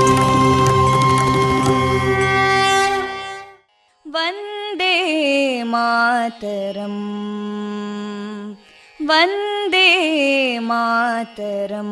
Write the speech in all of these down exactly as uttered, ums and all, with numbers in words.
ವಂದೇ ಮಾತರಂ, ವಂದೇ ಮಾತರಂ.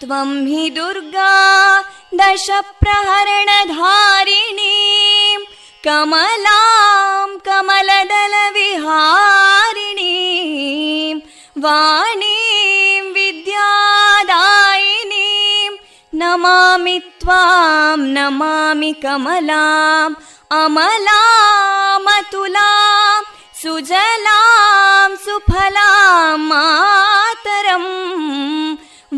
ತ್ವಂ ಹಿ ದುರ್ಗಾ ದಶ ಪ್ರಹರಣಧಾರಿಣೀಂ ಕಮಲಾಂ ಕಮಲದಲ ವಿಹಾರಿಣೀಂ ವಾಣೀಂ ವಿದ್ಯಾದಾಯಿನೀಂ ನಮಾಮಿ ತ್ವಾಂ ನಮಾಮಿ ಕಮಲಾಂ ಅಮಲಾಂ ಅತುಲಾಂ ಸುಜಲಾಂ ಸುಫಲಾಂ ಮಾತರಂ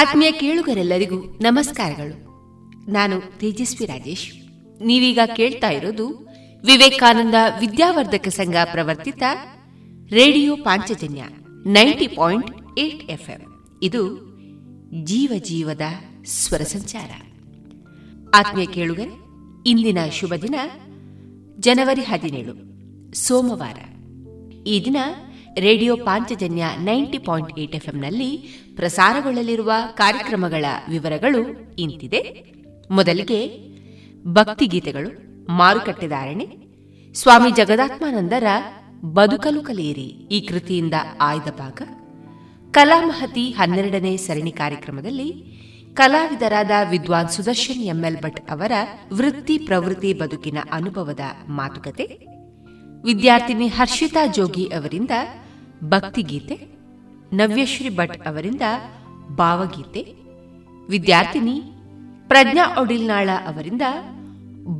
ಆತ್ಮೀಯ ಕೇಳುಗರೆಲ್ಲರಿಗೂ ನಮಸ್ಕಾರಗಳು. ನಾನು ತೇಜಸ್ವಿ ರಾಜೇಶ್. ನೀವೀಗ ಕೇಳ್ತಾ ಇರೋದು ವಿವೇಕಾನಂದ ವಿದ್ಯಾವರ್ಧಕ ಸಂಘ ಪ್ರವರ್ತಿತ radio Panchajanya ninety point eight FM. ಇದು ಜೀವ ಜೀವದ ಸ್ವರ ಸಂಚಾರ. ಆತ್ಮೀಯ ಕೇಳುಗರೆ, ಇಂದಿನ ಶುಭ ದಿನ ಜನವರಿ ಹದಿನೇಳು ಸೋಮವಾರ. ಈ ದಿನ radio Panchajanya ninety point eight ಎಫ್ಎಂನಲ್ಲಿ ಪ್ರಸಾರಗೊಳ್ಳಲಿರುವ ಕಾರ್ಯಕ್ರಮಗಳ ವಿವರಗಳು ಇಂತಿದೆ. ಮೊದಲಿಗೆ ಭಕ್ತಿಗೀತೆಗಳು, ಮಾರುಕಟ್ಟೆ ಧಾರಣೆ, ಸ್ವಾಮಿ ಜಗದಾತ್ಮಾನಂದರ ಬದುಕಲು ಕಲಿಯಿರಿ ಈ ಕೃತಿಯಿಂದ ಆಯ್ದ ಭಾಗ, ಕಲಾಮಹತಿ ಹನ್ನೆರಡನೇ ಸರಣಿ ಕಾರ್ಯಕ್ರಮದಲ್ಲಿ ಕಲಾವಿದರಾದ ವಿದ್ವಾನ್ ಸುದರ್ಶನ್ ಎಂಎಲ್ ಭಟ್ ಅವರ ವೃತ್ತಿ ಪ್ರವೃತ್ತಿ ಬದುಕಿನ ಅನುಭವದ ಮಾತುಕತೆ, ವಿದ್ಯಾರ್ಥಿನಿ ಹರ್ಷಿತಾ ಜೋಗಿ ಅವರಿಂದ ಭಕ್ತಿಗೀತೆ, ನವ್ಯಶ್ರೀ ಭಟ್ ಅವರಿಂದ ಭಾವಗೀತೆ, ವಿದ್ಯಾರ್ಥಿನಿ ಪ್ರಜ್ಞಾ ಒಡಿಲ್ನಾಳ ಅವರಿಂದ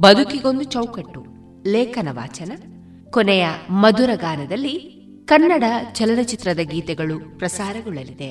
ಬದುಕಿಗೊಂದು ಚೌಕಟ್ಟು ಲೇಖನ ವಾಚನ, ಕೊನೆಯ ಮಧುರ ಗಾನದಲ್ಲಿ ಕನ್ನಡ ಚಲನಚಿತ್ರದ ಗೀತೆಗಳು ಪ್ರಸಾರಗೊಳ್ಳಲಿದೆ.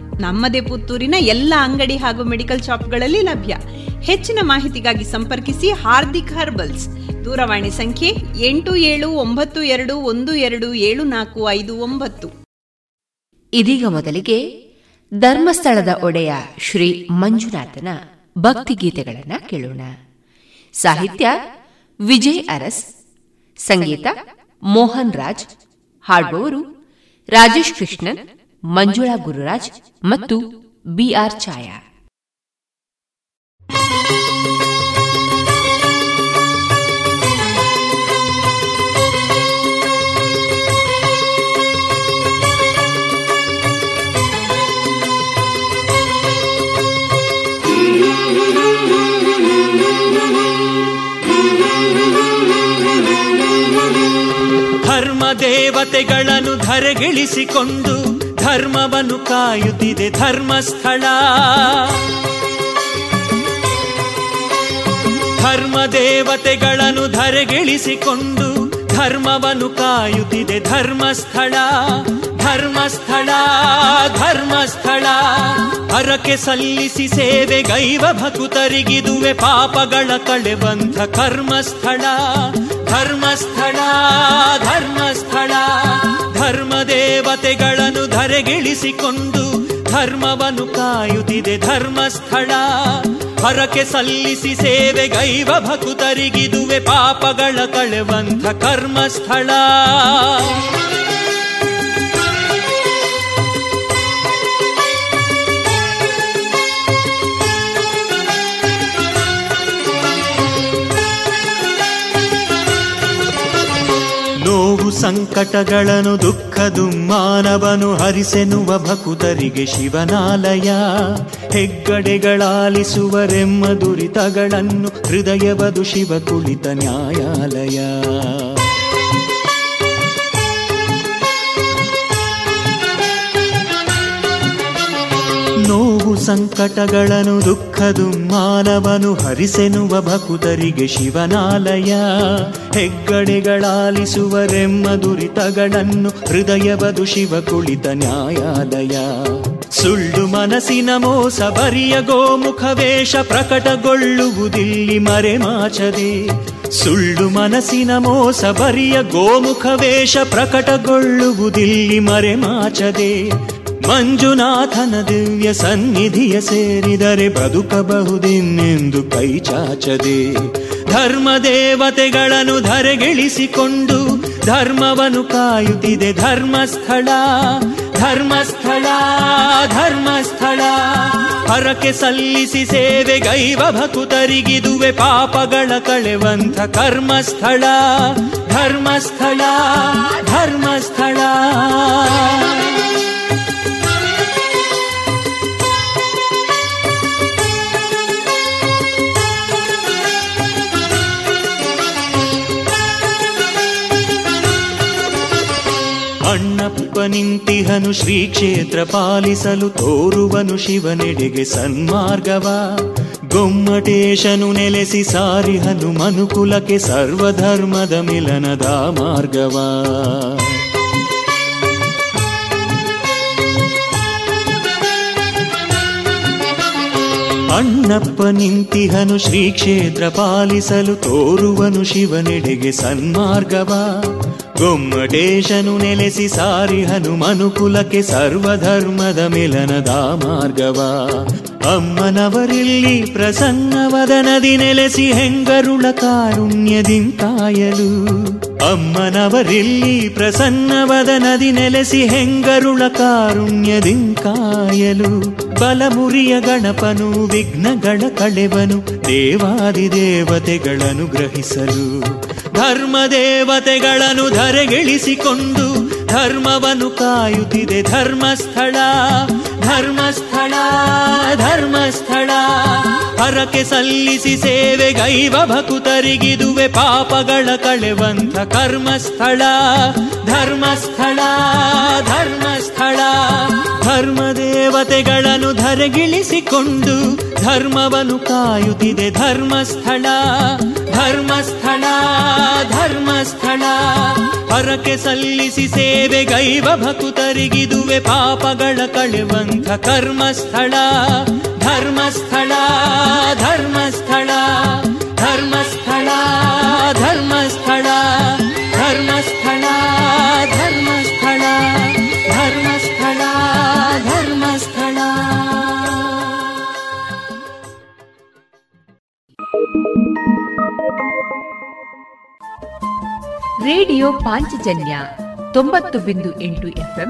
ನಮ್ಮದೇ ಪುತ್ತೂರಿನ ಎಲ್ಲ ಅಂಗಡಿ ಹಾಗೂ ಮೆಡಿಕಲ್ ಶಾಪ್ಗಳಲ್ಲಿ ಲಭ್ಯ. ಹೆಚ್ಚಿನ ಮಾಹಿತಿಗಾಗಿ ಸಂಪರ್ಕಿಸಿ ಹಾರ್ದಿಕ್ ಹರ್ಬಲ್ಸ್. ದೂರವಾಣಿ ಸಂಖ್ಯೆ ಎಂಟು ಏಳು ಒಂಬತ್ತು ಎರಡು ಒಂದು ಎರಡು ಏಳು ನಾಲ್ಕು ಐದು ಒಂಬತ್ತು. ಇದೀಗ ಮೊದಲಿಗೆ ಧರ್ಮಸ್ಥಳದ ಒಡೆಯ ಶ್ರೀ ಮಂಜುನಾಥನ ಭಕ್ತಿಗೀತೆಗಳನ್ನು ಕೇಳೋಣ. ಸಾಹಿತ್ಯ ವಿಜಯ್ ಅರಸ್, ಸಂಗೀತ ಮೋಹನ್ ರಾಜ್, ಹಾಡುವವರು ರಾಜೇಶ್ ಕೃಷ್ಣನ್, ಮಂಜುಳಾ ಗುರುರಾಜ್ ಮತ್ತು ಬಿ ಆರ್ ಛಾಯಾ. ಧರ್ಮ ದೇವತೆಗಳನ್ನು ಧರೆಗಿಳಿಸಿಕೊಂಡು ಧರ್ಮವನ್ನು ಕಾಯುತ್ತಿದೆ ಧರ್ಮಸ್ಥಳ. ಧರ್ಮ ದೇವತೆಗಳನ್ನು ಧರೆಗಿಳಿಸಿಕೊಂಡು ಧರ್ಮವನ್ನು ಕಾಯುತ್ತಿದೆ ಧರ್ಮಸ್ಥಳ. ಧರ್ಮಸ್ಥಳ ಧರ್ಮಸ್ಥಳ ಹರಕೆ ಸಲ್ಲಿಸಿ ಸೇವೆಗೈವ ಭಕುತರಿಗಿದುವೆ ಪಾಪಗಳ ಕಳೆವಂಥ ಕರ್ಮಸ್ಥಳ. ಧರ್ಮಸ್ಥಳ ಧರ್ಮಸ್ಥಳ ಧರ್ಮ ದೇವತೆಗಳನ್ನು ಧರೆಗಿಳಿಸಿಕೊಂಡು ಧರ್ಮವನ್ನು ಕಾಯುತ್ತಿದೆ ಧರ್ಮಸ್ಥಳ. ಹರಕೆ ಸಲ್ಲಿಸಿ ಸೇವೆಗೈವ ಭಕುತರಿಗಿದುವೆ ಪಾಪಗಳ ಕಳೆವಂಥ ಕರ್ಮಸ್ಥಳ. ನೋವು ಸಂಕಟಗಳನ್ನು ದುಃಖ ದುಮ್ಮಾನವನು ಹರಿಸೆನ್ನುವ ಭಕುತರಿಗೆ ಶಿವನಾಲಯ. ಹೆಗ್ಗಡೆಗಳಾಲಿಸುವರೆಮ್ಮ ದುರಿತಗಳನ್ನು ಹೃದಯವದು ಶಿವ ಕುಳಿತ ನ್ಯಾಯಾಲಯ. ನೋವು ಸಂಕಟಗಳನ್ನು ದುಃಖ ದುಮ್ಮಾನವನು ಹರಿಸೆನ್ನುವ ಭಕುತರಿಗೆ ಶಿವನಾಲಯ. ಹೆಗ್ಗಡೆಗಳಾಲಿಸುವರೆಮ್ಮ ದುರಿತಗಳನ್ನು ಹೃದಯವದು ಶಿವ ಕುಳಿತ ನ್ಯಾಯಾಲಯ. ಸುಳ್ಳು ಮನಸ್ಸಿನ ಮೋಸ ಬರಿಯ ಗೋಮುಖವೇಷ ಪ್ರಕಟಗೊಳ್ಳುವುದಿಲ್ಲಿ ಮರೆಮಾಚದೆ. ಸುಳ್ಳು ಮನಸ್ಸಿನ ಮೋಸ ಬರಿಯ ಗೋಮುಖವೇಷ ಪ್ರಕಟಗೊಳ್ಳುವುದಿಲ್ಲಿ ಮರೆಮಾಚದೆ. ಮಂಜುನಾಥನ ದಿವ್ಯ ಸನ್ನಿಧಿಯ ಸೇರಿದರೆ ಬದುಕಬಹುದೆನ್ನೆಂದು ಕೈ ಚಾಚದೆ. ಧರ್ಮದೇವತೆಗಳನ್ನು ಧರೆಗೆಳಿಸಿಕೊಂಡು ಧರ್ಮವನ್ನು ಕಾಯುತ್ತಿದೆ ಧರ್ಮಸ್ಥಳ ಧರ್ಮಸ್ಥಳ ಧರ್ಮಸ್ಥಳ. ಹರಕೆ ಸಲ್ಲಿಸಿ ಸೇವೆ ಗೈವ ಭಕುತರಿಗಿದುವೆ ಪಾಪಗಳ ಕಳೆವಂಥ ಕರ್ಮಸ್ಥಳ ಧರ್ಮಸ್ಥಳ ಧರ್ಮಸ್ಥಳ. ಅಣ್ಣಪ್ಪ ನಿಂತಿಹನು ಶ್ರೀ ಕ್ಷೇತ್ರ ಪಾಲಿಸಲು ತೋರುವನು ಶಿವನೆಡೆಗೆ ಸನ್ಮಾರ್ಗವ. ಗೊಮ್ಮಟೇಶನು ನೆಲೆಸಿ ಸಾರಿಹನು ಮನುಕುಲಕ್ಕೆ ಸರ್ವಧರ್ಮದ ಮಿಲನದ ಮಾರ್ಗವ. ಅಣ್ಣಪ್ಪ ನಿಂತಿಹನು ಶ್ರೀ ಕ್ಷೇತ್ರ ಪಾಲಿಸಲು ತೋರುವನು ಶಿವನೆಡೆಗೆ ಸನ್ಮಾರ್ಗವ. ಗೊಮ್ಮಟೇಶನು ನೆಲೆಸಿ ಸಾರಿ ಹನುಮನುಕುಲಕ್ಕೆ ಸರ್ವಧರ್ಮದ ಮಿಲನದ ಮಾರ್ಗವ. ಅಮ್ಮನವರಿಲ್ಲಿ ಪ್ರಸನ್ನವದನದಿ ನೆಲೆಸಿ ಹೆಂಗರುಳ ಕಾರುಣ್ಯದಿಂತಾಯಲು. ಅಮ್ಮನವರಿಲ್ಲಿ ಪ್ರಸನ್ನವದನದಿ ನೆಲೆಸಿ ಹೆಂಗರುಳ ಕಾರುಣ್ಯದಿಂಕಾಯಲು. ಬಲಮುರಿಯ ಗಣಪನು ವಿಘ್ನಗಳ ಕಳೆವನು ದೇವಾದಿದೇವತೆಗಳನ್ನು ಗ್ರಹಿಸಲು. ಧರ್ಮದೇವತೆಗಳನ್ನು ಧರೆಗೆಳಿಸಿಕೊಂಡು ಧರ್ಮವನ್ನು ಕಾಯುತ್ತಿದೆ ಧರ್ಮಸ್ಥಳ ಧರ್ಮಸ್ಥಳ ಧರ್ಮಸ್ಥಳ. ಹರಕೆ ಸಲ್ಲಿಸಿ ಸೇವೆ ಗೈವ ಭಕುತರಿಗಿದುವೆ ಪಾಪಗಳ ಕಳೆವಂಥ ಕರ್ಮಸ್ಥಳ ಧರ್ಮಸ್ಥಳ ಧರ್ಮಸ್ಥಳ. ಧರ್ಮದೇವತೆಗಳನ್ನು ಧರೆಗಿಳಿಸಿಕೊಂಡು ಧರ್ಮವನ್ನು ಕಾಯುತ್ತಿದೆ ಧರ್ಮಸ್ಥಳ ಧರ್ಮಸ್ಥಳ ಧರ್ಮಸ್ಥಳ. ಹರಕೆ ಸಲ್ಲಿಸಿ ಸೇವೆ ಗೈವ ಭಕುತರಿಗಿದುವೆ ಪಾಪಗಳ ಕಳೆವಂಥ ಕರ್ಮಸ್ಥಳ ಧರ್ಮಸ್ಥಳ ಧರ್ಮಸ್ಥಳ ಧರ್ಮಸ್ಥಳ ಧರ್ಮಸ್ಥಳ ಧರ್ಮಸ್ಥಳ ಧರ್ಮಸ್ಥಳ ಧರ್ಮಸ್ಥಳ ಧರ್ಮಸ್ಥಳ. ರೇಡಿಯೋ ಪಾಂಚಜನ್ಯ ತೊಂಬತ್ತು ಬಿಂದು ಎಂಟು ಎಫ್ಎಂ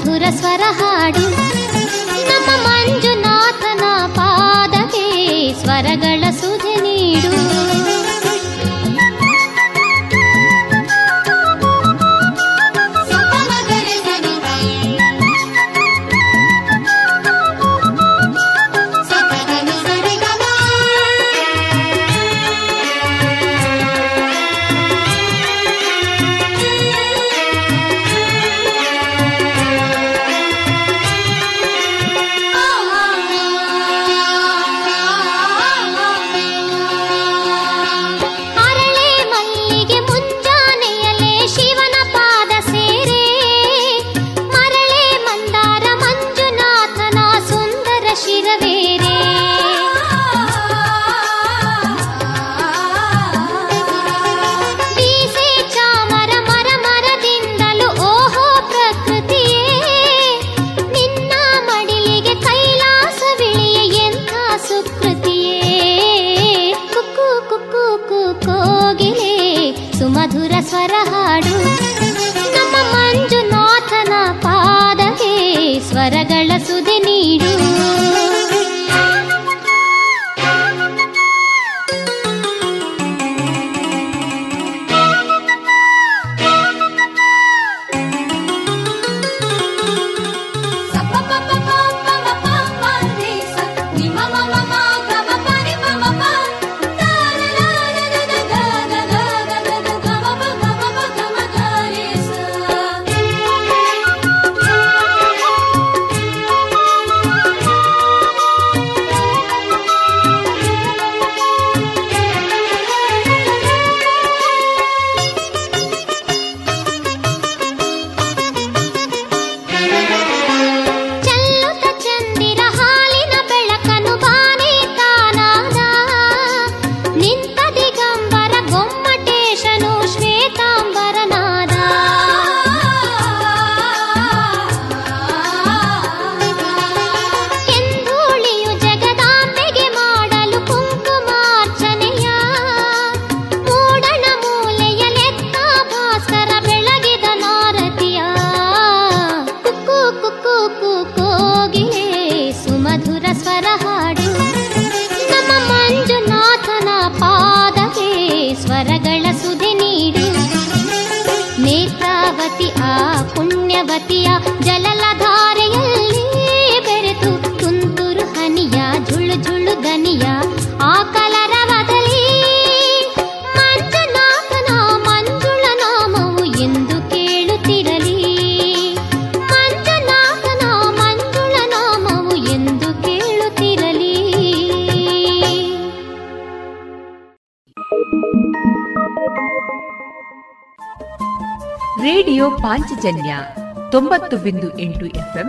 ಮಧುರ ಸ್ವರ ಹಾಡು ನಮ್ಮ ಮಂಜುನಾಥನ ಪಾದವೇ ಸ್ವರಗಳ ಸುಧೆ ನೀಡು. ರೇಡಿಯೋ ಪಾಂಚಜನ್ಯ ತೊಂಬತ್ತು ಬಿಂದು ಎಂಟು ಎಫ್ಎಂ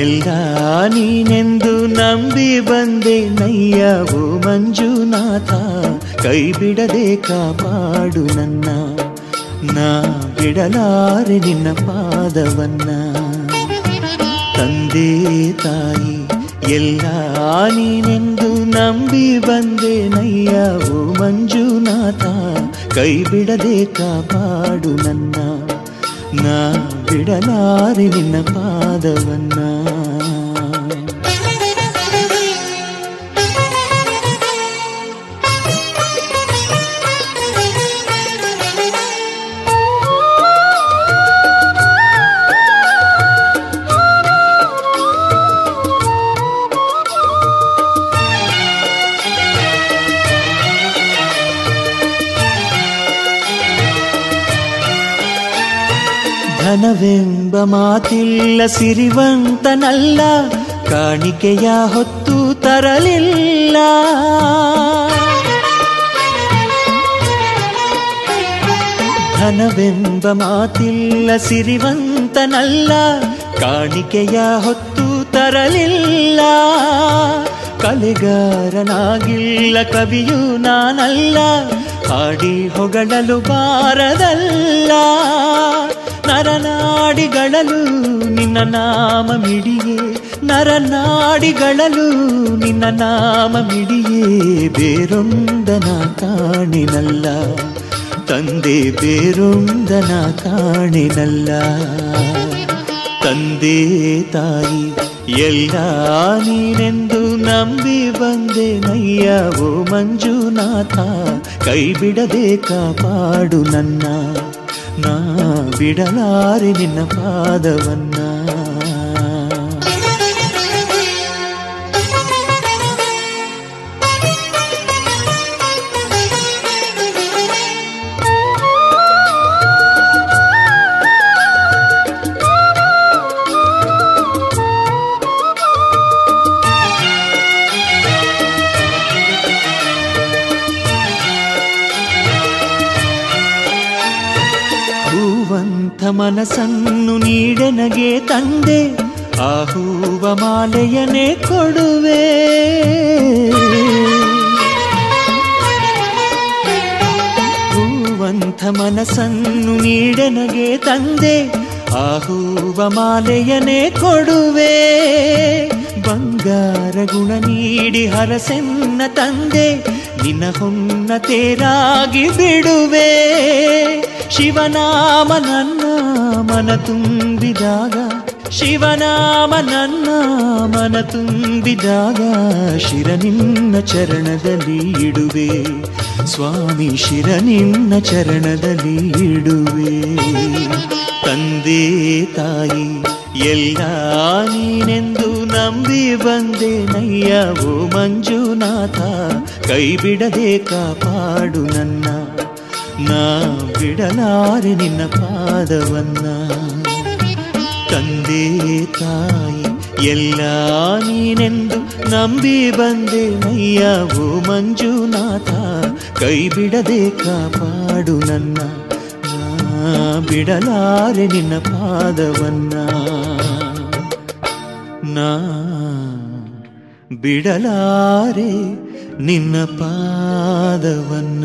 ಎಲ್ಲ ನೀನೆಂದು ನಂಬಿ ಬಂದೆ ನಯ್ಯವು ಮಂಜುನಾಥ, ಕೈ ಬಿಡದೆ ಕಾಪಾಡು ನನ್ನ, ನಾ ಬಿಡಲಾರೆ ನಿನ್ನ ಪಾದವನ್ನ. ತಂದೆ ತಾಯಿ ಎಲ್ಲ ನೀನೆಂದು ನಂಬಿ ಬಂದೆ ನಯ್ಯವು ಮಂಜುನಾಥ, ಕೈ ಬಿಡದೆ ಕಾಪಾಡು ನನ್ನ, ನಾ ಬಿಡಲಾರೆ ನಿನ್ನ ಪಾದವನ್ನ. ಧನವೆಂಬ ಮಾತಿಲ್ಲ ಸಿರಿವಂತನಲ್ಲ, ಕಾಣಿಕೆಯ ಹೊತ್ತು ತರಲಿಲ್ಲ. ಧನವೆಂಬ ಮಾತಿಲ್ಲ ಸಿರಿವಂತನಲ್ಲ, ಕಾಣಿಕೆಯ ಹೊತ್ತು ತರಲಿಲ್ಲ. ಕಲೆಗಾರನಾಗಿಲ್ಲ ಕವಿಯೂ ನಾನಲ್ಲ, ಹಾಡಿ ಹೊಗಳಲು ಬಾರದಲ್ಲ. ನರನಾಡಿಗಳಲು ನಿನ್ನ ನಾಮ ಮಿಡಿಯೇ, ನರನಾಡಿಗಳಲು ನಿನ್ನ ನಾಮ ಮಿಡಿಯೇ. ಬೇರೊಂದನ ಕಾಣಿನಲ್ಲ ತಂದೆ, ಬೇರೊಂದನ ಕಾಣಿನಲ್ಲ ತಂದೆ ತಾಯಿ ಎಲ್ಲ ನೀನೆಂದು ನಂಬಿ ಬಂದೆ ನಯ್ಯವೋ ಮಂಜುನಾಥ. ಕೈ ಬಿಡದೆ ಕಾಪಾಡು ನನ್ನ, ನಾ ಬಿಡಲಾರೆ ನಿನ್ನ ಪಾದವನ್ನ. ಮನಸ್ಸನ್ನು ನೀಡೆನಗೆ ತಂದೆ, ಆ ಹೂವ ಮಾಲೆಯನೆ ಕೊಡುವೆ. ಹೂವಂಥ ಮನಸ್ಸನ್ನು ನೀಡೆನಗೆ ತಂದೆ, ಆ ಹೂವ ಮಾಲೆಯನೆ ಕೊಡುವೆ. ಬಂಗಾರ ಗುಣ ನೀಡಿ ಹರಸೆನ್ನ ತಂದೆ, ನಿನ್ನ ಹೊನ್ನ ತೇರಾಗಿ ಬಿಡುವೆ. ಶಿವನಾಮ ನನ್ನ ಮನ ತುಂಬಿದಾಗ, ಶಿವನಾಮ ನನ್ನ ಮನ ತುಂಬಿದಾಗ. ಶಿರ ನಿನ್ನ ಚರಣದಲ್ಲಿ ಇಡುವೆ ಸ್ವಾಮಿ, ಶಿರ ನಿನ್ನ ಚರಣದಲ್ಲಿ ಇಡುವೆ. ತಂದೆ ತಾಯಿ ಎಲ್ಲ ನೀನೆಂದು ನಂಬಿ ಬಂದೆ ನಯ್ಯವೋ ಮಂಜುನಾಥ. ಕೈ ಬಿಡದೆ ಕಾಪಾಡು ನನ್ನ, ನಾ ಬಿಡಲಾರೆ ನಿನ್ನ ಪಾದವನ್ನ. ತಂದೆ ತಾಯಿ ಎಲ್ಲ ನೀನೆಂದು ನಂಬಿ ಬಂದೆ ನಯ್ಯವೋ ಮಂಜುನಾಥ. ಕೈ ಬಿಡದೆ ಕಾಪಾಡು ನನ್ನ, ನಾ ಬಿಡಲಾರೆ ನಿನ್ನ ಪಾದವನ್ನ, ನಾ ಬಿಡಲಾರೆ ನಿನ್ನ ಪಾದವನ್ನ.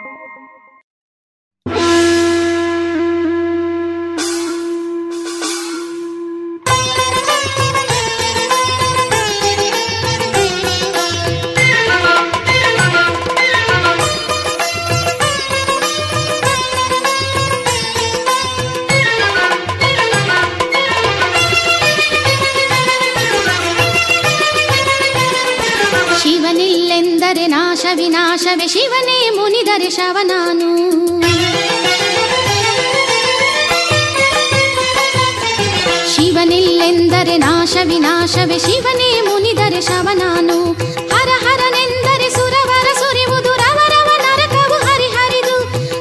ವಿನಾಶವೇ ಶಿವನೇ ಮುನಿದರೆ ಶವನಾನು, ಶಿವನಿಲ್ಲೆಂದರೆ ನಾಶ ವಿನಾಶವೇ ಶಿವನೇ ಮುನಿದರೆ ಶವನಾನು. ಹರ ಹರನೆಂದರೆ ಸುರವರ ಸುರಿವುದು ರವರವ ನರಕವು ಹರಿಹರಿದು,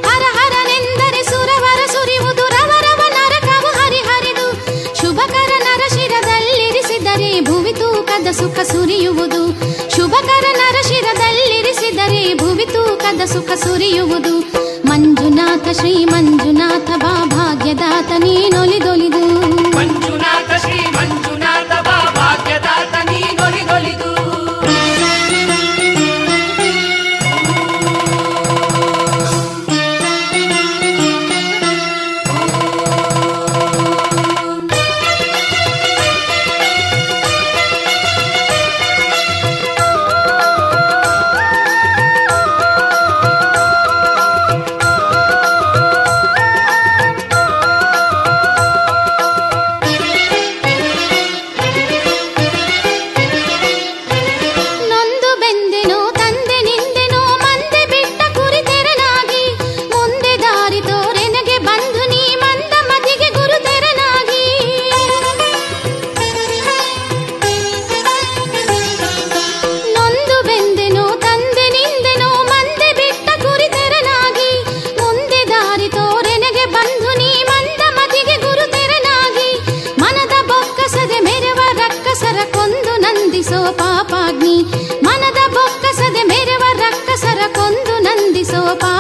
ಹರ ಹರನೆಂದರೆ ಸುರವರ ಸುರಿವುದು ರವರವ ನರಕವು ಹರಿಹರಿದು. ಶುಭಕರ ನರಶಿರದಲ್ಲಿರಿಸಿದರೆ ಭುವಿ ತೂಕದ ಸುಖ ಸುರಿಯುವುದು, ಶುಭಕರ ನರಶಿರದಲ್ಲಿರಿಸಿದರೆ ಭುವಿ ತೂಕದ ಸುಖ ಸುರಿಯುವುದು. ಮಂಜುನಾಥ ಶ್ರೀ ಮಂಜುನಾಥ ಬಾ ಭಾಗ್ಯದಾತ ನೀನೊಲಿದೊಲಿದು, ಮಂಜುನಾಥ ಶ್ರೀ ಮಂಜುನಾಥ ಬಾ ಭಾಗ್ಯದಾತ ನೀನೊಲಿದೊಲಿದು.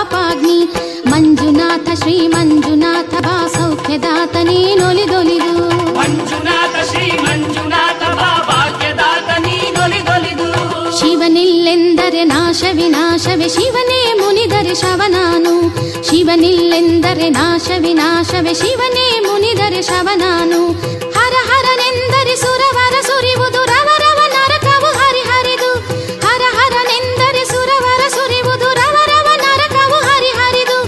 ಪಾಪಾಗ್ನಿ ಮಂಜುನಾಥ ಶ್ರೀ ಮಂಜುನಾಥ ಬಾ ಸೌಖ್ಯದಾತನೇ ನೊಲಿದೊಲಿದು. ಮಂಜುನಾಥ ಶ್ರೀ ಮಂಜುನಾಥ ಬಾ ಭಾಗ್ಯದಾತನೇ ನೊಲಿದೊಲಿದು. ಶಿವನಿಲ್ಲೆಂದರೆ ನಾಶ ವಿನಾಶವೇ ಶಿವನೇ ಮುನಿದರೆ ಶವನಾನು. ಶಿವನಿಲ್ಲೆಂದರೆ ನಾಶ ವಿನಾಶವೇ ಶಿವನೇ ಮುನಿದರೆ ಶವನಾನು. ಹರ ಹರನೆಂದರೆ ಸುರವರ ಸುರಿವುದು ರವರವ ನರಕವು ಹರಿಹರಿದು. ಹರ ಹರನೆಂದರೆ ಸುರವರ ಸುರಿವುದು ರವರವ ನರಕವು ಹರಿಹರಿದು.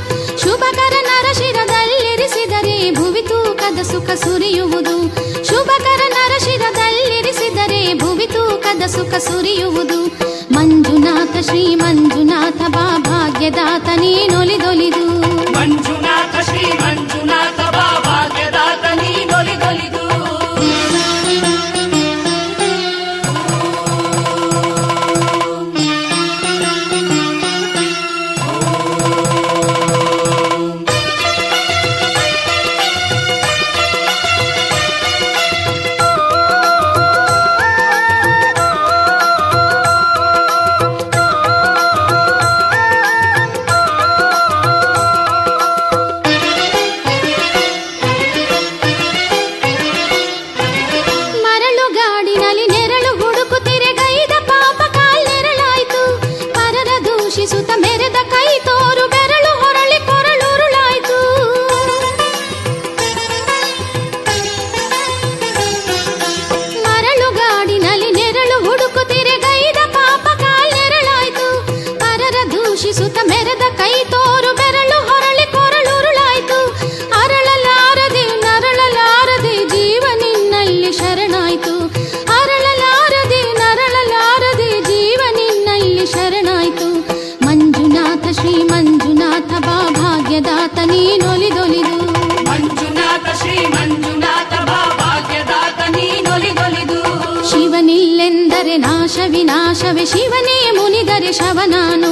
ಶುಭಕರ ನರಶಿರದಲ್ಲಿರಿಸಿದರೆ ಭುವಿ ತೂಕದ ಸುಖ ಸುರಿಯುವುದು. ಶುಭಕರ ನರಶಿರದಲ್ಲಿರಿಸಿದರೆ ಭುವಿ ತೂಕದ ಸುಖ ಸುರಿಯುವುದು. ಮಂಜುನಾಥ ಶ್ರೀ ಮಂಜುನಾಥ ಬಾ ಭಾಗ್ಯದಾತನೇ ನೊಲಿದೊಲಿದು. ಮಂಜುನಾಥ ಶ್ರೀ ಮಂಜುನಾಥ ಬಾ ಭಾಗ್ಯದಾತನೇ ನೊಲಿದೊಲಿದು. ಶಿವನೇ ಮುನಿದರೆ ಶವನಾನು.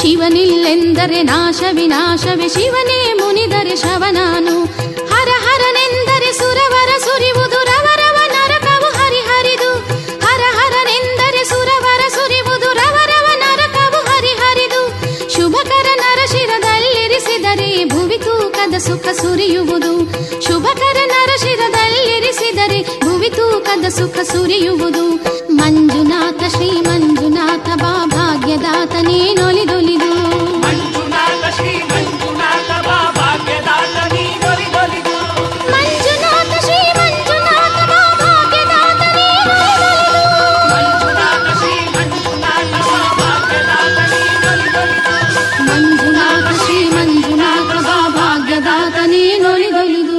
ಶಿವನಿಲ್ಲೆಂದರೆ ನಾಶ ವಿನಾಶವೇ ಶಿವನೇ ಮುನಿದರೆ ಶವನಾನು. ಹರ ಹರನೆಂದರೆ ಸುರವರ ಸುರಿವುದು ರವರವ ನರಕವು ಹರಿಹರಿದು. ಹರ ಹರನೆಂದರೆ ಸುರವರ ಸುರಿವುದು ರವರವ ನರಕವು ಹರಿಹರಿದು. ಶುಭಕರ ನರಶಿರದಲ್ಲಿರಿಸಿದರೆ ಭುವಿ ತೂಕದ ಸುಖ ಸುರಿಯುವುದು. ಶುಭಕರ ನರಶಿರದಲ್ಲಿರಿಸಿದರೆ ಭುವಿ ತೂಕದ ಸುಖ ಸುರಿಯುವುದು. ಮಂಜುನಾಥ ಶ್ರೀ ಮಂಜುನಾಥ ಬಾ ಭಾಗ್ಯದಾತನೇ ನೊಲಿದೊಲಿದು. ಮಂಜುನಾಥ ಶ್ರೀ ಮಂಜುನಾಥ ಬಾ ಭಾಗ್ಯದಾತನೇ ನೊಲಿದೊಲಿದು. ಮಂಜುನಾಥ ಶ್ರೀ ಮಂಜುನಾಥ ಬಾ ಭಾಗ್ಯದಾತನೇ ನೊಲಿದೊಲಿದು. ಮಂಜುನಾಥ ಶ್ರೀ ಮಂಜುನಾಥ ಬಾ ಭಾಗ್ಯದಾತನೇ ನೊಲಿದೊಲಿದು. ಮಂಜುನಾಥ ಶ್ರೀ ಮಂಜುನಾಥ ಬಾ ಭಾಗ್ಯದಾತನೇ ನೊಲಿದೊಲಿದು.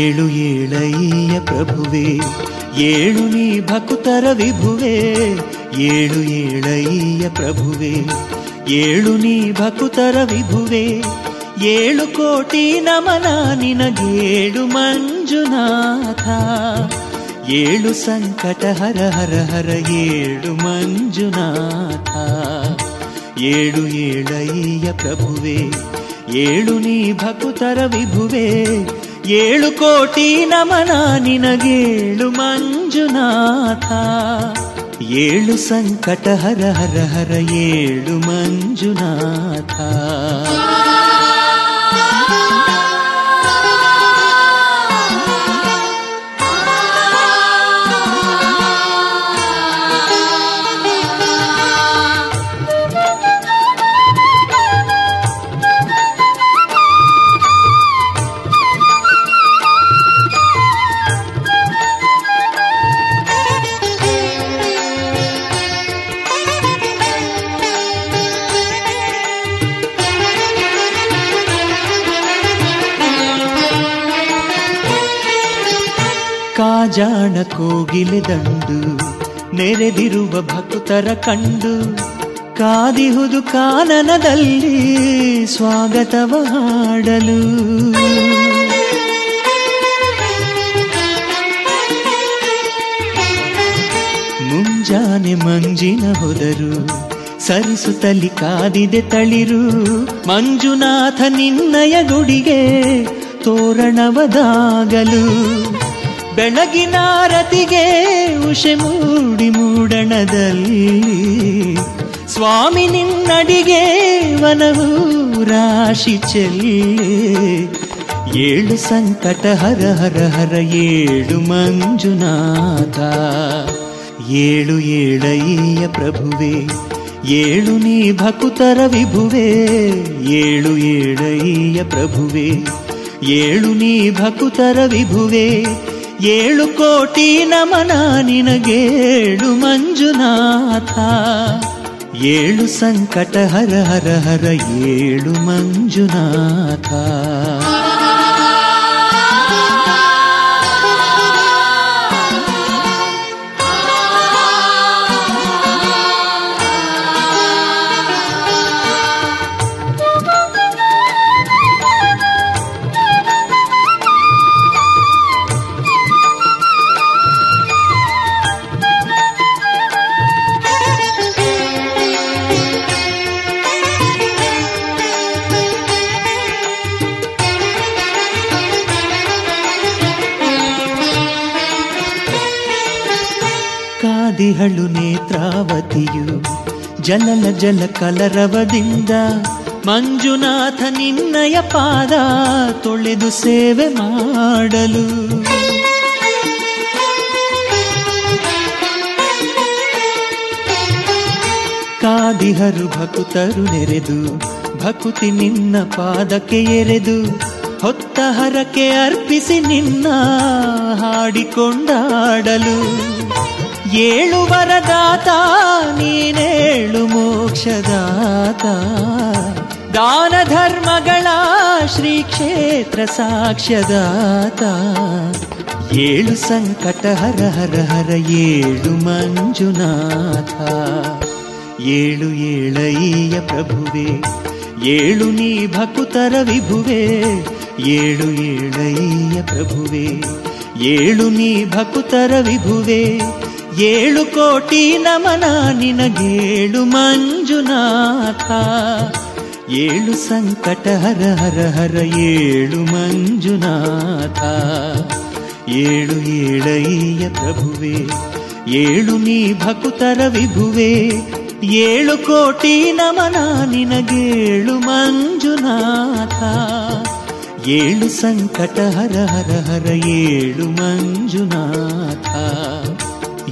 ಏಳು ಏಳಯ್ಯ ಪ್ರಭುವೆ, ಏಳು ನೀ ಭಕ್ತರ ವಿಭುವೆ. ಏಳು ಏಳಯ್ಯ ಪ್ರಭುವೆ, ಏಳು ನೀ ಭಕ್ತರ ವಿಭುವೆ. ಏಳು ಕೋಟಿ ನಮನ ನಿನಗೇಳು ಮಂಜುನಾಥ. ಏಳು ಸಂಕಟ ಹರ ಹರ ಹರ ಏಳು ಮಂಜುನಾಥ. ಏಳು ಏಳಯ್ಯ ಪ್ರಭುವೆ, ಏಳು ನೀ ಭಕ್ತರ ವಿಭುವೆ. ಏಳು ಕೋಟಿ ನಮನ ನಿನಗೇಳು ಮಂಜುನಾಥ. ಏಳು ಸಂಕಟ ಹರ ಹರ ಹರ ಏಳು ಮಂಜುನಾಥ. ಜಾಣ ಕೋಗಿಲೆ ದಂಡು ನೆರೆದಿರುವ ಭಕ್ತರ ಕಂಡು ಕಾದಿಹುದು ಕಾನನದಲ್ಲಿ ಸ್ವಾಗತವ ಹಾಡಲು. ಮುಂಜಾನೆ ಮಂಜಿನ ಹೊದರು ಸರಿಸುತ್ತಲಿ ಕಾದಿದೆ ತಳಿರು ಮಂಜುನಾಥ ನಿನ್ನಯ ಗುಡಿಗೆ ತೋರಣವದಾಗಲು. ಬೆಳಗಿನಾರತಿಗೆ ಉಷೆ ಮೂಡಿ ಮೂಡಣದಲ್ಲಿ ಸ್ವಾಮಿ ನಿನ್ನಡಿಗೆ ವನವು ರಾಶಿ ಚೆಲ್ಲಿ. ಏಳು ಸಂಕಟ ಹರ ಹರ ಹರ ಏಳು ಮಂಜುನಾಥ ಏಳು ಏಳಯ್ಯ ಪ್ರಭುವೆ ಏಳು ನೀ ಭಕುತರ ವಿಭುವೆ ಏಳು ಏಳಯ್ಯ ಪ್ರಭುವೆ ಏಳು ನೀ ಭಕುತರ ವಿಭುವೆ ಏಳು ಕೋಟಿ ನಮನ ನಿನಗೇಳು ಮಂಜುನಾಥ ಏಳು ಸಂಕಟ ಹರ ಹರ ಹರ ಏಳು ಮಂಜುನಾಥ. ದಿಹಳು ನೇತ್ರಾವತಿಯು ಜಲನ ಜಲ ಕಲರವದಿಂದ ಮಂಜುನಾಥ ನಿನ್ನಯ ಪಾದ ತೊಳೆದು ಸೇವೆ ಮಾಡಲು. ಕಾದಿಹರು ಭಕುತರು ನೆರೆದು ಭಕುತಿ ನಿನ್ನ ಪಾದಕ್ಕೆ ಎರೆದು ಹೊತ್ತ ಹರಕೆ ಅರ್ಪಿಸಿ ನಿನ್ನ ಹಾಡಿಕೊಂಡಾಡಲು. ಏಳು ವರದಾತ ನೀನೇಳು ಮೋಕ್ಷದಾತ ದಾನ ಧರ್ಮಗಳ ಶ್ರೀ ಕ್ಷೇತ್ರ ಸಾಕ್ಷ್ಯದಾತ. ಏಳು ಸಂಕಟ ಹರ ಹರ ಹರ ಏಳು ಮಂಜುನಾಥ ಏಳು ಏಳಯ್ಯ ಪ್ರಭುವೆ ಏಳು ನೀ ಭಕುತರ ವಿಭುವೆ ಏಳು ಏಳಯ್ಯ ಪ್ರಭುವೆ ಏಳು ನೀ ಭಕುತರ ವಿಭುವೆ ಏಳು ಕೋಟಿ ನಮನ ನಿನಗೇಳು ಮಂಜುನಾಥ ಏಳು ಸಂಕಟ ಹರ ಹರ ಹರ ಏಳು ಮಂಜುನಾಥ ಏಳು ಏಳಯ್ಯ ಪ್ರಭುವೆ ಏಳು ನೀ ಭಕುತರ ವಿಭುವೆ ಏಳು ಕೋಟಿ ನಮನ ನಿನಗೇಳು ಮಂಜುನಾಥ ಏಳು ಸಂಕಟ ಹರ ಹರ ಹರ ಏಳು ಮಂಜುನಾಥ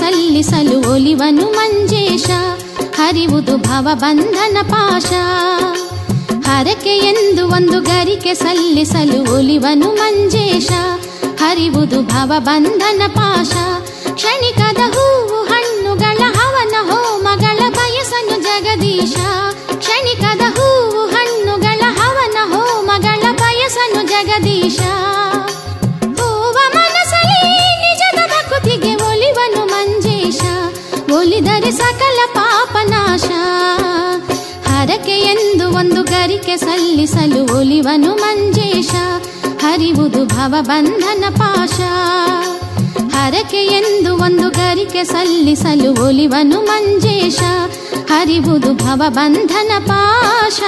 ಸಲ್ಲಿಸಲು ಒಲಿವನು ಮಂಜೇಶ ಹರಿವುದು ಭವಬಂಧನ ಪಾಶ. ಹರಕೆ ಎಂದು ಒಂದು ಗರಿಕೆ ಸಲ್ಲಿಸಲು ಒಲಿವನು ಮಂಜೇಶ ಹರಿವುದು ಭವಬಂಧನ ಪಾಶ. ಕ್ಷಣಿಕದ ಹೂವು ಹಣ್ಣುಗಳ ಹವನ ಹೋಮಗಳ ಬಯಸನು ಜಗದೀಶ. ಕ್ಷಣಿಕದ ಹೂವು ಹಣ್ಣುಗಳ ಹವನ ಹೋಮಗಳ ಬಯಸನು ಜಗದೀಶ. ಒಲಿದರೆ ಸಕಲ ಪಾಪನಾಶ. ಹರಕೆ ಎಂದು ಒಂದು ಗರಿ ನಂಬಿಕೆ ಸಲ್ಲಿಸಲು ಒಲಿವನು ಮಂಜೇಶ, ಹರಿವುದು ಭವಬಂಧನ ಪಾಶ. ಹರಕೆ ಎಂದು ಒಂದು ಗರಿಕೆ ಸಲ್ಲಿಸಲು ಒಲಿವನು ಮಂಜೇಶ, ಹರಿವುದು ಭವಬಂಧನ ಪಾಶ.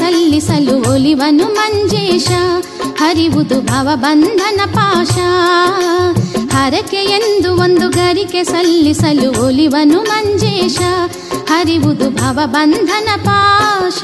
ಸಲ್ಲಿಸಲು ಒಲಿವನು ಮಂಜೇಶ, ಹರಿವುದು ಭವಬಂಧನ ಪಾಶ. ಹರಕೆ ಎಂದು ಒಂದು ಗರಿಕೆ ಸಲ್ಲಿಸಲು ಒಲಿವನು ಮಂಜೇಶ, ಹರಿವುದು ಭವಬಂಧನ ಪಾಶ.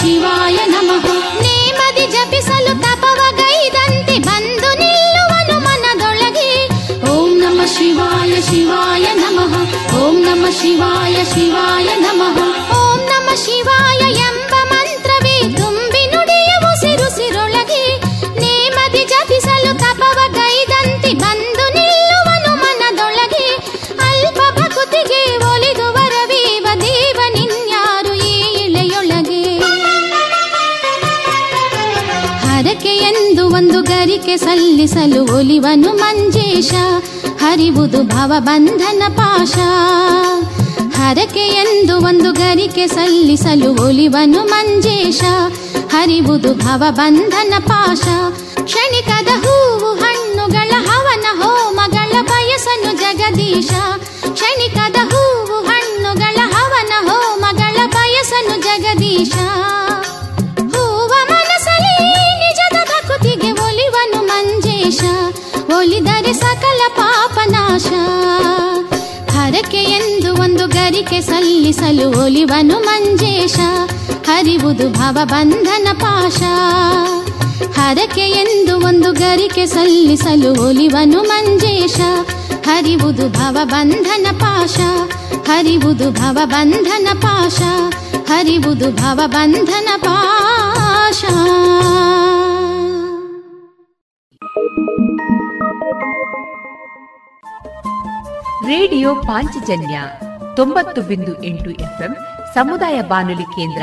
ಶಿವಾಯ ನಮಃ. ನೇಮದಿ ಜಪಿಸಲು ತಪವಗೈದಂತೆ ಬಂದು ನಿಲ್ಲುವನು ಮನದೊಳಗೆ. ಓಂ ನಮಃ ಶಿವಾಯ ಶಿವಾಯ ನಮಃ. ಓಂ ನಮಃ ಶಿವಾಯ ಶಿವಾಯ ನಮಃ. ಓಂ ನಮಃ ಶಿವಾಯ ಎಂಬ ಮಂತ್ರವೇ ತುಂಬಿ ನುಡಿಯ ಉಸಿರುಸಿರೊಳಗೆ. ನೇಮದಿ ಜಪಿಸಲು ತಪವಗೈದಂತೆ ಬಂದು ನಿಲ್ಲುವನು ಮನದೊಳಗೆ. ಅಲ್ಪ ಭಕುತಿಗೆ ಒಲಿದು ವರವೀವ ದೇವ ನಿನ್ಯಾರು ಈ ಇಳೆಯೊಳಗೆ. ಹರಕೆ ಎಂದು ಒಂದು ಗರಿಕೆ ಸಲ್ಲಿಸಲು ಒಲಿವನು ಮಂಜೇಶ, ಹರಿವುದು ಭವಬಂಧನ ಪಾಶ. ಹರಕೆ ಎಂದು ಒಂದು ಗರಿಕೆ ಸಲ್ಲಿಸಲು ಒಲಿವನು ಮಂಜೇಶ, ಹರಿವುದು ಭವಬಂಧನ ಪಾಶ. ಕ್ಷಣಿಕದ ಹೂವು ಹಣ್ಣುಗಳ ಹವನ ಹೋಮಗಳ ಬಯಸನು ಜಗದೀಶ. ಕ್ಷಣಿಕದ ಹೂವು ಹಣ್ಣುಗಳ ಹವನ ಹೋಮಗಳ ಬಯಸನು ಜಗದೀಶ. ಒಲಿದರೆ ಸಕಲ ಪಾಪನಾಶ. ಹರಕೆ ಎಂದು ಒಂದು ಗರಿಕೆ ಸಲ್ಲಿಸಲು ಒಲಿವನು ಮಂಜೇಶ, ಹರಿವುದು ಭವಬಂಧನ ಪಾಶ. ಹರಕೆ ಎಂದು ಒಂದು ಗರಿಕೆ ಸಲ್ಲಿಸಲು ಒಲಿವನು ಮಂಜೇಶ, ಹರಿವುದು ಭವಬಂಧನ ಪಾಶ. ಹರಿವುದು ಭವಬಂಧನ ಪಾಶ. ಹರಿವುದು ಭವಬಂಧನ ಪಾಶ. ರೇಡಿಯೋ ಪಾಂಚಜನ್ಯ ತೊಂಬತ್ತು ಬಿಂದು ಎಂಟು ಎಫ್ಎಂ ಸಮುದಾಯ ಬಾನುಲಿ ಕೇಂದ್ರ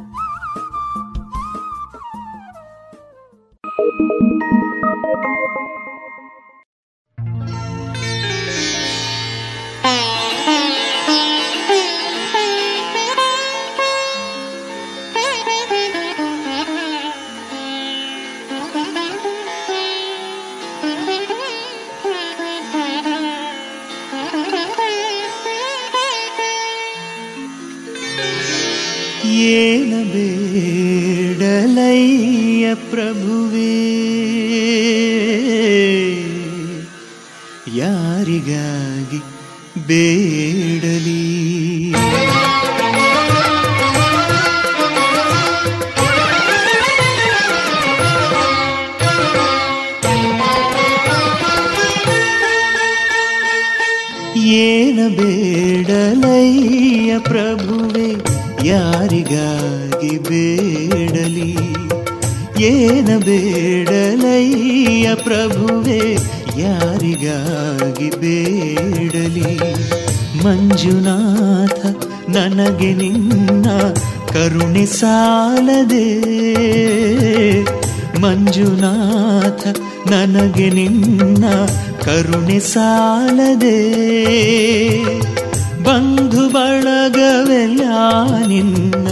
ಏನ ಬೇಡಲಯ್ಯ ಪ್ರಭುವೇ, ಯಾರಿಗಾಗಿ ಬೇಡಲಿ. ಏನು ಬೇಡಲಯ್ಯ ಪ್ರಭುವೆ ಯಾರಿಗಾಗಿ ಬೇಡಲಿ, ಏನು ಬೇಡಲಯ್ಯ ಪ್ರಭುವೆ ಯಾರಿಗಾಗಿ ಬೇಡಲಿ. ಮಂಜುನಾಥ ನನಗೆ ನಿನ್ನ ಕರುಣೆ ಸಾಲದೆ, ಮಂಜುನಾಥ ನನಗೆ ನಿನ್ನ ಕರುಣೆ ಸಾಲದೆ, ಬಂಧು ಬಳಗವೆಲ್ಲ ನಿನ್ನ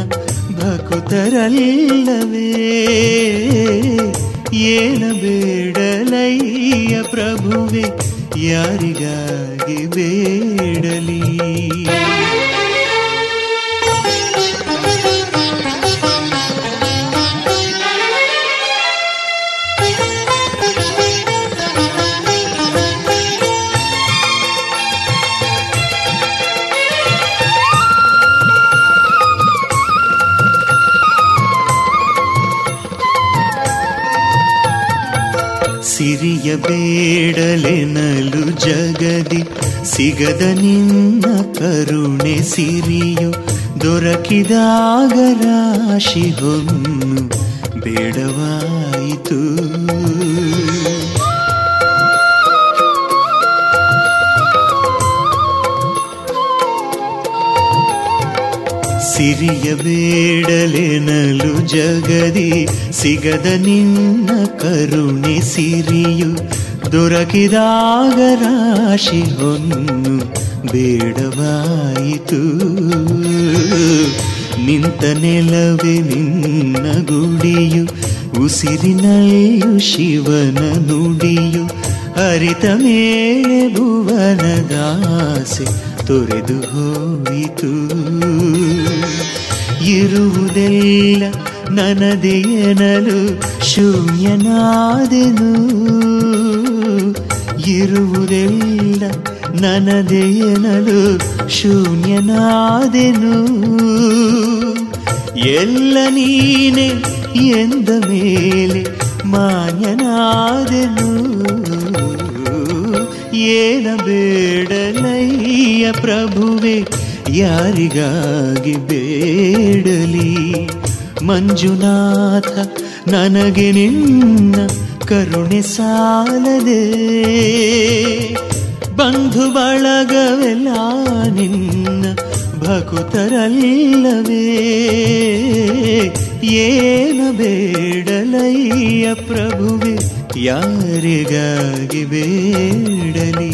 ಭಕುತರಲ್ಲವೇ. ಏನು ಬೇಡಲಯ್ಯ ಪ್ರಭುವೆ ಯಾರಿಗಾಗಿ ಬೇಡಲಿ. ಸಿರಿಯ ಬೇಡಲೆನಲು ಜಗದಿ ಸಿಗದ ನಿನ್ನ ಕರುಣೆ, ಸಿರಿಯು ದೊರಕಿದಾಗ ರಾಶಿಗೊಮ್ಮು ಬೇಡವಾಯಿತು. ಸಿರಿಯ ಬೇಡಲೆನಲು ಜಗದಿ ಸಿಗದ ನಿನ್ನ ಕರುಣೆ, ಸಿರಿಯು ದೊರಕಿದಾಗ ರಾಶಿ ಹೊನ್ನು ಬೇಡವಾಯಿತು. ನಿಂತ ನೆಲವೇ ನಿನ್ನ ಗುಡಿಯು, ಉಸಿರಿನಲ್ಲಿಯು ಶಿವನ ನುಡಿಯು, ಹರಿತ ಮೇಲೆ ಭುವನದಾಸೆ ತೊರೆದು ಹೋಯಿತು. ಇರುವುದೆಲ್ಲ ನನದೆಯನಲು ಶೂನ್ಯನಾದೆನು, ಇರುವುದೆಲ್ಲ ನನದೆಯನಲು ಶೂನ್ಯನಾದೆನು. ಎಲ್ಲ ನೀನೆ ಎಂದ ಮೇಲೆ ಮಾನ್ಯನಾದೆನು. ಏನ ಬೇಡಲಯ್ಯ ಪ್ರಭುವೆ ಯಾರಿಗಾಗಿ ಬೇಡಲಿ. ಮಂಜುನಾಥ ನನಗೆ ನಿನ್ನ ಕರುಣೆ ಸಾಲದೆ, ಬಂಧು ಬಳಗವೆಲ್ಲ ನಿನ್ನ ಭಕುತರಲ್ಲವೇ. ಏನ ಬೇಡಲಯ್ಯ ಪ್ರಭುವೆ ಯಾರಿಗಾಗಿ ಬೇಡಲಿ.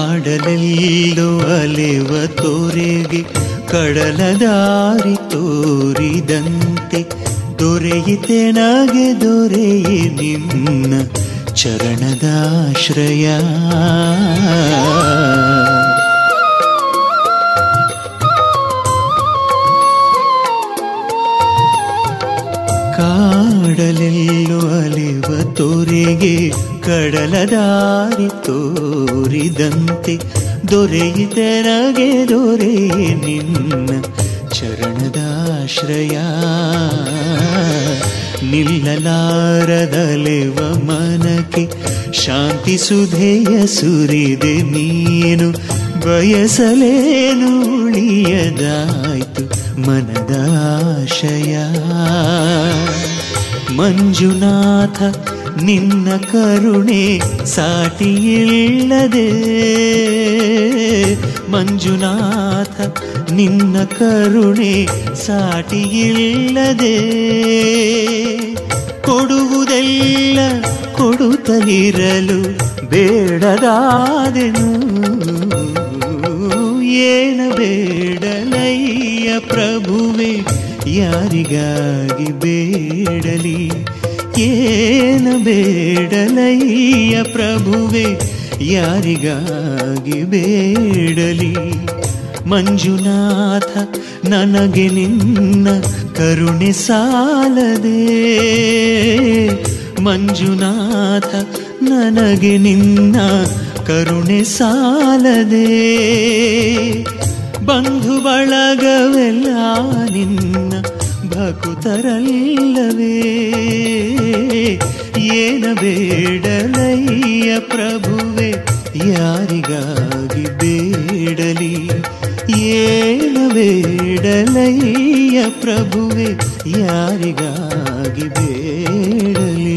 ಕಡಲೆಲ್ಲೋ ಅಲೆವ ತೋರೆಗೆ ಕಡಲ ದಾರಿ ತೋರಿದಂತೆ, ದೊರೆಯಿತೆನಗೆ ದೊರೆಯೆ ನಿನ್ನ ಚರಣದಾಶ್ರಯ. ಕಾಡಲೆಲ್ಲೋ ಅಲೆವ ತೋರೆಗೆ ಕಡಲ ದಾರಿ ತೋರಿದಂತೆ, ದೊರೆಯಿತರಗೆ ದೊರೆಯೇ ನಿನ್ನ ಚರಣದಾಶ್ರಯ. ನಿಲ್ಲಲಾರದಲೆವ ಮನಕ್ಕೆ ಶಾಂತಿ ಸುಧೆಯ ಸುರಿದೆ ನೀನು, ಬಯಸಲೇನು ಉಳಿಯದಾಯಿತು ಮನದಾಶಯ. ಮಂಜುನಾಥ ನಿನ್ನ ಕರುಣೆ ಸಾಟಿಯಿಲ್ಲದೆ, ಮಂಜುನಾಥ ನಿನ್ನ ಕರುಣೆ ಸಾಟಿಯಿಲ್ಲದೆ, ಕೊಡುವುದೆಲ್ಲ ಕೊಡುತ್ತಲಿರಲು ಬೇಡದಾದೆನು. ಏನ ಬೇಡಲಯ್ಯ ಪ್ರಭುವೆ ಯಾರಿಗಾಗಿ ಬೇಡಲಿ. ಏನ ಬೇಡಲಯ್ಯ ಪ್ರಭುವೆ ಯಾರಿಗಾಗಿ ಬೇಡಲಿ. ಮಂಜುನಾಥ ನನಗೆ ನಿನ್ನ ಕರುಣೆ ಸಾಲದೆ, ಮಂಜುನಾಥ ನನಗೆ ನಿನ್ನ ಕರುಣೆ ಸಾಲದೆ, ಬಂಧು ಬಳಗವೆಲ್ಲ ನಿನ್ನ ಭಕುತರಲ್ಲವೇ, ಏನ ಬೇಡಲಯ್ಯ ಪ್ರಭುವೆ ಯಾರಿಗಾಗಿ ಬೇಡಲಿ, ಏನ ಬೇಡಲಯ್ಯ ಪ್ರಭುವೆ ಯಾರಿಗಾಗಿ ಬೇಡಲಿ.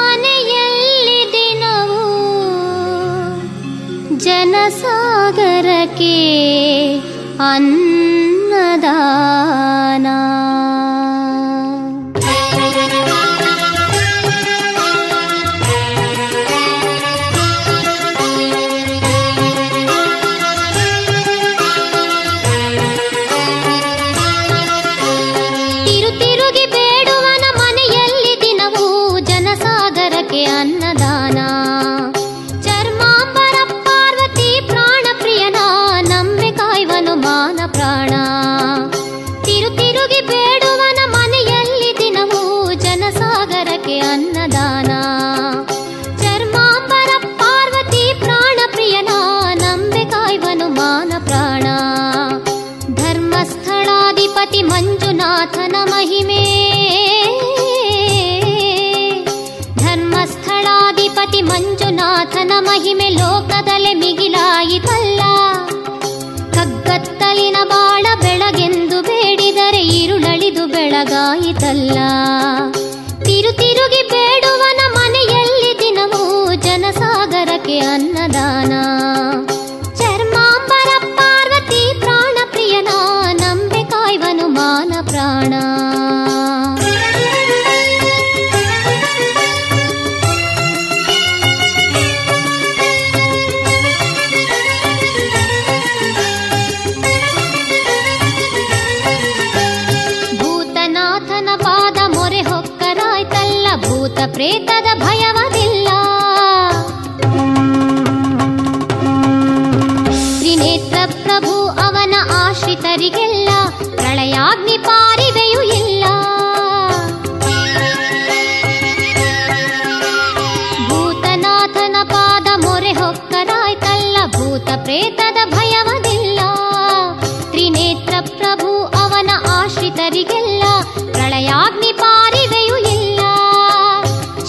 ಮನೆಯಲ್ಲಿ ದಿನವೂ ಜನಸಾಗರಕ್ಕೆ ಅನ್ನದಾನ. ತಿರುತಿರುಗಿ ಬೇಡುವನ ಮನೆಯಲ್ಲಿ ದಿನವೂ ಜನಸಾಗರಕ್ಕೆ ಅನ್ನದಾನ. ತಿರುತಿರುಗಿ ಬೇಡುವನ ಮನೆಯಲ್ಲಿ ದಿನವೂ ಜನಸಾಗರಕ್ಕೆ ಅನ್ನದಾನ. ಚರ್ಮಾಂಬರ ಪಾರ್ವತಿ ಪ್ರಾಣ ಪ್ರಿಯನ ನಂಬೆ ಕಾಯ್ವನು ಮಾನ ಪ್ರಾಣ. ಧರ್ಮಸ್ಥಳಾಧಿಪತಿ ಮಂಜುನಾಥನ ಮಹಿಮೆ, ಧರ್ಮಸ್ಥಳಾಧಿಪತಿ ಮಂಜುನಾಥನ ಮಹಿಮೆ ಲೋಕದಲ್ಲೇ ಮಿಗಿಲಾಯಿತಲ್ಲ. ಕಗ್ಗತ್ತಲಿನ ಬಾಳ ಬೆಳಗೆಂದು ಬೇಡಿದರೆ ಇರುಳಳಿದು ಬೆಳಗಾಯಿತಲ್ಲ. ತಿರುತಿರುಗಿ ಬೇಡುವನ ಮನೆಯಲ್ಲಿ ದಿನವೂ ಜನಸಾಗರಕ್ಕೆ ಅನ್ನದಾನ. ಚರ್ಮಾಂಬರ ಪಾರ್ವತಿ ಪ್ರಾಣ ಪ್ರಿಯನ ನಂಬೆ ಕಾಯ್ವನು ಮಾನ ಪ್ರಾಣ. ಪ್ರೇತದ ಭಯವದಿಲ್ಲ, ತ್ರಿನೇತ್ರ ಪ್ರಭು ಅವನ ಆಶ್ರಿತರಿಗೆಲ್ಲ ಪ್ರಳಯಾಗ್ನಿ ಪಾರಿವೆಯೂ ಇಲ್ಲ. ಭೂತನಾಥನ ಪಾದ ಮೊರೆ ಹೊಕ್ಕರಾಯ್ತಲ್ಲ, ಭೂತ ಪ್ರೇತದ ಭಯವದಿಲ್ಲ, ತ್ರಿನೇತ್ರ ಪ್ರಭು ಅವನ ಆಶ್ರಿತರಿಗೆಲ್ಲ ಪ್ರಳಯಾಗ್ನಿ ಪಾರಿವೆಯೂ ಇಲ್ಲ.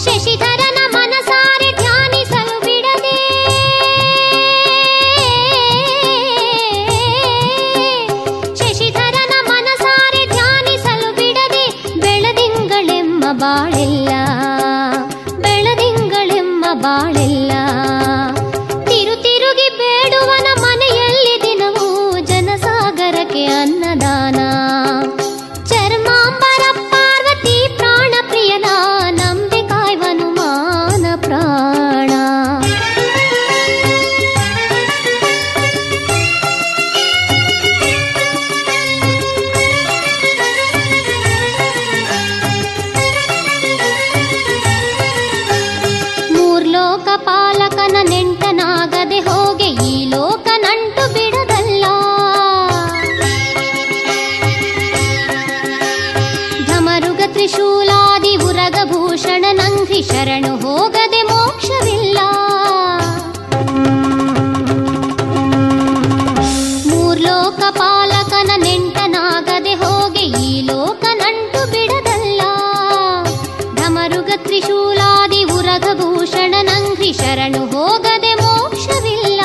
ಶಶಿಧರನ ಮನಸಾರೆ ಧ್ಯಾನಿಸಲು ಬಿಡದೆ, ಶಶಿಧರನ ಮನಸಾರೆ ಧ್ಯಾನಿಸಲು ಬಿಡದೆ ಬೆಳದಿಂಗಳೆಂಬ ಬಾಳೆಲ್ಲ, ಬೆಳದಿಂಗಳೆಂಬ ಬಾಳೆಲ್ಲ. ತಿರುತಿರುಗಿ ಬೇಡುವನ ಮನೆಯಲ್ಲಿ ದಿನವೂ ಜನಸಾಗರಕ್ಕೆ ಅನ್ನದಾನ. ಚರ್ಮಾಂಬರ ಪಾರ್ವತಿ ಪ್ರಾಣ ಪ್ರಿಯನ ನಂಬೆ ಕಾಯ್ವನು ಮಾನ ಪ್ರಾಣ. ಮೂರ್ಲೋಕ ಪಾಲಕನ ನೆಂಟನಾಗದೆ ಹೋಗೆ ಈ ಲೋಕ ನಂಟು ಬಿಡದಲ್ಲ. ಧಮರುಗ ತ್ರಿಶೂಲಾದಿ ಉರಗಭೂಷಣ ನಂಘಿ ಶರಣು ಹೋಗದೆ ಮೋಕ್ಷವಿಲ್ಲ. ಮೂರ್ಲೋಕ ಪಾಲಕನ ನೆಂಟನಾಗದೆ ಹೋಗೆ ಈ ಲೋಕ ನಂಟು ಬಿಡದಲ್ಲ. ಧಮರುಗ ತ್ರಿಶೂಲಾದಿ ಉರಗಭೂಷಣ ನಂಘಿ ಶರಣು ಹೋಗದೆ ಮೋಕ್ಷವಿಲ್ಲ.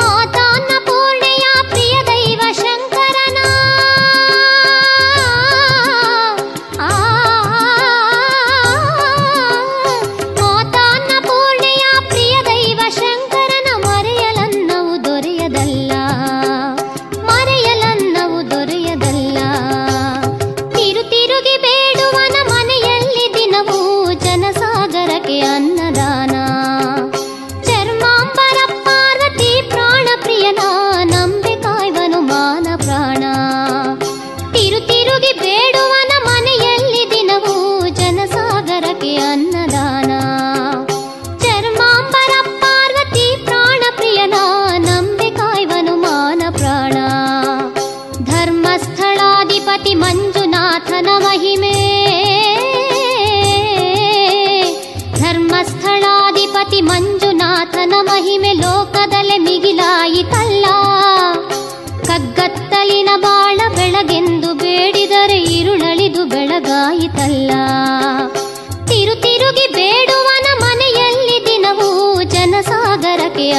ಮಾತಾನ್ನ ಪೂರ್ಣೆಯ ಪ್ರಿಯ ದೈವ ಶಂಕರನ ಆ ಮಾತಾನ್ನ ಪೂರ್ಣೆಯ ಪ್ರಿಯ ದೈವ ಶಂಕರನ ಮರೆಯಲನ್ನವು ದೊರೆ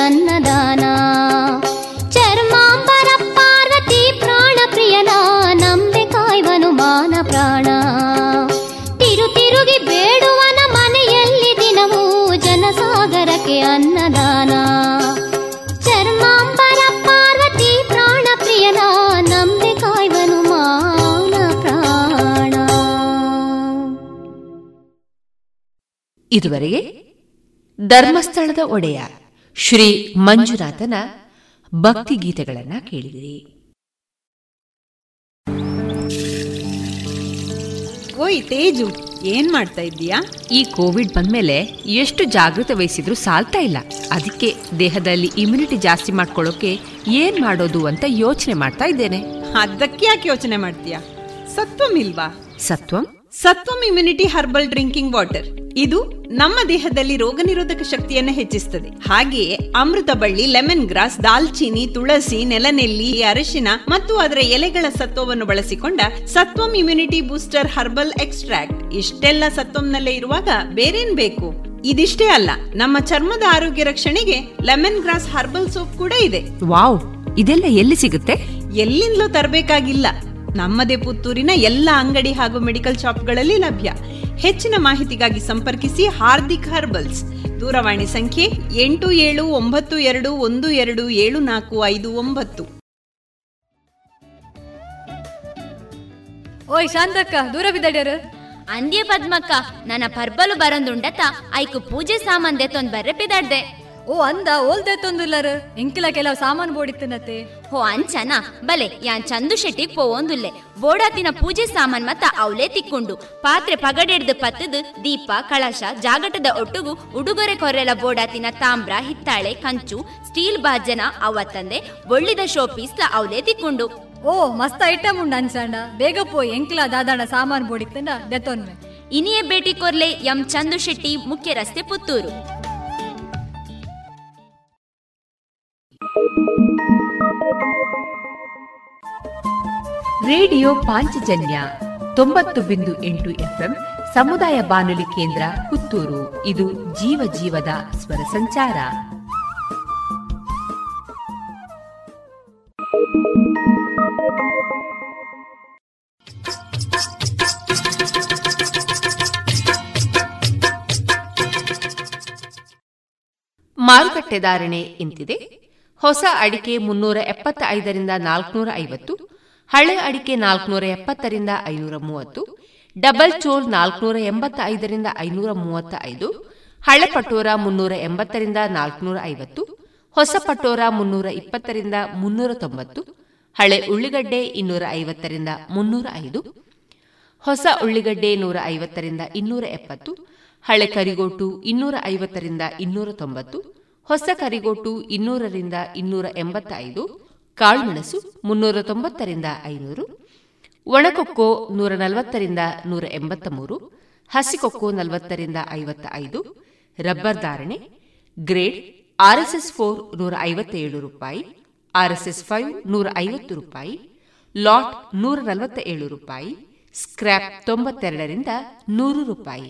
ಅನ್ನದಾನ. ಚರ್ಮಾಂಬರ ಪಾರ್ವತಿ ಪ್ರಾಣ ಪ್ರಿಯನ, ನಂಬೆ ಕಾಯುವನು ಮಾನ ಪ್ರಾಣ. ತಿರು ತಿರುಗಿ ಬೇಡುವನ ಮನೆಯಲ್ಲಿ ದಿನವೂ, ಜನಸಾಗರಕ್ಕೆ ಅನ್ನದಾನ. ಚರ್ಮಾಂಬರ ಪಾರ್ವತಿ ಪ್ರಾಣ ಪ್ರಿಯನ, ನಂಬೆ ಕಾಯುವನು ಮಾನ ಪ್ರಾಣ. ಇದುವರೆಗೆ ಧರ್ಮಸ್ಥಳದ ಒಡೆಯ ಶ್ರೀ ಮಂಜುನಾಥನ ಭಕ್ತಿಗೀತೆಗಳನ್ನು ಕೇಳಿದಿರಿ. ಓಯ್ ತೇಜು, ಏನ್ ಮಾಡ್ತಾ ಇದ್ದೀಯಾ? ಈ ಕೋವಿಡ್ ಬಂದ್ಮೇಲೆ ಎಷ್ಟು ಜಾಗೃತ ವಹಿಸಿದ್ರು ಸಾಲ್ತಾ ಇಲ್ಲ. ಅದಕ್ಕೆ ದೇಹದಲ್ಲಿ ಇಮ್ಯುನಿಟಿ ಜಾಸ್ತಿ ಮಾಡ್ಕೊಳ್ಳೋಕೆ ಏನ್ ಮಾಡೋದು ಅಂತ ಯೋಚನೆ ಮಾಡ್ತಾ ಇದ್ದೇನೆ. ಅದಕ್ಕೆ ಯಾಕೆ ಯೋಚನೆ ಮಾಡ್ತೀಯಾ? ಸತ್ವಂ ಇಲ್ವಾ? Satvam Satvam immunity herbal drinking water. ಇದು ನಮ್ಮ ದೇಹದಲ್ಲಿ ರೋಗ ನಿರೋಧಕ ಶಕ್ತಿಯನ್ನು ಹೆಚ್ಚಿಸುತ್ತದೆ. ಹಾಗೆಯೇ ಅಮೃತ ಬಳ್ಳಿ, ಲೆಮನ್ ಗ್ರಾಸ್, ದಾಲ್ಚೀನಿ, ತುಳಸಿ, ನೆಲನೆಲ್ಲಿ, ಅರಿಶಿನ ಮತ್ತು ಅದರ ಎಲೆಗಳ ಸತ್ವವನ್ನು ಬಳಸಿಕೊಂಡ Satvam immunity booster herbal extract. ಇಷ್ಟೆಲ್ಲ ಸತ್ವಂನಲ್ಲೇ ಇರುವಾಗ ಬೇರೇನ್ ಬೇಕು? ಇದಿಷ್ಟೇ ಅಲ್ಲ, ನಮ್ಮ ಚರ್ಮದ ಆರೋಗ್ಯ ರಕ್ಷಣೆಗೆ ಲೆಮನ್ ಗ್ರಾಸ್ ಹರ್ಬಲ್ ಸೋಪ್ ಕೂಡ ಇದೆ. ವಾವ್, ಇದೆಲ್ಲ ಎಲ್ಲಿ ಸಿಗುತ್ತೆ? ಎಲ್ಲಿಂದಲೂ ತರಬೇಕಾಗಿಲ್ಲ, ನಮ್ಮದೇ ಪುತ್ತೂರಿನ ಎಲ್ಲ ಅಂಗಡಿ ಹಾಗೂ ಮೆಡಿಕಲ್ ಶಾಪ್ಗಳಲ್ಲಿ ಲಭ್ಯ. ಹೆಚ್ಚಿನ ಮಾಹಿತಿಗಾಗಿ ಸಂಪರ್ಕಿಸಿ ಹಾರ್ದಿಕ್ ಹರ್ಬಲ್ಸ್. ದೂರವಾಣಿ ಸಂಖ್ಯೆ ಎಂಟು ಏಳು ಒಂಬತ್ತು ಎರಡು ಒಂದು ಎರಡು ಏಳು ನಾಲ್ಕು ಐದು ಒಂಬತ್ತು. ಓಯ್ ಶಾಂತಕ್ಕ, ದೂರ ಬಿದ್ದಾಡ್ಯಾರ ಅಂದ್ಯ ಪದ್ಮಕ್ಕ, ನನ್ನ ಪರ್ಬಲು ಬರಂದುಂಡತ ಐಕು ಪೂಜೆ ಸಾಮಾನ್ ದೆತ್ತೊಂದ್ ಬರ್ರೆ ಬಿದ್ದಾಡ್ದೆ. ಓ ಅಂದ ಓಲ್ದೆ ತೊಂದಿಲ್ಲರು ಇಂಕಿಲ ಕೆಲವು ಸಾಮಾನು ಬೋಡಿತ್ತನತೆ. ಹೋ ಅಂಚನ ಬಲೆ ಯಾನ್ ಚಂದು ಶೆಟ್ಟಿಗ್ ಪೋವೊಂದುಲ್ಲೆ ಬೋಡಾತಿನ ಪೂಜೆ ಸಾಮಾನ್ ಮತ್ತ ಅವಲೇ ತಿಕ್ಕೊಂಡು ಪಾತ್ರೆ ಪಗಡೆಡ್ದು ಪತ್ತದು ದೀಪ ಕಳಶ ಜಾಗಟದ ಒಟ್ಟುಗು ಉಡುಗೊರೆ ಕೊರೆಲ ಬೋಡಾತಿನ ತಾಮ್ರ ಹಿತ್ತಾಳೆ ಕಂಚು ಸ್ಟೀಲ್ ಬಾಜನ ಅವತ್ತಂದೆ ಒಳ್ಳಿದ ಶೋಪೀಸ್ಲ ಅವಲೇ ತಿಕ್ಕೊಂಡು. ಓ ಮಸ್ತ ಐಟಮ್ ಉಂಡು ಅಂಚಂಡ, ಬೇಗ ಪೋಯ್ ಎಂಕಿಲ ದಾದಾಣ ಸಾಮಾನು ಬೋಡಿತ್ತನ ದೆತ್ತೊನ್ಮೆ. ಇನಿಯೇ ಭೇಟಿ ಕೊರ್ಲೆ ಎಂ ಚಂದು ಶೆಟ್ಟಿ, ಮುಖ್ಯ ರಸ್ತೆ, ಪುತ್ತೂರು. ರೇಡಿಯೋ ಪಾಂಚಜನ್ಯ ತೊಂಬತ್ತು ಬಿಂದು ಎಂಟು ಎಫ್ಎಂ ಸಮುದಾಯ ಬಾನುಲಿ ಕೇಂದ್ರ ಪುತ್ತೂರು. ಇದು ಜೀವ ಜೀವದ ಸ್ವರ ಸಂಚಾರ. ಮಾರುಕಟ್ಟೆ ಧಾರಣೆ ಇಂತಿದೆ. ಹೊಸ ಅಡಿಕೆ ಮುನ್ನೂರ ಎಪ್ಪತ್ತ ಐದರಿಂದ ನಾಲ್ಕುನೂರ ಐವತ್ತು, ಹಳೆ ಅಡಿಕೆ ನಾಲ್ಕುನೂರ ಎಪ್ಪತ್ತರಿಂದ ಐನೂರ ಮೂವತ್ತು, ಡಬಲ್ ಚೋಲ್ ನಾಲ್ಕುನೂರ ಎಂಬತ್ತ ಐದರಿಂದ ಐನೂರ ಮೂವತ್ತ ಐದು, ಹಳೆ ಪಟೋರ ಮುನ್ನೂರ ಎಂಬತ್ತರಿಂದ ನಾಲ್ಕುನೂರ ಐವತ್ತು, ಹೊಸ ಪಟೋರ ಮುನ್ನೂರ ಇಪ್ಪತ್ತರಿಂದ ಮುನ್ನೂರ ತೊಂಬತ್ತು, ಹಳೆ ಉಳ್ಳಿಗಡ್ಡೆ ಇನ್ನೂರ ಐವತ್ತರಿಂದ ಮುನ್ನೂರ ಐದು, ಹೊಸ ಉಳ್ಳಿಗಡ್ಡೆ ನೂರ ಐವತ್ತರಿಂದ ಇನ್ನೂರ ಎಪ್ಪತ್ತು, ಹಳೆ ಕರಿಗೋಟು ಇನ್ನೂರ ಐವತ್ತರಿಂದ ಇನ್ನೂರ ತೊಂಬತ್ತು, ಹೊಸ ಕರಿಗೋಟು ಇನ್ನೂರರಿಂದ ಇನ್ನೂರ ಎಂಬತ್ತ ಐದು, ಕಾಳುಮೆಣಸು ಮುನ್ನೂರ ತೊಂಬತ್ತರಿಂದ ಐನೂರು, ಒಣಕೊಕ್ಕೋ ನೂರ ನಲವತ್ತರಿಂದ ನೂರ ಎಂಬತ್ತ ಮೂರು, ಹಸಿಕೊಕ್ಕೋ ನಲವತ್ತರಿಂದ ಐವತ್ತ ಐದು. ರಬ್ಬರ್ ಧಾರಣೆ ಗ್ರೇಡ್ ಆರ್ಎಸ್ಎಸ್ ಫೋರ್ ನೂರ ಐವತ್ತೇಳು ರೂಪಾಯಿ, ಆರ್ಎಸ್ಎಸ್ ಫೈವ್ ನೂರ ಐವತ್ತು ರೂಪಾಯಿ, ಲಾಟ್ ನೂರ ನಲವತ್ತ ಏಳು ರೂಪಾಯಿ, ಸ್ಕ್ರ್ಯಾಪ್ ತೊಂಬತ್ತೆರಡರಿಂದ ನೂರು ರೂಪಾಯಿ.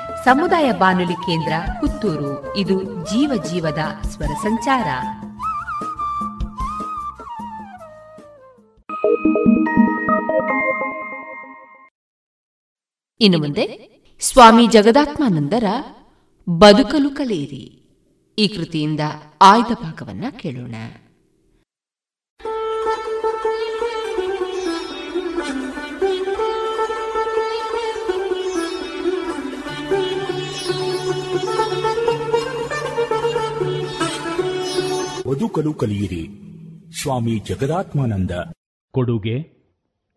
ಸಮುದಾಯ ಬಾನುಲಿ ಕೇಂದ್ರ ಪುತ್ತೂರು. ಇದು ಜೀವ ಜೀವದ ಸ್ವರ ಸಂಚಾರ. ಇನ್ನು ಮುಂದೆ ಸ್ವಾಮಿ ಜಗದಾತ್ಮಾನಂದರ ಬದುಕಲು ಕಲಿಯಿರಿ ಈ ಕೃತಿಯಿಂದ ಆಯ್ದ ಭಾಗವನ್ನ ಕೇಳೋಣ. ಬದುಕಲು ಕಲಿಯಿರಿ, ಸ್ವಾಮಿ ಜಗದಾತ್ಮಾನಂದ. ಕೊಡುಗೆ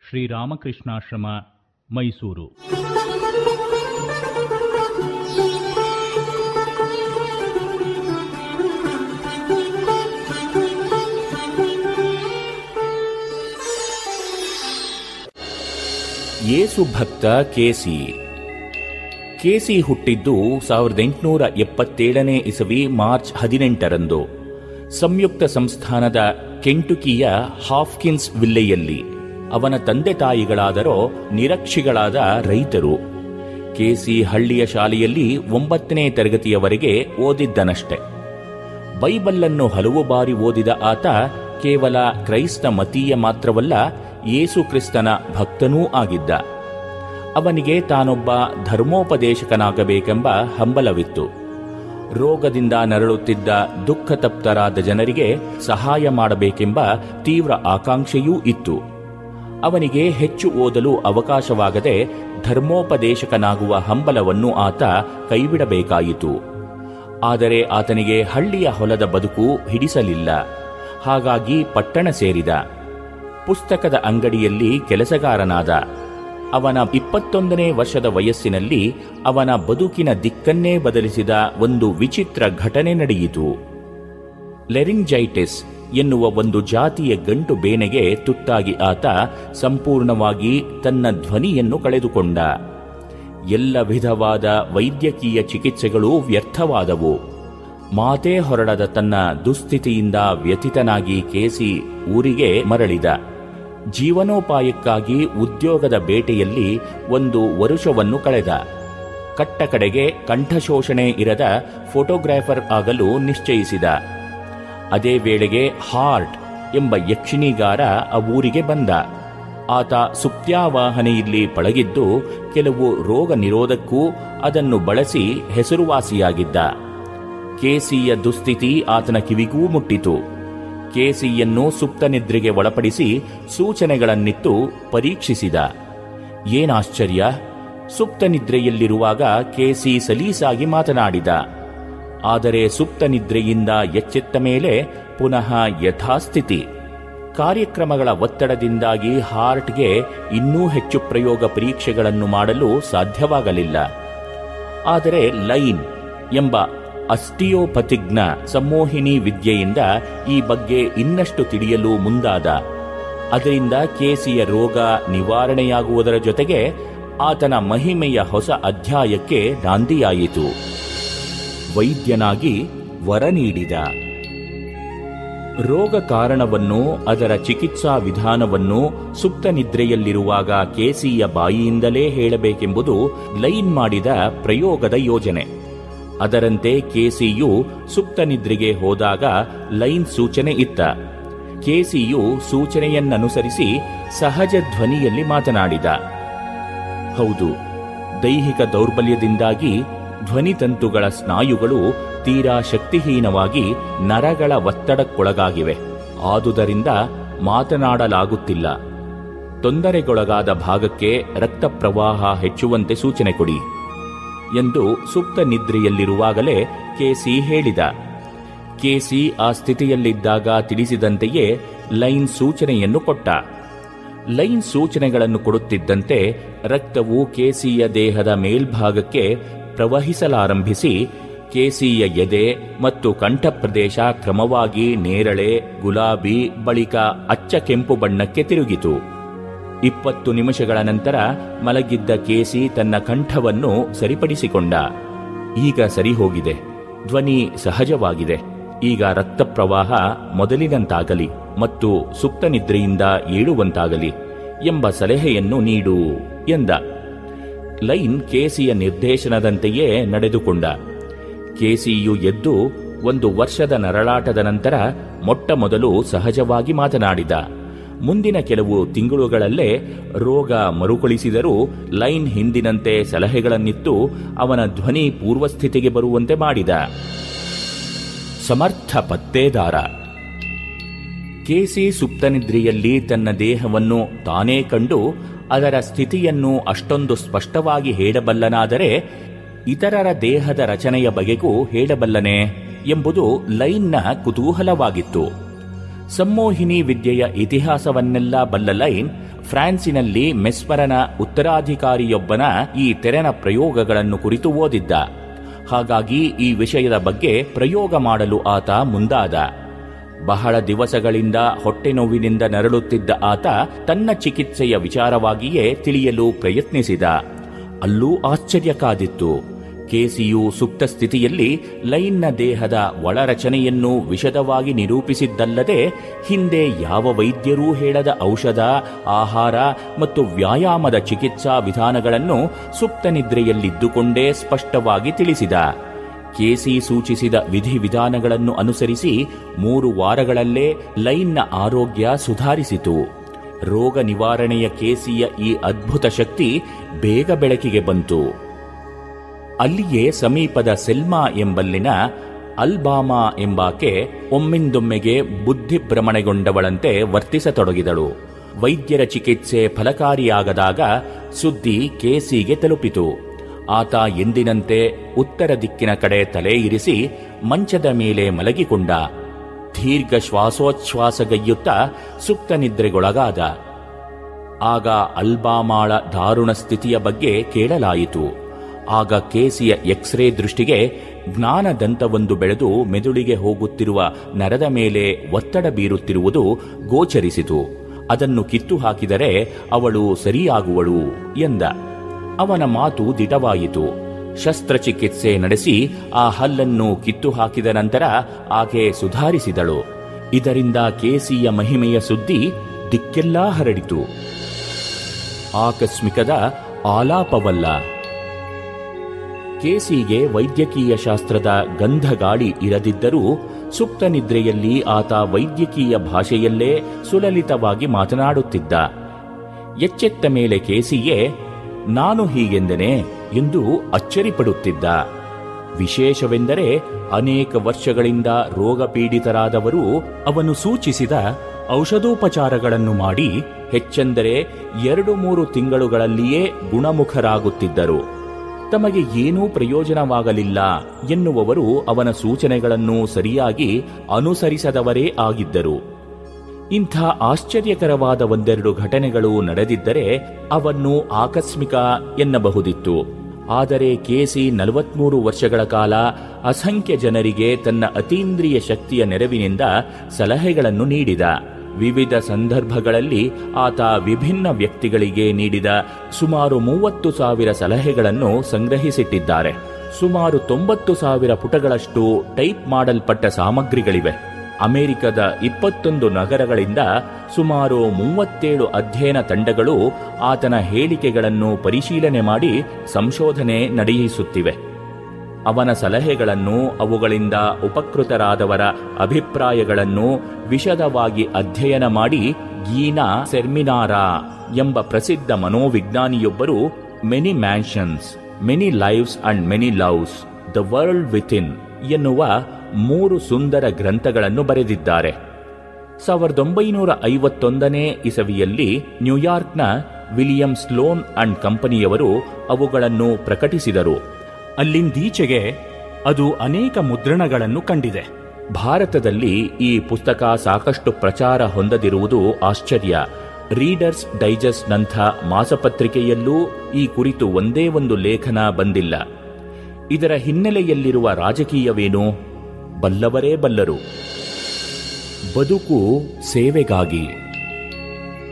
ಶ್ರೀರಾಮಕೃಷ್ಣಾಶ್ರಮ, ಮೈಸೂರು. ಯೇಸುಭಕ್ತ ಕೇಸಿ ಕೇಸಿ ಹುಟ್ಟಿದ್ದು ಸಾವಿರದ ಎಂಟುನೂರ ಎಪ್ಪತ್ತೇಳನೇ ಇಸವಿ ಮಾರ್ಚ್ ಹದಿನೆಂಟರಂದು ಸಂಯುಕ್ತ ಸಂಸ್ಥಾನದ ಕೆಂಟುಕಿಯ ಹಾಫ್ಕಿನ್ಸ್ ವಿಲ್ಲೆಯಲ್ಲಿ. ಅವನ ತಂದೆ ತಾಯಿಗಳಾದರೋ ನಿರಕ್ಷಿಗಳಾದ ರೈತರು. ಕೇಸಿ ಹಳ್ಳಿಯ ಶಾಲೆಯಲ್ಲಿ ಒಂಬತ್ತನೇ ತರಗತಿಯವರೆಗೆ ಓದಿದ್ದನಷ್ಟೆ. ಬೈಬಲ್ಲನ್ನು ಹಲವು ಬಾರಿ ಓದಿದ ಆತ ಕೇವಲ ಕ್ರೈಸ್ತ ಮತೀಯ ಮಾತ್ರವಲ್ಲ, ಯೇಸುಕ್ರಿಸ್ತನ ಭಕ್ತನೂ ಆಗಿದ್ದ. ಅವನಿಗೆ ತಾನೊಬ್ಬ ಧರ್ಮೋಪದೇಶಕನಾಗಬೇಕೆಂಬ ಹಂಬಲವಿತ್ತು. ರೋಗದಿಂದ ನರಳುತ್ತಿದ್ದ ದುಃಖತಪ್ತರಾದ ಜನರಿಗೆ ಸಹಾಯ ಮಾಡಬೇಕೆಂಬ ತೀವ್ರ ಆಕಾಂಕ್ಷೆಯೂ ಇತ್ತು. ಅವನಿಗೆ ಹೆಚ್ಚು ಓದಲು ಅವಕಾಶವಾಗದೆ ಧರ್ಮೋಪದೇಶಕನಾಗುವ ಹಂಬಲವನ್ನು ಆತ ಕೈಬಿಡಬೇಕಾಯಿತು. ಆದರೆ ಆತನಿಗೆ ಹಳ್ಳಿಯ ಹೊಲದ ಬದುಕು ಹಿಡಿಸಲಿಲ್ಲ. ಹಾಗಾಗಿ ಪಟ್ಟಣ ಸೇರಿದ. ಪುಸ್ತಕದ ಅಂಗಡಿಯಲ್ಲಿ ಕೆಲಸಗಾರನಾದ. ಅವನ ಇಪ್ಪತ್ತೊಂದನೇ ವರ್ಷದ ವಯಸ್ಸಿನಲ್ಲಿ ಅವನ ಬದುಕಿನ ದಿಕ್ಕನ್ನೇ ಬದಲಿಸಿದ ಒಂದು ವಿಚಿತ್ರ ಘಟನೆ ನಡೆಯಿತು. ಲೆರಿಂಜೈಟಿಸ್ ಎನ್ನುವ ಒಂದು ಜಾತಿಯ ಗಂಟು ಬೇನೆಗೆ ತುತ್ತಾಗಿ ಆತ ಸಂಪೂರ್ಣವಾಗಿ ತನ್ನ ಧ್ವನಿಯನ್ನು ಕಳೆದುಕೊಂಡ. ಎಲ್ಲ ವಿಧವಾದ ವೈದ್ಯಕೀಯ ಚಿಕಿತ್ಸೆಗಳು ವ್ಯರ್ಥವಾದವು. ಮಾತೇ ಹೊರಡದ ತನ್ನ ದುಸ್ಥಿತಿಯಿಂದ ವ್ಯಥಿತನಾಗಿ ಕೇಸಿ ಊರಿಗೆ ಮರಳಿದ. ಜೀವನೋಪಾಯಕ್ಕಾಗಿ ಉದ್ಯೋಗದ ಬೇಟೆಯಲ್ಲಿ ಒಂದು ವರುಷವನ್ನು ಕಳೆದ. ಕಟ್ಟಕಡೆಗೆ ಕಂಠಶೋಷಣೆ ಇರದ ಫೋಟೋಗ್ರಾಫರ್ ಆಗಲು ನಿಶ್ಚಯಿಸಿದ. ಅದೇ ವೇಳೆಗೆ ಹಾರ್ಟ್ ಎಂಬ ಯಕ್ಷಿಣಿಗಾರ ಆ ಊರಿಗೆ ಬಂದ. ಆತ ಸುಪ್ತ್ಯಾವಾಹನೆಯಲ್ಲಿ ಪಳಗಿದ್ದು ಕೆಲವು ರೋಗ ನಿರೋಧಕ್ಕೂ ಅದನ್ನು ಬಳಸಿ ಹೆಸರುವಾಸಿಯಾಗಿದ್ದ. ಕೇಸಿಯ ದುಸ್ಥಿತಿ ಆತನ ಕಿವಿಗೂ ಮುಟ್ಟಿತು. ಕೇಸಿಯನ್ನು ಸುಪ್ತ ನಿದ್ರೆಗೆ ಒಳಪಡಿಸಿ ಸೂಚನೆಗಳನ್ನಿತ್ತು ಪರೀಕ್ಷಿಸಿದ. ಏನಾಶ್ಚರ್ಯ, ಸುಪ್ತ ನಿದ್ರೆಯಲ್ಲಿರುವಾಗ ಕೇಸಿ ಸಲೀಸಾಗಿ ಮಾತನಾಡಿದ. ಆದರೆ ಸುಪ್ತ ನಿದ್ರೆಯಿಂದ ಎಚ್ಚೆತ್ತ ಮೇಲೆ ಪುನಃ ಯಥಾಸ್ಥಿತಿ. ಕಾರ್ಯಕ್ರಮಗಳ ಒತ್ತಡದಿಂದಾಗಿ ಹಾರ್ಟ್ಗೆ ಇನ್ನೂ ಹೆಚ್ಚು ಪ್ರಯೋಗ ಪರೀಕ್ಷೆಗಳನ್ನು ಮಾಡಲು ಸಾಧ್ಯವಾಗಲಿಲ್ಲ. ಆದರೆ ಲೈನ್ ಎಂಬ ಅಸ್ಟಿಯೋಪಥಿಜ್ಞ ಸಂಮೋಹಿನಿ ವಿದ್ಯೆಯಿಂದ ಈ ಬಗ್ಗೆ ಇನ್ನಷ್ಟು ತಿಳಿಯಲು ಮುಂದಾದ. ಅದರಿಂದ ಕೇಸಿಯ ರೋಗ ನಿವಾರಣೆಯಾಗುವುದರ ಜೊತೆಗೆ ಆತನ ಮಹಿಮೆಯ ಹೊಸ ಅಧ್ಯಾಯಕ್ಕೆ ನಾಂದಿಯಾಯಿತು. ವೈದ್ಯನಾಗಿ ವರ ನೀಡಿದ. ರೋಗ ಕಾರಣವನ್ನು, ಅದರ ಚಿಕಿತ್ಸಾ ವಿಧಾನವನ್ನು ಸುಪ್ತ ನಿದ್ರೆಯಲ್ಲಿರುವಾಗ ಕೇಸಿಯ ಬಾಯಿಯಿಂದಲೇ ಹೇಳಬೇಕೆಂಬುದು ಲೈನ್ ಮಾಡಿದ ಪ್ರಯೋಗದ ಯೋಜನೆ. ಅದರಂತೆ ಕೇಸಿಯು ಸುಪ್ತ ನಿದ್ರೆಗೆ ಹೋದಾಗ ಲೈನ್ ಸೂಚನೆ ಇತ್ತ. ಕೇಸಿಯು ಸೂಚನೆಯನ್ನನುಸರಿಸಿ ಸಹಜ ಧ್ವನಿಯಲ್ಲಿ ಮಾತನಾಡಿದ. ಹೌದು, ದೈಹಿಕ ದೌರ್ಬಲ್ಯದಿಂದಾಗಿ ಧ್ವನಿತಂತುಗಳ ಸ್ನಾಯುಗಳು ತೀರಾ ಶಕ್ತಿಹೀನವಾಗಿ ನರಗಳ ಒತ್ತಡಕ್ಕೊಳಗಾಗಿವೆ. ಆದುದರಿಂದ ಮಾತನಾಡಲಾಗುತ್ತಿಲ್ಲ. ತೊಂದರೆಗೊಳಗಾದ ಭಾಗಕ್ಕೆ ರಕ್ತ ಪ್ರವಾಹ ಹೆಚ್ಚುವಂತೆ ಸೂಚನೆ ಕೊಡಿ ಎಂದು ಸುಪ್ತ ನಿದ್ರೆಯಲ್ಲಿರುವಾಗಲೇ ಕೇಸಿ ಹೇಳಿದ. ಕೇಸಿ ಆ ಸ್ಥಿತಿಯಲ್ಲಿದ್ದಾಗ ತಿಳಿಸಿದಂತೆಯೇ ಲೈನ್ ಸೂಚನೆಯನ್ನು ಕೊಟ್ಟ. ಲೈನ್ ಸೂಚನೆಗಳನ್ನು ಕೊಡುತ್ತಿದ್ದಂತೆ ರಕ್ತವು ಕೇಸಿಯ ದೇಹದ ಮೇಲ್ಭಾಗಕ್ಕೆ ಪ್ರವಹಿಸಲಾರಂಭಿಸಿ ಕೇಸಿಯ ಎದೆ ಮತ್ತು ಕಂಠ ಪ್ರದೇಶ ಕ್ರಮವಾಗಿ ನೇರಳೆ, ಗುಲಾಬಿ, ಬಳಿಕ ಅಚ್ಚ ಕೆಂಪು ಬಣ್ಣಕ್ಕೆ ತಿರುಗಿತು. ಇಪ್ಪತ್ತು ನಿಮಿಷಗಳ ನಂತರ ಮಲಗಿದ್ದ ಕೇಸಿ ತನ್ನ ಕಂಠವನ್ನು ಸರಿಪಡಿಸಿಕೊಂಡ. ಈಗ ಸರಿಹೋಗಿದೆ, ಧ್ವನಿ ಸಹಜವಾಗಿದೆ. ಈಗ ರಕ್ತ ಪ್ರವಾಹ ಮೊದಲಿನಂತಾಗಲಿ ಮತ್ತು ಸುಪ್ತ ನಿದ್ರೆಯಿಂದ ಏಳುವಂತಾಗಲಿ ಎಂಬ ಸಲಹೆಯನ್ನು ನೀಡು ಎಂದ. ಲೈನ್ ಕೇಸಿಯ ನಿರ್ದೇಶನದಂತೆಯೇ ನಡೆದುಕೊಂಡ. ಕೇಸಿಯು ಎದ್ದು ಒಂದು ವರ್ಷದ ನರಳಾಟದ ನಂತರ ಮೊಟ್ಟ ಮೊದಲು ಸಹಜವಾಗಿ ಮಾತನಾಡಿದ. ಮುಂದಿನ ಕೆಲವು ತಿಂಗಳುಗಳಲ್ಲೇ ರೋಗ ಮರುಕಳಿಸಿದರೂ ಲೈನ್ ಹಿಂದಿನಂತೆ ಸಲಹೆಗಳನ್ನಿತ್ತು ಅವನ ಧ್ವನಿ ಪೂರ್ವಸ್ಥಿತಿಗೆ ಬರುವಂತೆ ಮಾಡಿದ. ಸಮರ್ಥ ಪತ್ತೇದಾರ. ಕೇಸಿ ಸುಪ್ತನಿದ್ರೆಯಲ್ಲಿ ತನ್ನ ದೇಹವನ್ನು ತಾನೇ ಕಂಡು ಅದರ ಸ್ಥಿತಿಯನ್ನು ಅಷ್ಟೊಂದು ಸ್ಪಷ್ಟವಾಗಿ ಹೇಳಬಲ್ಲನಾದರೆ ಇತರರ ದೇಹದ ರಚನೆಯ ಬಗೆಗೂ ಹೇಳಬಲ್ಲನೆ ಎಂಬುದು ಲೈನ್ನ ಕುತೂಹಲವಾಗಿತ್ತು. ಸಂಮೋಹಿನಿ ವಿದ್ಯೆಯ ಇತಿಹಾಸವನ್ನೆಲ್ಲ ಬಲ್ಲ ಲೈನ್ ಫ್ರಾನ್ಸಿನಲ್ಲಿ ಮೆಸ್ಮರನ ಉತ್ತರಾಧಿಕಾರಿಯೊಬ್ಬನ ಈ ತೆರನ ಪ್ರಯೋಗಗಳನ್ನು ಕುರಿತು ಓದಿದ್ದ. ಹಾಗಾಗಿ ಈ ವಿಷಯದ ಬಗ್ಗೆ ಪ್ರಯೋಗ ಮಾಡಲು ಆತ ಮುಂದಾದ. ಬಹಳ ದಿವಸಗಳಿಂದ ಹೊಟ್ಟೆ ನೋವಿನಿಂದ ನರಳುತ್ತಿದ್ದ ಆತ ತನ್ನ ಚಿಕಿತ್ಸೆಯ ವಿಚಾರವಾಗಿಯೇ ತಿಳಿಯಲು ಪ್ರಯತ್ನಿಸಿದ. ಅಲ್ಲೂ ಆಶ್ಚರ್ಯ ಕಾದಿತ್ತು. ಕೇಸಿಯು ಸುಪ್ತ ಸ್ಥಿತಿಯಲ್ಲಿ ಲೈನ್ನ ದೇಹದ ಒಳರಚನೆಯನ್ನು ವಿಶದವಾಗಿ ನಿರೂಪಿಸಿದ್ದಲ್ಲದೆ ಹಿಂದೆ ಯಾವ ವೈದ್ಯರೂ ಹೇಳದ ಔಷಧ, ಆಹಾರ ಮತ್ತು ವ್ಯಾಯಾಮದ ಚಿಕಿತ್ಸಾ ವಿಧಾನಗಳನ್ನು ಸುಪ್ತನಿದ್ರೆಯಲ್ಲಿದ್ದುಕೊಂಡೇ ಸ್ಪಷ್ಟವಾಗಿ ತಿಳಿಸಿದ. ಕೇಸಿ ಸೂಚಿಸಿದ ವಿಧಿವಿಧಾನಗಳನ್ನು ಅನುಸರಿಸಿ ಮೂರು ವಾರಗಳಲ್ಲೇ ಲೈನ್ನ ಆರೋಗ್ಯ ಸುಧಾರಿಸಿತು. ರೋಗ ನಿವಾರಣೆಯ ಕೇಸಿಯ ಈ ಅದ್ಭುತ ಶಕ್ತಿ ಬೇಗ ಬೆಳಕಿಗೆ ಬಂತು. ಅಲ್ಲಿಯೇ ಸಮೀಪದ ಸೆಲ್ಮಾ ಎಂಬಲ್ಲಿನ ಅಲ್ಬಾಮಾ ಎಂಬಾಕೆ ಒಮ್ಮಿಂದೊಮ್ಮೆಗೆ ಬುದ್ಧಿಭ್ರಮಣೆಗೊಂಡವಳಂತೆ ವರ್ತಿಸತೊಡಗಿದಳು. ವೈದ್ಯರ ಚಿಕಿತ್ಸೆ ಫಲಕಾರಿಯಾಗದಾಗ ಸುದ್ದಿ ಕೇಸಿಗೆ ತಲುಪಿತು. ಆತ ಎಂದಿನಂತೆ ಉತ್ತರ ದಿಕ್ಕಿನ ಕಡೆ ತಲೆ ಇರಿಸಿ ಮಂಚದ ಮೇಲೆ ಮಲಗಿಕೊಂಡ. ದೀರ್ಘ ಶ್ವಾಸೋಚ್ಛ್ವಾಸಗೈಯುತ್ತಾ ಸುಪ್ತ ನಿದ್ರೆಗೊಳಗಾದ. ಆಗ ಅಲ್ಬಾಮಾಳ ದಾರುಣ ಸ್ಥಿತಿಯ ಬಗ್ಗೆ ಕೇಳಲಾಯಿತು. ಆಗ ಕೇಸಿಯ ಎಕ್ಸ್ರೇ ದೃಷ್ಟಿಗೆ ಜ್ಞಾನದಂತವೊಂದು ಬೆಳೆದು ಮೆದುಳಿಗೆ ಹೋಗುತ್ತಿರುವ ನರದ ಮೇಲೆ ಒತ್ತಡ ಬೀರುತ್ತಿರುವುದು ಗೋಚರಿಸಿತು. ಅದನ್ನು ಕಿತ್ತು ಹಾಕಿದರೆ ಅವಳು ಸರಿಯಾಗುವಳು ಎಂದ. ಅವನ ಮಾತು ದಿಟವಾಯಿತು. ಶಸ್ತ್ರಚಿಕಿತ್ಸೆ ನಡೆಸಿ ಆ ಹಲ್ಲನ್ನು ಕಿತ್ತು ಹಾಕಿದ ನಂತರ ಆಕೆ ಸುಧಾರಿಸಿದಳು. ಇದರಿಂದ ಕೇಸಿಯ ಮಹಿಮೆಯ ಸುದ್ದಿ ದಿಕ್ಕೆಲ್ಲಾ ಹರಡಿತು. ಆಕಸ್ಮಿಕದ ಆಲಾಪವಲ್ಲ. ಕೇಸಿಗೆ ವೈದ್ಯಕೀಯ ಶಾಸ್ತ್ರದ ಗಂಧಗಾಳಿ ಇರದಿದ್ದರೂ ಸುಪ್ತ ನಿದ್ರೆಯಲ್ಲಿ ಆತ ವೈದ್ಯಕೀಯ ಭಾಷೆಯಲ್ಲೇ ಸುಲಲಿತವಾಗಿ ಮಾತನಾಡುತ್ತಿದ್ದ. ಎಚ್ಚೆತ್ತ ಮೇಲೆ ಕೇಸಿಯೇ ನಾನು ಹೀಗೆಂದನೆ ಎಂದು ಅಚ್ಚರಿಪಡುತ್ತಿದ್ದ. ವಿಶೇಷವೆಂದರೆ ಅನೇಕ ವರ್ಷಗಳಿಂದ ರೋಗ ಪೀಡಿತರಾದವರು ಅವನು ಸೂಚಿಸಿದ ಔಷಧೋಪಚಾರಗಳನ್ನು ಮಾಡಿ ಹೆಚ್ಚೆಂದರೆ ಎರಡು ಮೂರು ತಿಂಗಳುಗಳಲ್ಲಿಯೇ ಗುಣಮುಖರಾಗುತ್ತಿದ್ದರು. ತಮಗೆ ಏನೂ ಪ್ರಯೋಜನವಾಗಲಿಲ್ಲ ಎನ್ನುವವರು ಅವನ ಸೂಚನೆಗಳನ್ನು ಸರಿಯಾಗಿ ಅನುಸರಿಸದವರೇ ಆಗಿದ್ದರು. ಇಂಥ ಆಶ್ಚರ್ಯಕರವಾದ ಒಂದೆರಡು ಘಟನೆಗಳು ನಡೆದಿದ್ದರೆ ಅವನ್ನು ಆಕಸ್ಮಿಕ ಎನ್ನಬಹುದಿತ್ತು. ಆದರೆ ಕೇಸಿ ನಲವತ್ಮೂರು ವರ್ಷಗಳ ಕಾಲ ಅಸಂಖ್ಯ ಜನರಿಗೆ ತನ್ನ ಅತೀಂದ್ರಿಯ ಶಕ್ತಿಯ ನೆರವಿನಿಂದ ಸಲಹೆಗಳನ್ನು ನೀಡಿದ. ವಿವಿಧ ಸಂದರ್ಭಗಳಲ್ಲಿ ಆತ ವಿಭಿನ್ನ ವ್ಯಕ್ತಿಗಳಿಗೆ ನೀಡಿದ ಸುಮಾರು ಮೂವತ್ತು ಸಾವಿರ ಸಲಹೆಗಳನ್ನು ಸಂಗ್ರಹಿಸಿಟ್ಟಿದ್ದಾರೆ. ಸುಮಾರು ತೊಂಬತ್ತು ಸಾವಿರ ಪುಟಗಳಷ್ಟು ಟೈಪ್ ಮಾಡಲ್ಪಟ್ಟ ಸಾಮಗ್ರಿಗಳಿವೆ. ಅಮೆರಿಕದ ಇಪ್ಪತ್ತೊಂದು ನಗರಗಳಿಂದ ಸುಮಾರು ಮೂವತ್ತೇಳು ಅಧ್ಯಯನ ತಂಡಗಳು ಆತನ ಹೇಳಿಕೆಗಳನ್ನು ಪರಿಶೀಲನೆ ಮಾಡಿ ಸಂಶೋಧನೆ ನಡೆಯಿಸುತ್ತಿವೆ. ಅವನ ಸಲಹೆಗಳನ್ನು, ಅವುಗಳಿಂದ ಉಪಕೃತರಾದವರ ಅಭಿಪ್ರಾಯಗಳನ್ನು ವಿಶದವಾಗಿ ಅಧ್ಯಯನ ಮಾಡಿ ಗೀನಾ ಸೆರ್ಮಿನಾರಾ ಎಂಬ ಪ್ರಸಿದ್ಧ ಮನೋವಿಜ್ಞಾನಿಯೊಬ್ಬರು many mansions, many lives and many loves, the world within ಎನ್ನುವ ಮೂರು ಸುಂದರ ಗ್ರಂಥಗಳನ್ನು ಬರೆದಿದ್ದಾರೆ. ಸಾವಿರದ ಒಂಬೈನೂರ ಐವತ್ತೊಂದನೇ ಇಸವಿಯಲ್ಲಿ ನ್ಯೂಯಾರ್ಕ್ನ ವಿಲಿಯಂ ಸ್ಲೋನ್ ಅಂಡ್ ಕಂಪನಿಯವರು ಅವುಗಳನ್ನು ಪ್ರಕಟಿಸಿದರು. ಅಲ್ಲಿಂದೀಚೆಗೆ ಅದು ಅನೇಕ ಮುದ್ರಣಗಳನ್ನು ಕಂಡಿದೆ. ಭಾರತದಲ್ಲಿ ಈ ಪುಸ್ತಕ ಸಾಕಷ್ಟು ಪ್ರಚಾರ ಹೊಂದದಿರುವುದು ಆಶ್ಚರ್ಯ. ರೀಡರ್ಸ್ ಡೈಜೆಸ್ಟ್ನಂಥ ಮಾಸಪತ್ರಿಕೆಯಲ್ಲೂ ಈ ಕುರಿತು ಒಂದೇ ಒಂದು ಲೇಖನ ಬಂದಿಲ್ಲ. ಇದರ ಹಿನ್ನೆಲೆಯಲ್ಲಿರುವ ರಾಜಕೀಯವೇನು? ಬಲ್ಲವರೇ ಬಲ್ಲರು. ಬದುಕು ಸೇವೆಗಾಗಿ.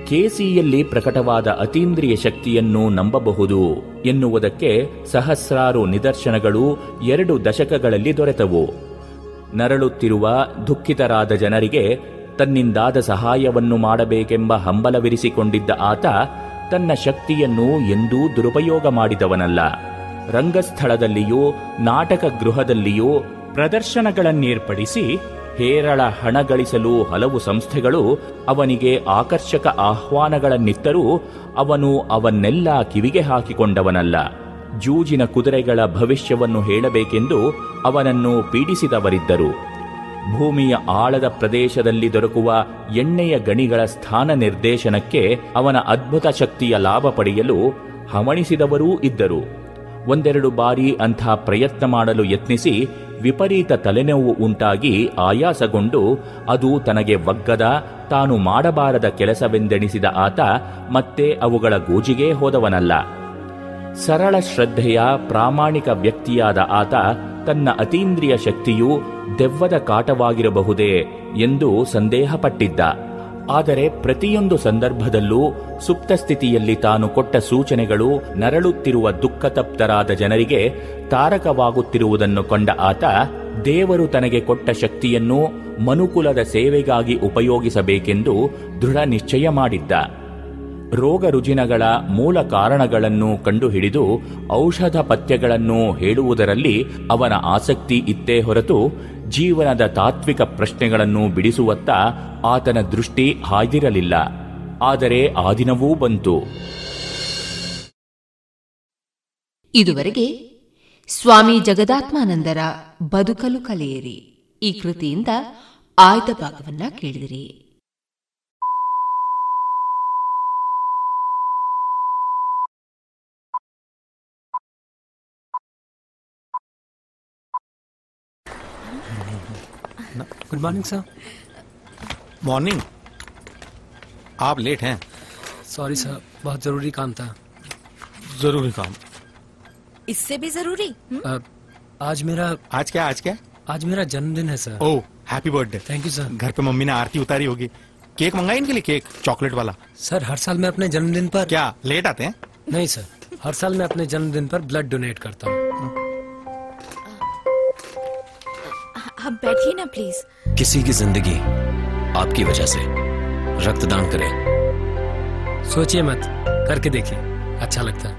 ಕೆಸಿಯಲ್ಲಿ ಪ್ರಕಟವಾದ ಅತೀಂದ್ರಿಯ ಶಕ್ತಿಯನ್ನು ನಂಬಬಹುದು ಎನ್ನುವುದಕ್ಕೆ ಸಹಸ್ರಾರು ನಿದರ್ಶನಗಳು ಎರಡು ದಶಕಗಳಲ್ಲಿ ದೊರೆತವು. ನರಳುತ್ತಿರುವ ದುಃಖಿತರಾದ ಜನರಿಗೆ ತನ್ನಿಂದಾದ ಸಹಾಯವನ್ನು ಮಾಡಬೇಕೆಂಬ ಹಂಬಲವಿರಿಸಿಕೊಂಡಿದ್ದ ಆತ ತನ್ನ ಶಕ್ತಿಯನ್ನು ಎಂದೂ ದುರುಪಯೋಗ ಮಾಡಿದವನಲ್ಲ. ರಂಗಸ್ಥಳದಲ್ಲಿಯೂ ನಾಟಕ ಗೃಹದಲ್ಲಿಯೂ ಪ್ರದರ್ಶನಗಳನ್ನೇರ್ಪಡಿಸಿ ಹೇರಳ ಹಣ ಗಳಿಸಲು ಹಲವು ಸಂಸ್ಥೆಗಳು ಅವನಿಗೆ ಆಕರ್ಷಕ ಆಹ್ವಾನಗಳನ್ನಿತ್ತರೂ ಅವನು ಅವನ್ನೆಲ್ಲ ಕಿವಿಗೆ ಹಾಕಿಕೊಂಡವನಲ್ಲ. ಜೂಜಿನ ಕುದುರೆಗಳ ಭವಿಷ್ಯವನ್ನು ಹೇಳಬೇಕೆಂದು ಅವನನ್ನು ಪೀಡಿಸಿದವರಿದ್ದರು. ಭೂಮಿಯ ಆಳದ ಪ್ರದೇಶದಲ್ಲಿ ದೊರಕುವ ಎಣ್ಣೆಯ ಗಣಿಗಳ ಸ್ಥಾನ ನಿರ್ದೇಶನಕ್ಕೆ ಅವನ ಅದ್ಭುತ ಶಕ್ತಿಯ ಲಾಭ ಪಡೆಯಲು ಹವಣಿಸಿದವರೂ ಇದ್ದರು. ಒಂದೆರಡು ಬಾರಿ ಅಂಥ ಪ್ರಯತ್ನ ಮಾಡಲು ಯತ್ನಿಸಿ ವಿಪರೀತ ತಲೆನೋವು ಉಂಟಾಗಿ ಆಯಾಸಗೊಂಡು ಅದು ತನಗೆ ಒಗ್ಗದ, ತಾನು ಮಾಡಬಾರದ ಕೆಲಸವೆಂದೆಣಿಸಿದ ಆತ ಮತ್ತೆ ಅವುಗಳ ಗೋಜಿಗೇ ಹೋದವನಲ್ಲ. ಸರಳ ಶ್ರದ್ಧೆಯ ಪ್ರಾಮಾಣಿಕ ವ್ಯಕ್ತಿಯಾದ ಆತ ತನ್ನ ಅತೀಂದ್ರಿಯ ಶಕ್ತಿಯು ದೆವ್ವದ ಕಾಟವಾಗಿರಬಹುದೇ ಎಂದು ಸಂದೇಹಪಟ್ಟಿದ್ದ. ಆದರೆ ಪ್ರತಿಯೊಂದು ಸಂದರ್ಭದಲ್ಲೂ ಸುಪ್ತ ಸ್ಥಿತಿಯಲ್ಲಿ ತಾನು ಕೊಟ್ಟ ಸೂಚನೆಗಳು ನರಳುತ್ತಿರುವ ದುಃಖತಪ್ತರಾದ ಜನರಿಗೆ ತಾರಕವಾಗುತ್ತಿರುವುದನ್ನು ಕಂಡ ಆತ ದೇವರು ತನಗೆ ಕೊಟ್ಟ ಶಕ್ತಿಯನ್ನು ಮನುಕುಲದ ಸೇವೆಗಾಗಿ ಉಪಯೋಗಿಸಬೇಕೆಂದು ದೃಢ ನಿಶ್ಚಯ ಮಾಡಿದ್ದ. ರೋಗ ರುಜಿನಗಳ ಮೂಲ ಕಾರಣಗಳನ್ನು ಕಂಡುಹಿಡಿದು ಔಷಧ ಪಥ್ಯಗಳನ್ನು ಹೇಳುವುದರಲ್ಲಿ ಅವನ ಆಸಕ್ತಿ ಇತ್ತೇ ಹೊರತು ಜೀವನದ ತಾತ್ವಿಕ ಪ್ರಶ್ನೆಗಳನ್ನು ಬಿಡಿಸುವತ್ತ ಆತನ ದೃಷ್ಟಿ ಹಾಯ್ದಿರಲಿಲ್ಲ. ಆದರೆ ಆ ದಿನವೂ ಬಂತು. ಇದುವರೆಗೆ ಸ್ವಾಮಿ ಜಗದಾತ್ಮಾನಂದರ ಬದುಕಲು ಕಲೆಯಿರಿ ಈ ಕೃತಿಯಿಂದ ಆಯ್ದ ಭಾಗವನ್ನ ಕೇಳಿದಿರಿ. Good morning sir. मॉर्निंग, आप लेट हैं. सॉरी सर, बहुत जरूरी काम था. जरूरी काम? इससे भी जरूरी? आ, आज मेरा आज क्या आज क्या आज मेरा जन्मदिन है sir. Oh, happy birthday. Thank you sir. घर पे मम्मी ने आरती उतारी होगी. केक मंगाया इनके लिए? केक चॉकलेट वाला? सर, हर साल मैं अपने जन्मदिन पर... क्या लेट आते हैं? नहीं सर, हर साल मैं अपने जन्मदिन पर ब्लड डोनेट करता हूँ. आप बैठिए ना प्लीज. किसी की जिंदगी आपकी वजह से रक्तदान करें, सोचिए मत, करके देखिए, अच्छा लगता है.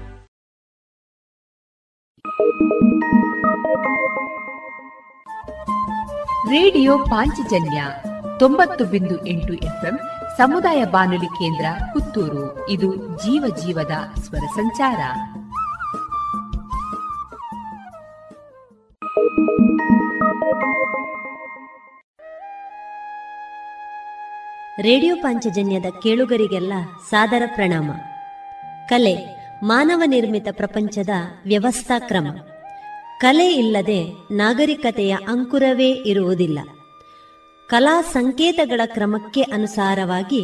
ರೇಡಿಯೋ ಪಾಂಚಜನ್ಯ ತೊಂಬತ್ತು ಬಿಂದು ಎಂಟು ಎಫ್ಎಂ ಸಮುದಾಯ ಬಾನುಲಿ ಕೇಂದ್ರ ಪುತ್ತೂರು. ಇದು ಜೀವ ಜೀವದ ಸ್ವರ ಸಂಚಾರ. ರೇಡಿಯೋ ಪಾಂಚಜನ್ಯದ ಕೇಳುಗರಿಗೆಲ್ಲ ಸಾದರ ಪ್ರಣಾಮ. ಕಲೆ ಮಾನವ ನಿರ್ಮಿತ ಪ್ರಪಂಚದ ವ್ಯವಸ್ಥಾ ಕ್ರಮ. ಕಲೆ ಇಲ್ಲದೆ ನಾಗರಿಕತೆಯ ಅಂಕುರವೇ ಇರುವುದಿಲ್ಲ. ಕಲಾ ಸಂಕೇತಗಳ ಕ್ರಮಕ್ಕೆ ಅನುಸಾರವಾಗಿ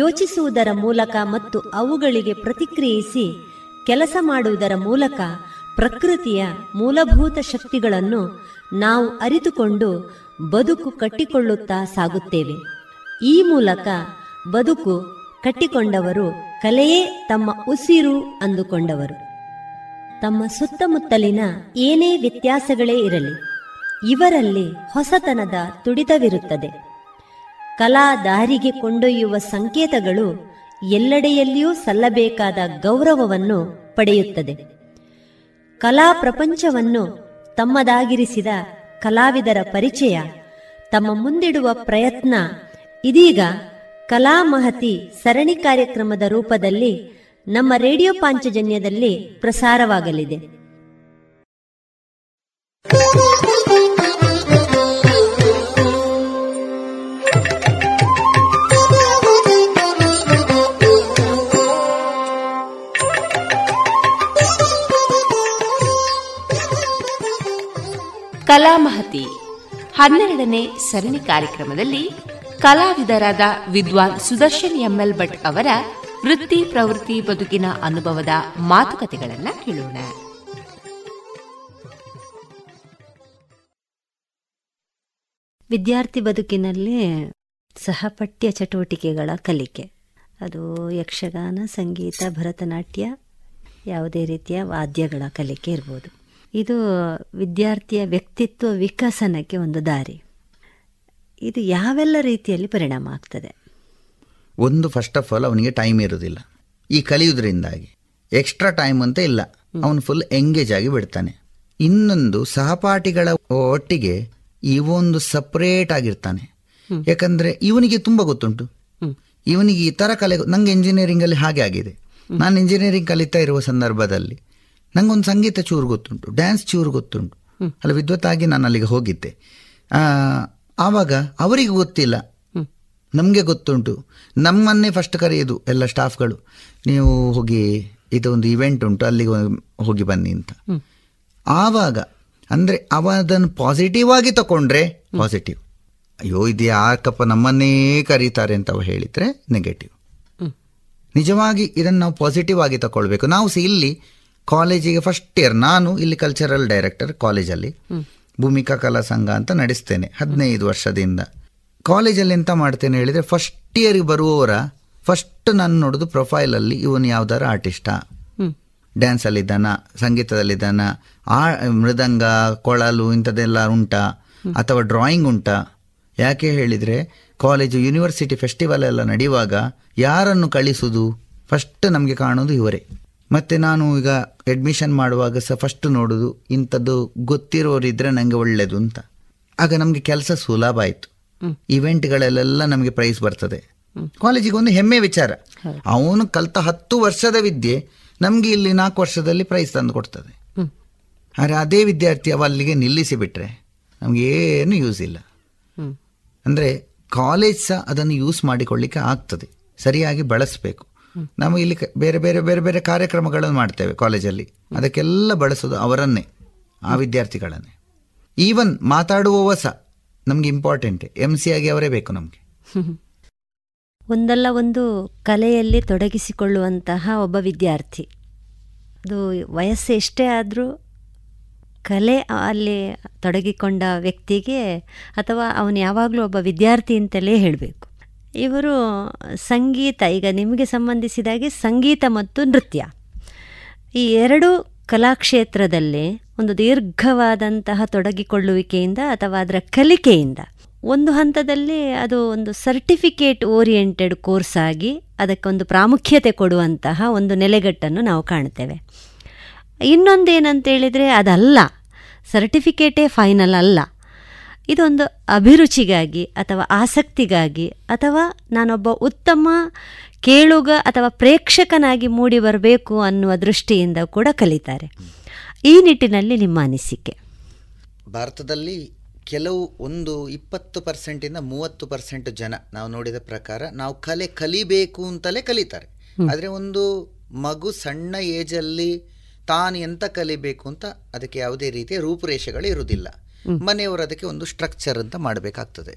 ಯೋಚಿಸುವುದರ ಮೂಲಕ ಮತ್ತು ಅವುಗಳಿಗೆ ಪ್ರತಿಕ್ರಿಯಿಸಿ ಕೆಲಸ ಮಾಡುವುದರ ಮೂಲಕ ಪ್ರಕೃತಿಯ ಮೂಲಭೂತ ಶಕ್ತಿಗಳನ್ನು ನಾವು ಅರಿತುಕೊಂಡು ಬದುಕು ಕಟ್ಟಿಕೊಳ್ಳುತ್ತಾ ಸಾಗುತ್ತೇವೆ. ಈ ಮೂಲಕ ಬದುಕು ಕಟ್ಟಿಕೊಂಡವರು ಕಲೆಯೇ ತಮ್ಮ ಉಸಿರು ಅಂದುಕೊಂಡವರು. ತಮ್ಮ ಸುತ್ತಮುತ್ತಲಿನ ಏನೇ ವ್ಯತ್ಯಾಸಗಳೇ ಇರಲಿ, ಇವರಲ್ಲಿ ಹೊಸತನದ ತುಡಿತವಿರುತ್ತದೆ. ಕಲಾ ದಾರಿಗೆ ಕೊಂಡೊಯ್ಯುವ ಸಂಕೇತಗಳು ಎಲ್ಲೆಡೆಯಲ್ಲಿಯೂ ಸಲ್ಲಬೇಕಾದ ಗೌರವವನ್ನು ಪಡೆಯುತ್ತದೆ. ಕಲಾ ಪ್ರಪಂಚವನ್ನು ತಮ್ಮದಾಗಿರಿಸಿದ ಕಲಾವಿದರ ಪರಿಚಯ, ತಮ್ಮ ಮುಂದಿಡುವ ಪ್ರಯತ್ನ ಇದೀಗ ಕಲಾ ಮಹತಿ ಸರಣಿ ಕಾರ್ಯಕ್ರಮದ ರೂಪದಲ್ಲಿ ನಮ್ಮ ರೇಡಿಯೋ ಪಾಂಚಜನ್ಯದಲ್ಲಿ ಪ್ರಸಾರವಾಗಲಿದೆ. ಕಲಾ ಮಹತಿ ಹನ್ನೆರಡನೇ ಸರಣಿ ಕಾರ್ಯಕ್ರಮದಲ್ಲಿ ಕಲಾವಿದರಾದ ವಿದ್ವಾನ್ ಸುದರ್ಶನ್ ಎಂಎಲ್ ಭಟ್ ಅವರ ವೃತ್ತಿ ಪ್ರವೃತ್ತಿ ಬದುಕಿನ ಅನುಭವದ ಮಾತುಕತೆಗಳನ್ನು ಕೇಳೋಣ. ವಿದ್ಯಾರ್ಥಿ ಬದುಕಿನಲ್ಲಿ ಸಹಪಠ್ಯ ಚಟುವಟಿಕೆಗಳ ಕಲಿಕೆ, ಅದು ಯಕ್ಷಗಾನ, ಸಂಗೀತ, ಭರತನಾಟ್ಯ, ಯಾವುದೇ ರೀತಿಯ ವಾದ್ಯಗಳ ಕಲಿಕೆ ಇರ್ಬೋದು. ಇದು ವಿದ್ಯಾರ್ಥಿಯ ವ್ಯಕ್ತಿತ್ವ ವಿಕಸನಕ್ಕೆ ಒಂದು ದಾರಿ. ಇದು ಯಾವೆಲ್ಲ ರೀತಿಯಲ್ಲಿ ಪರಿಣಾಮ ಆಗ್ತದೆ? ಒಂದು, ಫಸ್ಟ್ ಆಫ್ ಆಲ್ ಅವನಿಗೆ ಟೈಮ್ ಇರೋದಿಲ್ಲ. ಈ ಕಲಿಯುವುದರಿಂದಾಗಿ ಎಕ್ಸ್ಟ್ರಾ ಟೈಮ್ ಅಂತ ಇಲ್ಲ, ಅವನು ಫುಲ್ ಎಂಗೇಜ್ ಆಗಿ ಬಿಡ್ತಾನೆ. ಇನ್ನೊಂದು, ಸಹಪಾಠಿಗಳ ಒಟ್ಟಿಗೆ ಇವೊಂದು ಸಪ್ರೇಟ್ ಆಗಿರ್ತಾನೆ. ಯಾಕಂದರೆ ಇವನಿಗೆ ತುಂಬ ಗೊತ್ತುಂಟು, ಇವನಿಗೆ ಈ ಥರ ಕಲೆ. ನಂಗೆ ಇಂಜಿನಿಯರಿಂಗಲ್ಲಿ ಹಾಗೆ ಆಗಿದೆ. ನಾನು ಇಂಜಿನಿಯರಿಂಗ್ ಕಲಿತಾ ಇರುವ ಸಂದರ್ಭದಲ್ಲಿ ನಂಗೊಂದು ಸಂಗೀತ ಚೂರು ಗೊತ್ತುಂಟು, ಡ್ಯಾನ್ಸ್ ಚೂರು ಗೊತ್ತುಂಟು. ಅಲ್ಲಿ ವಿದ್ವತ್ತಾಗಿ ನಾನು ಅಲ್ಲಿಗೆ ಹೋಗಿದ್ದೆ. ಆವಾಗ ಅವರಿಗೆ ಗೊತ್ತಿಲ್ಲ, ನಮಗೆ ಗೊತ್ತುಂಟು. ನಮ್ಮನ್ನೇ ಫಸ್ಟ್ ಕರೆಯೋದು ಎಲ್ಲ ಸ್ಟಾಫ್ಗಳು, ನೀವು ಹೋಗಿ ಇದೊಂದು ಇವೆಂಟ್ ಉಂಟು ಅಲ್ಲಿಗೆ ಹೋಗಿ ಬನ್ನಿ ಅಂತ. ಆವಾಗ ಅಂದರೆ ಅವದನ್ನು ಪಾಸಿಟಿವ್ ಆಗಿ ತಗೊಂಡ್ರೆ ಪಾಸಿಟಿವ್, ಅಯ್ಯೋ ಇದು ಯಾಕಪ್ಪ ನಮ್ಮನ್ನೇ ಕರೀತಾರೆ ಅಂತ ಅವ ಹೇಳಿದರೆ ನೆಗೆಟಿವ್. ನಿಜವಾಗಿ ಇದನ್ನು ನಾವು ಪಾಸಿಟಿವ್ ಆಗಿ ತಗೊಳ್ಬೇಕು. ನಾವು ಸಹ ಇಲ್ಲಿ ಕಾಲೇಜಿಗೆ ಫಸ್ಟ್ ಇಯರ್, ನಾನು ಇಲ್ಲಿ ಕಲ್ಚರಲ್ ಡೈರೆಕ್ಟರ್ ಕಾಲೇಜಲ್ಲಿ, ಭೂಮಿಕಾ ಕಲಾ ಸಂಘ ಅಂತ ನಡೆಸ್ತೇನೆ ಹದಿನೈದು ವರ್ಷದಿಂದ. ಕಾಲೇಜಲ್ಲಿ ಎಂತ ಮಾಡ್ತೇನೆ ಹೇಳಿದರೆ, ಫಸ್ಟ್ ಇಯರಿಗೆ ಬರುವವರ ಫಸ್ಟ್ ನಾನು ನೋಡೋದು ಪ್ರೊಫೈಲಲ್ಲಿ ಇವನು ಯಾವ್ದಾರ ಆರ್ಟಿಸ್ಟಾ, ಡ್ಯಾನ್ಸಲ್ಲಿದ್ದಾನ, ಸಂಗೀತದಲ್ಲಿದ್ದಾನ, ಆ ಮೃದಂಗ ಕೊಳಲು ಇಂಥದ್ದೆಲ್ಲ ಉಂಟಾ ಅಥವಾ ಡ್ರಾಯಿಂಗ್ ಉಂಟಾ. ಯಾಕೆ ಹೇಳಿದರೆ ಕಾಲೇಜು ಯೂನಿವರ್ಸಿಟಿ ಫೆಸ್ಟಿವಲ್ ಎಲ್ಲ ನಡೆಯುವಾಗ ಯಾರನ್ನು ಕಳಿಸೋದು, ಫಸ್ಟ್ ನಮಗೆ ಕಾಣೋದು ಇವರೇ. ಮತ್ತು ನಾನು ಈಗ ಅಡ್ಮಿಷನ್ ಮಾಡುವಾಗ ಸಹ ಫಸ್ಟ್ ನೋಡೋದು ಇಂಥದ್ದು ಗೊತ್ತಿರೋರಿದ್ದರೆ ನನಗೆ ಒಳ್ಳೆಯದು ಅಂತ. ಆಗ ನಮಗೆ ಕೆಲಸ ಸುಲಭ ಆಯಿತು. ಇವೆಂಟ್ಗಳಲ್ಲೆಲ್ಲ ನಮಗೆ ಪ್ರೈಸ್ ಬರ್ತದೆ. ಕಾಲೇಜಿಗೆ ಒಂದು ಹೆಮ್ಮೆ ವಿಚಾರ, ಅವನು ಕಲಿತ ಹತ್ತು ವರ್ಷದ ವಿದ್ಯೆ ನಮಗೆ ಇಲ್ಲಿ ನಾಲ್ಕು ವರ್ಷದಲ್ಲಿ ಪ್ರೈಸ್ ತಂದು ಕೊಡ್ತದೆ. ಆದರೆ ಅದೇ ವಿದ್ಯಾರ್ಥಿ ಅವ ಅಲ್ಲಿಗೆ ನಿಲ್ಲಿಸಿಬಿಟ್ರೆ ನಮಗೆ ಏನು ಯೂಸ್ ಇಲ್ಲ. ಅಂದರೆ ಕಾಲೇಜ್ ಸಹ ಅದನ್ನು ಯೂಸ್ ಮಾಡಿಕೊಳ್ಳಿಕ್ಕೆ ಆಗ್ತದೆ, ಸರಿಯಾಗಿ ಬಳಸಬೇಕು. ನಾವು ಇಲ್ಲಿ ಬೇರೆ ಬೇರೆ ಬೇರೆ ಬೇರೆ ಕಾರ್ಯಕ್ರಮಗಳನ್ನು ಮಾಡ್ತೇವೆ ಕಾಲೇಜಲ್ಲಿ, ಅದಕ್ಕೆಲ್ಲ ಬಳಸೋದು ಅವರನ್ನೇ, ಆ ವಿದ್ಯಾರ್ಥಿಗಳನ್ನೇ. ಈವನ್ ಮಾತಾಡುವವ ಸಹ ನಮಗೆ ಇಂಪಾರ್ಟೆಂಟ್, ಎಮ್ ಸಿ ಆಗಿ ಅವರೇ ಬೇಕು ನಮಗೆ. ಒಂದಲ್ಲ ಒಂದು ಕಲೆಯಲ್ಲಿ ತೊಡಗಿಸಿಕೊಳ್ಳುವಂತಹ ಒಬ್ಬ ವಿದ್ಯಾರ್ಥಿ, ಅದು ವಯಸ್ಸು ಎಷ್ಟೇ ಆದರೂ ಕಲೆ ಅಲ್ಲಿ ತೊಡಗಿಕೊಂಡ ವ್ಯಕ್ತಿಗೆ ಅಥವಾ ಅವನು ಯಾವಾಗಲೂ ಒಬ್ಬ ವಿದ್ಯಾರ್ಥಿ ಅಂತಲೇ ಹೇಳಬೇಕು. ಇವರು ಸಂಗೀತ, ಈಗ ನಿಮಗೆ ಸಂಬಂಧಿಸಿದಾಗೆ ಸಂಗೀತ ಮತ್ತು ನೃತ್ಯ, ಈ ಎರಡೂ ಕಲಾಕ್ಷೇತ್ರದಲ್ಲಿ ಒಂದು ದೀರ್ಘವಾದಂತಹ ತೊಡಗಿಕೊಳ್ಳುವಿಕೆಯಿಂದ ಅಥವಾ ಅದರ ಕಲಿಕೆಯಿಂದ ಒಂದು ಹಂತದಲ್ಲಿ ಅದು ಒಂದು ಸರ್ಟಿಫಿಕೇಟ್ ಓರಿಯೆಂಟೆಡ್ ಕೋರ್ಸ್ ಆಗಿ ಅದಕ್ಕೊಂದು ಪ್ರಾಮುಖ್ಯತೆ ಕೊಡುವಂತಹ ಒಂದು ನೆಲೆಗಟ್ಟನ್ನು ನಾವು ಕಾಣ್ತೇವೆ. ಇನ್ನೊಂದೇನಂತೇಳಿದರೆ ಅದಲ್ಲ, ಸರ್ಟಿಫಿಕೇಟೇ ಫೈನಲ್ ಅಲ್ಲ, ಇದೊಂದು ಅಭಿರುಚಿಗಾಗಿ ಅಥವಾ ಆಸಕ್ತಿಗಾಗಿ ಅಥವಾ ನಾನೊಬ್ಬ ಉತ್ತಮ ಕೇಳುಗ ಅಥವಾ ಪ್ರೇಕ್ಷಕನಾಗಿ ಮೂಡಿ ಬರಬೇಕು ಅನ್ನುವ ದೃಷ್ಟಿಯಿಂದ ಕೂಡ ಕಲಿತಾರೆ. ಈ ನಿಟ್ಟಿನಲ್ಲಿ ನಿಮ್ಮ ಅನಿಸಿಕೆ? ಭಾರತದಲ್ಲಿ ಕೆಲವು ಒಂದು ಇಪ್ಪತ್ತು ಪರ್ಸೆಂಟಿಂದ ಮೂವತ್ತು ಪರ್ಸೆಂಟ್ ಜನ ನಾವು ನೋಡಿದ ಪ್ರಕಾರ ನಾವು ಕಲೆ ಕಲಿಬೇಕು ಅಂತಲೇ ಕಲಿತಾರೆ. ಆದರೆ ಒಂದು ಮಗು ಸಣ್ಣ ಏಜಲ್ಲಿ ತಾನು ಎಂತ ಕಲಿಬೇಕು ಅಂತ ಅದಕ್ಕೆ ಯಾವುದೇ ರೀತಿಯ ರೂಪುರೇಷೆಗಳು ಇರುವುದಿಲ್ಲ. ಮನೆಯವರು ಅದಕ್ಕೆ ಒಂದು ಸ್ಟ್ರಕ್ಚರ್ ಅಂತ ಮಾಡಬೇಕಾಗ್ತದೆ.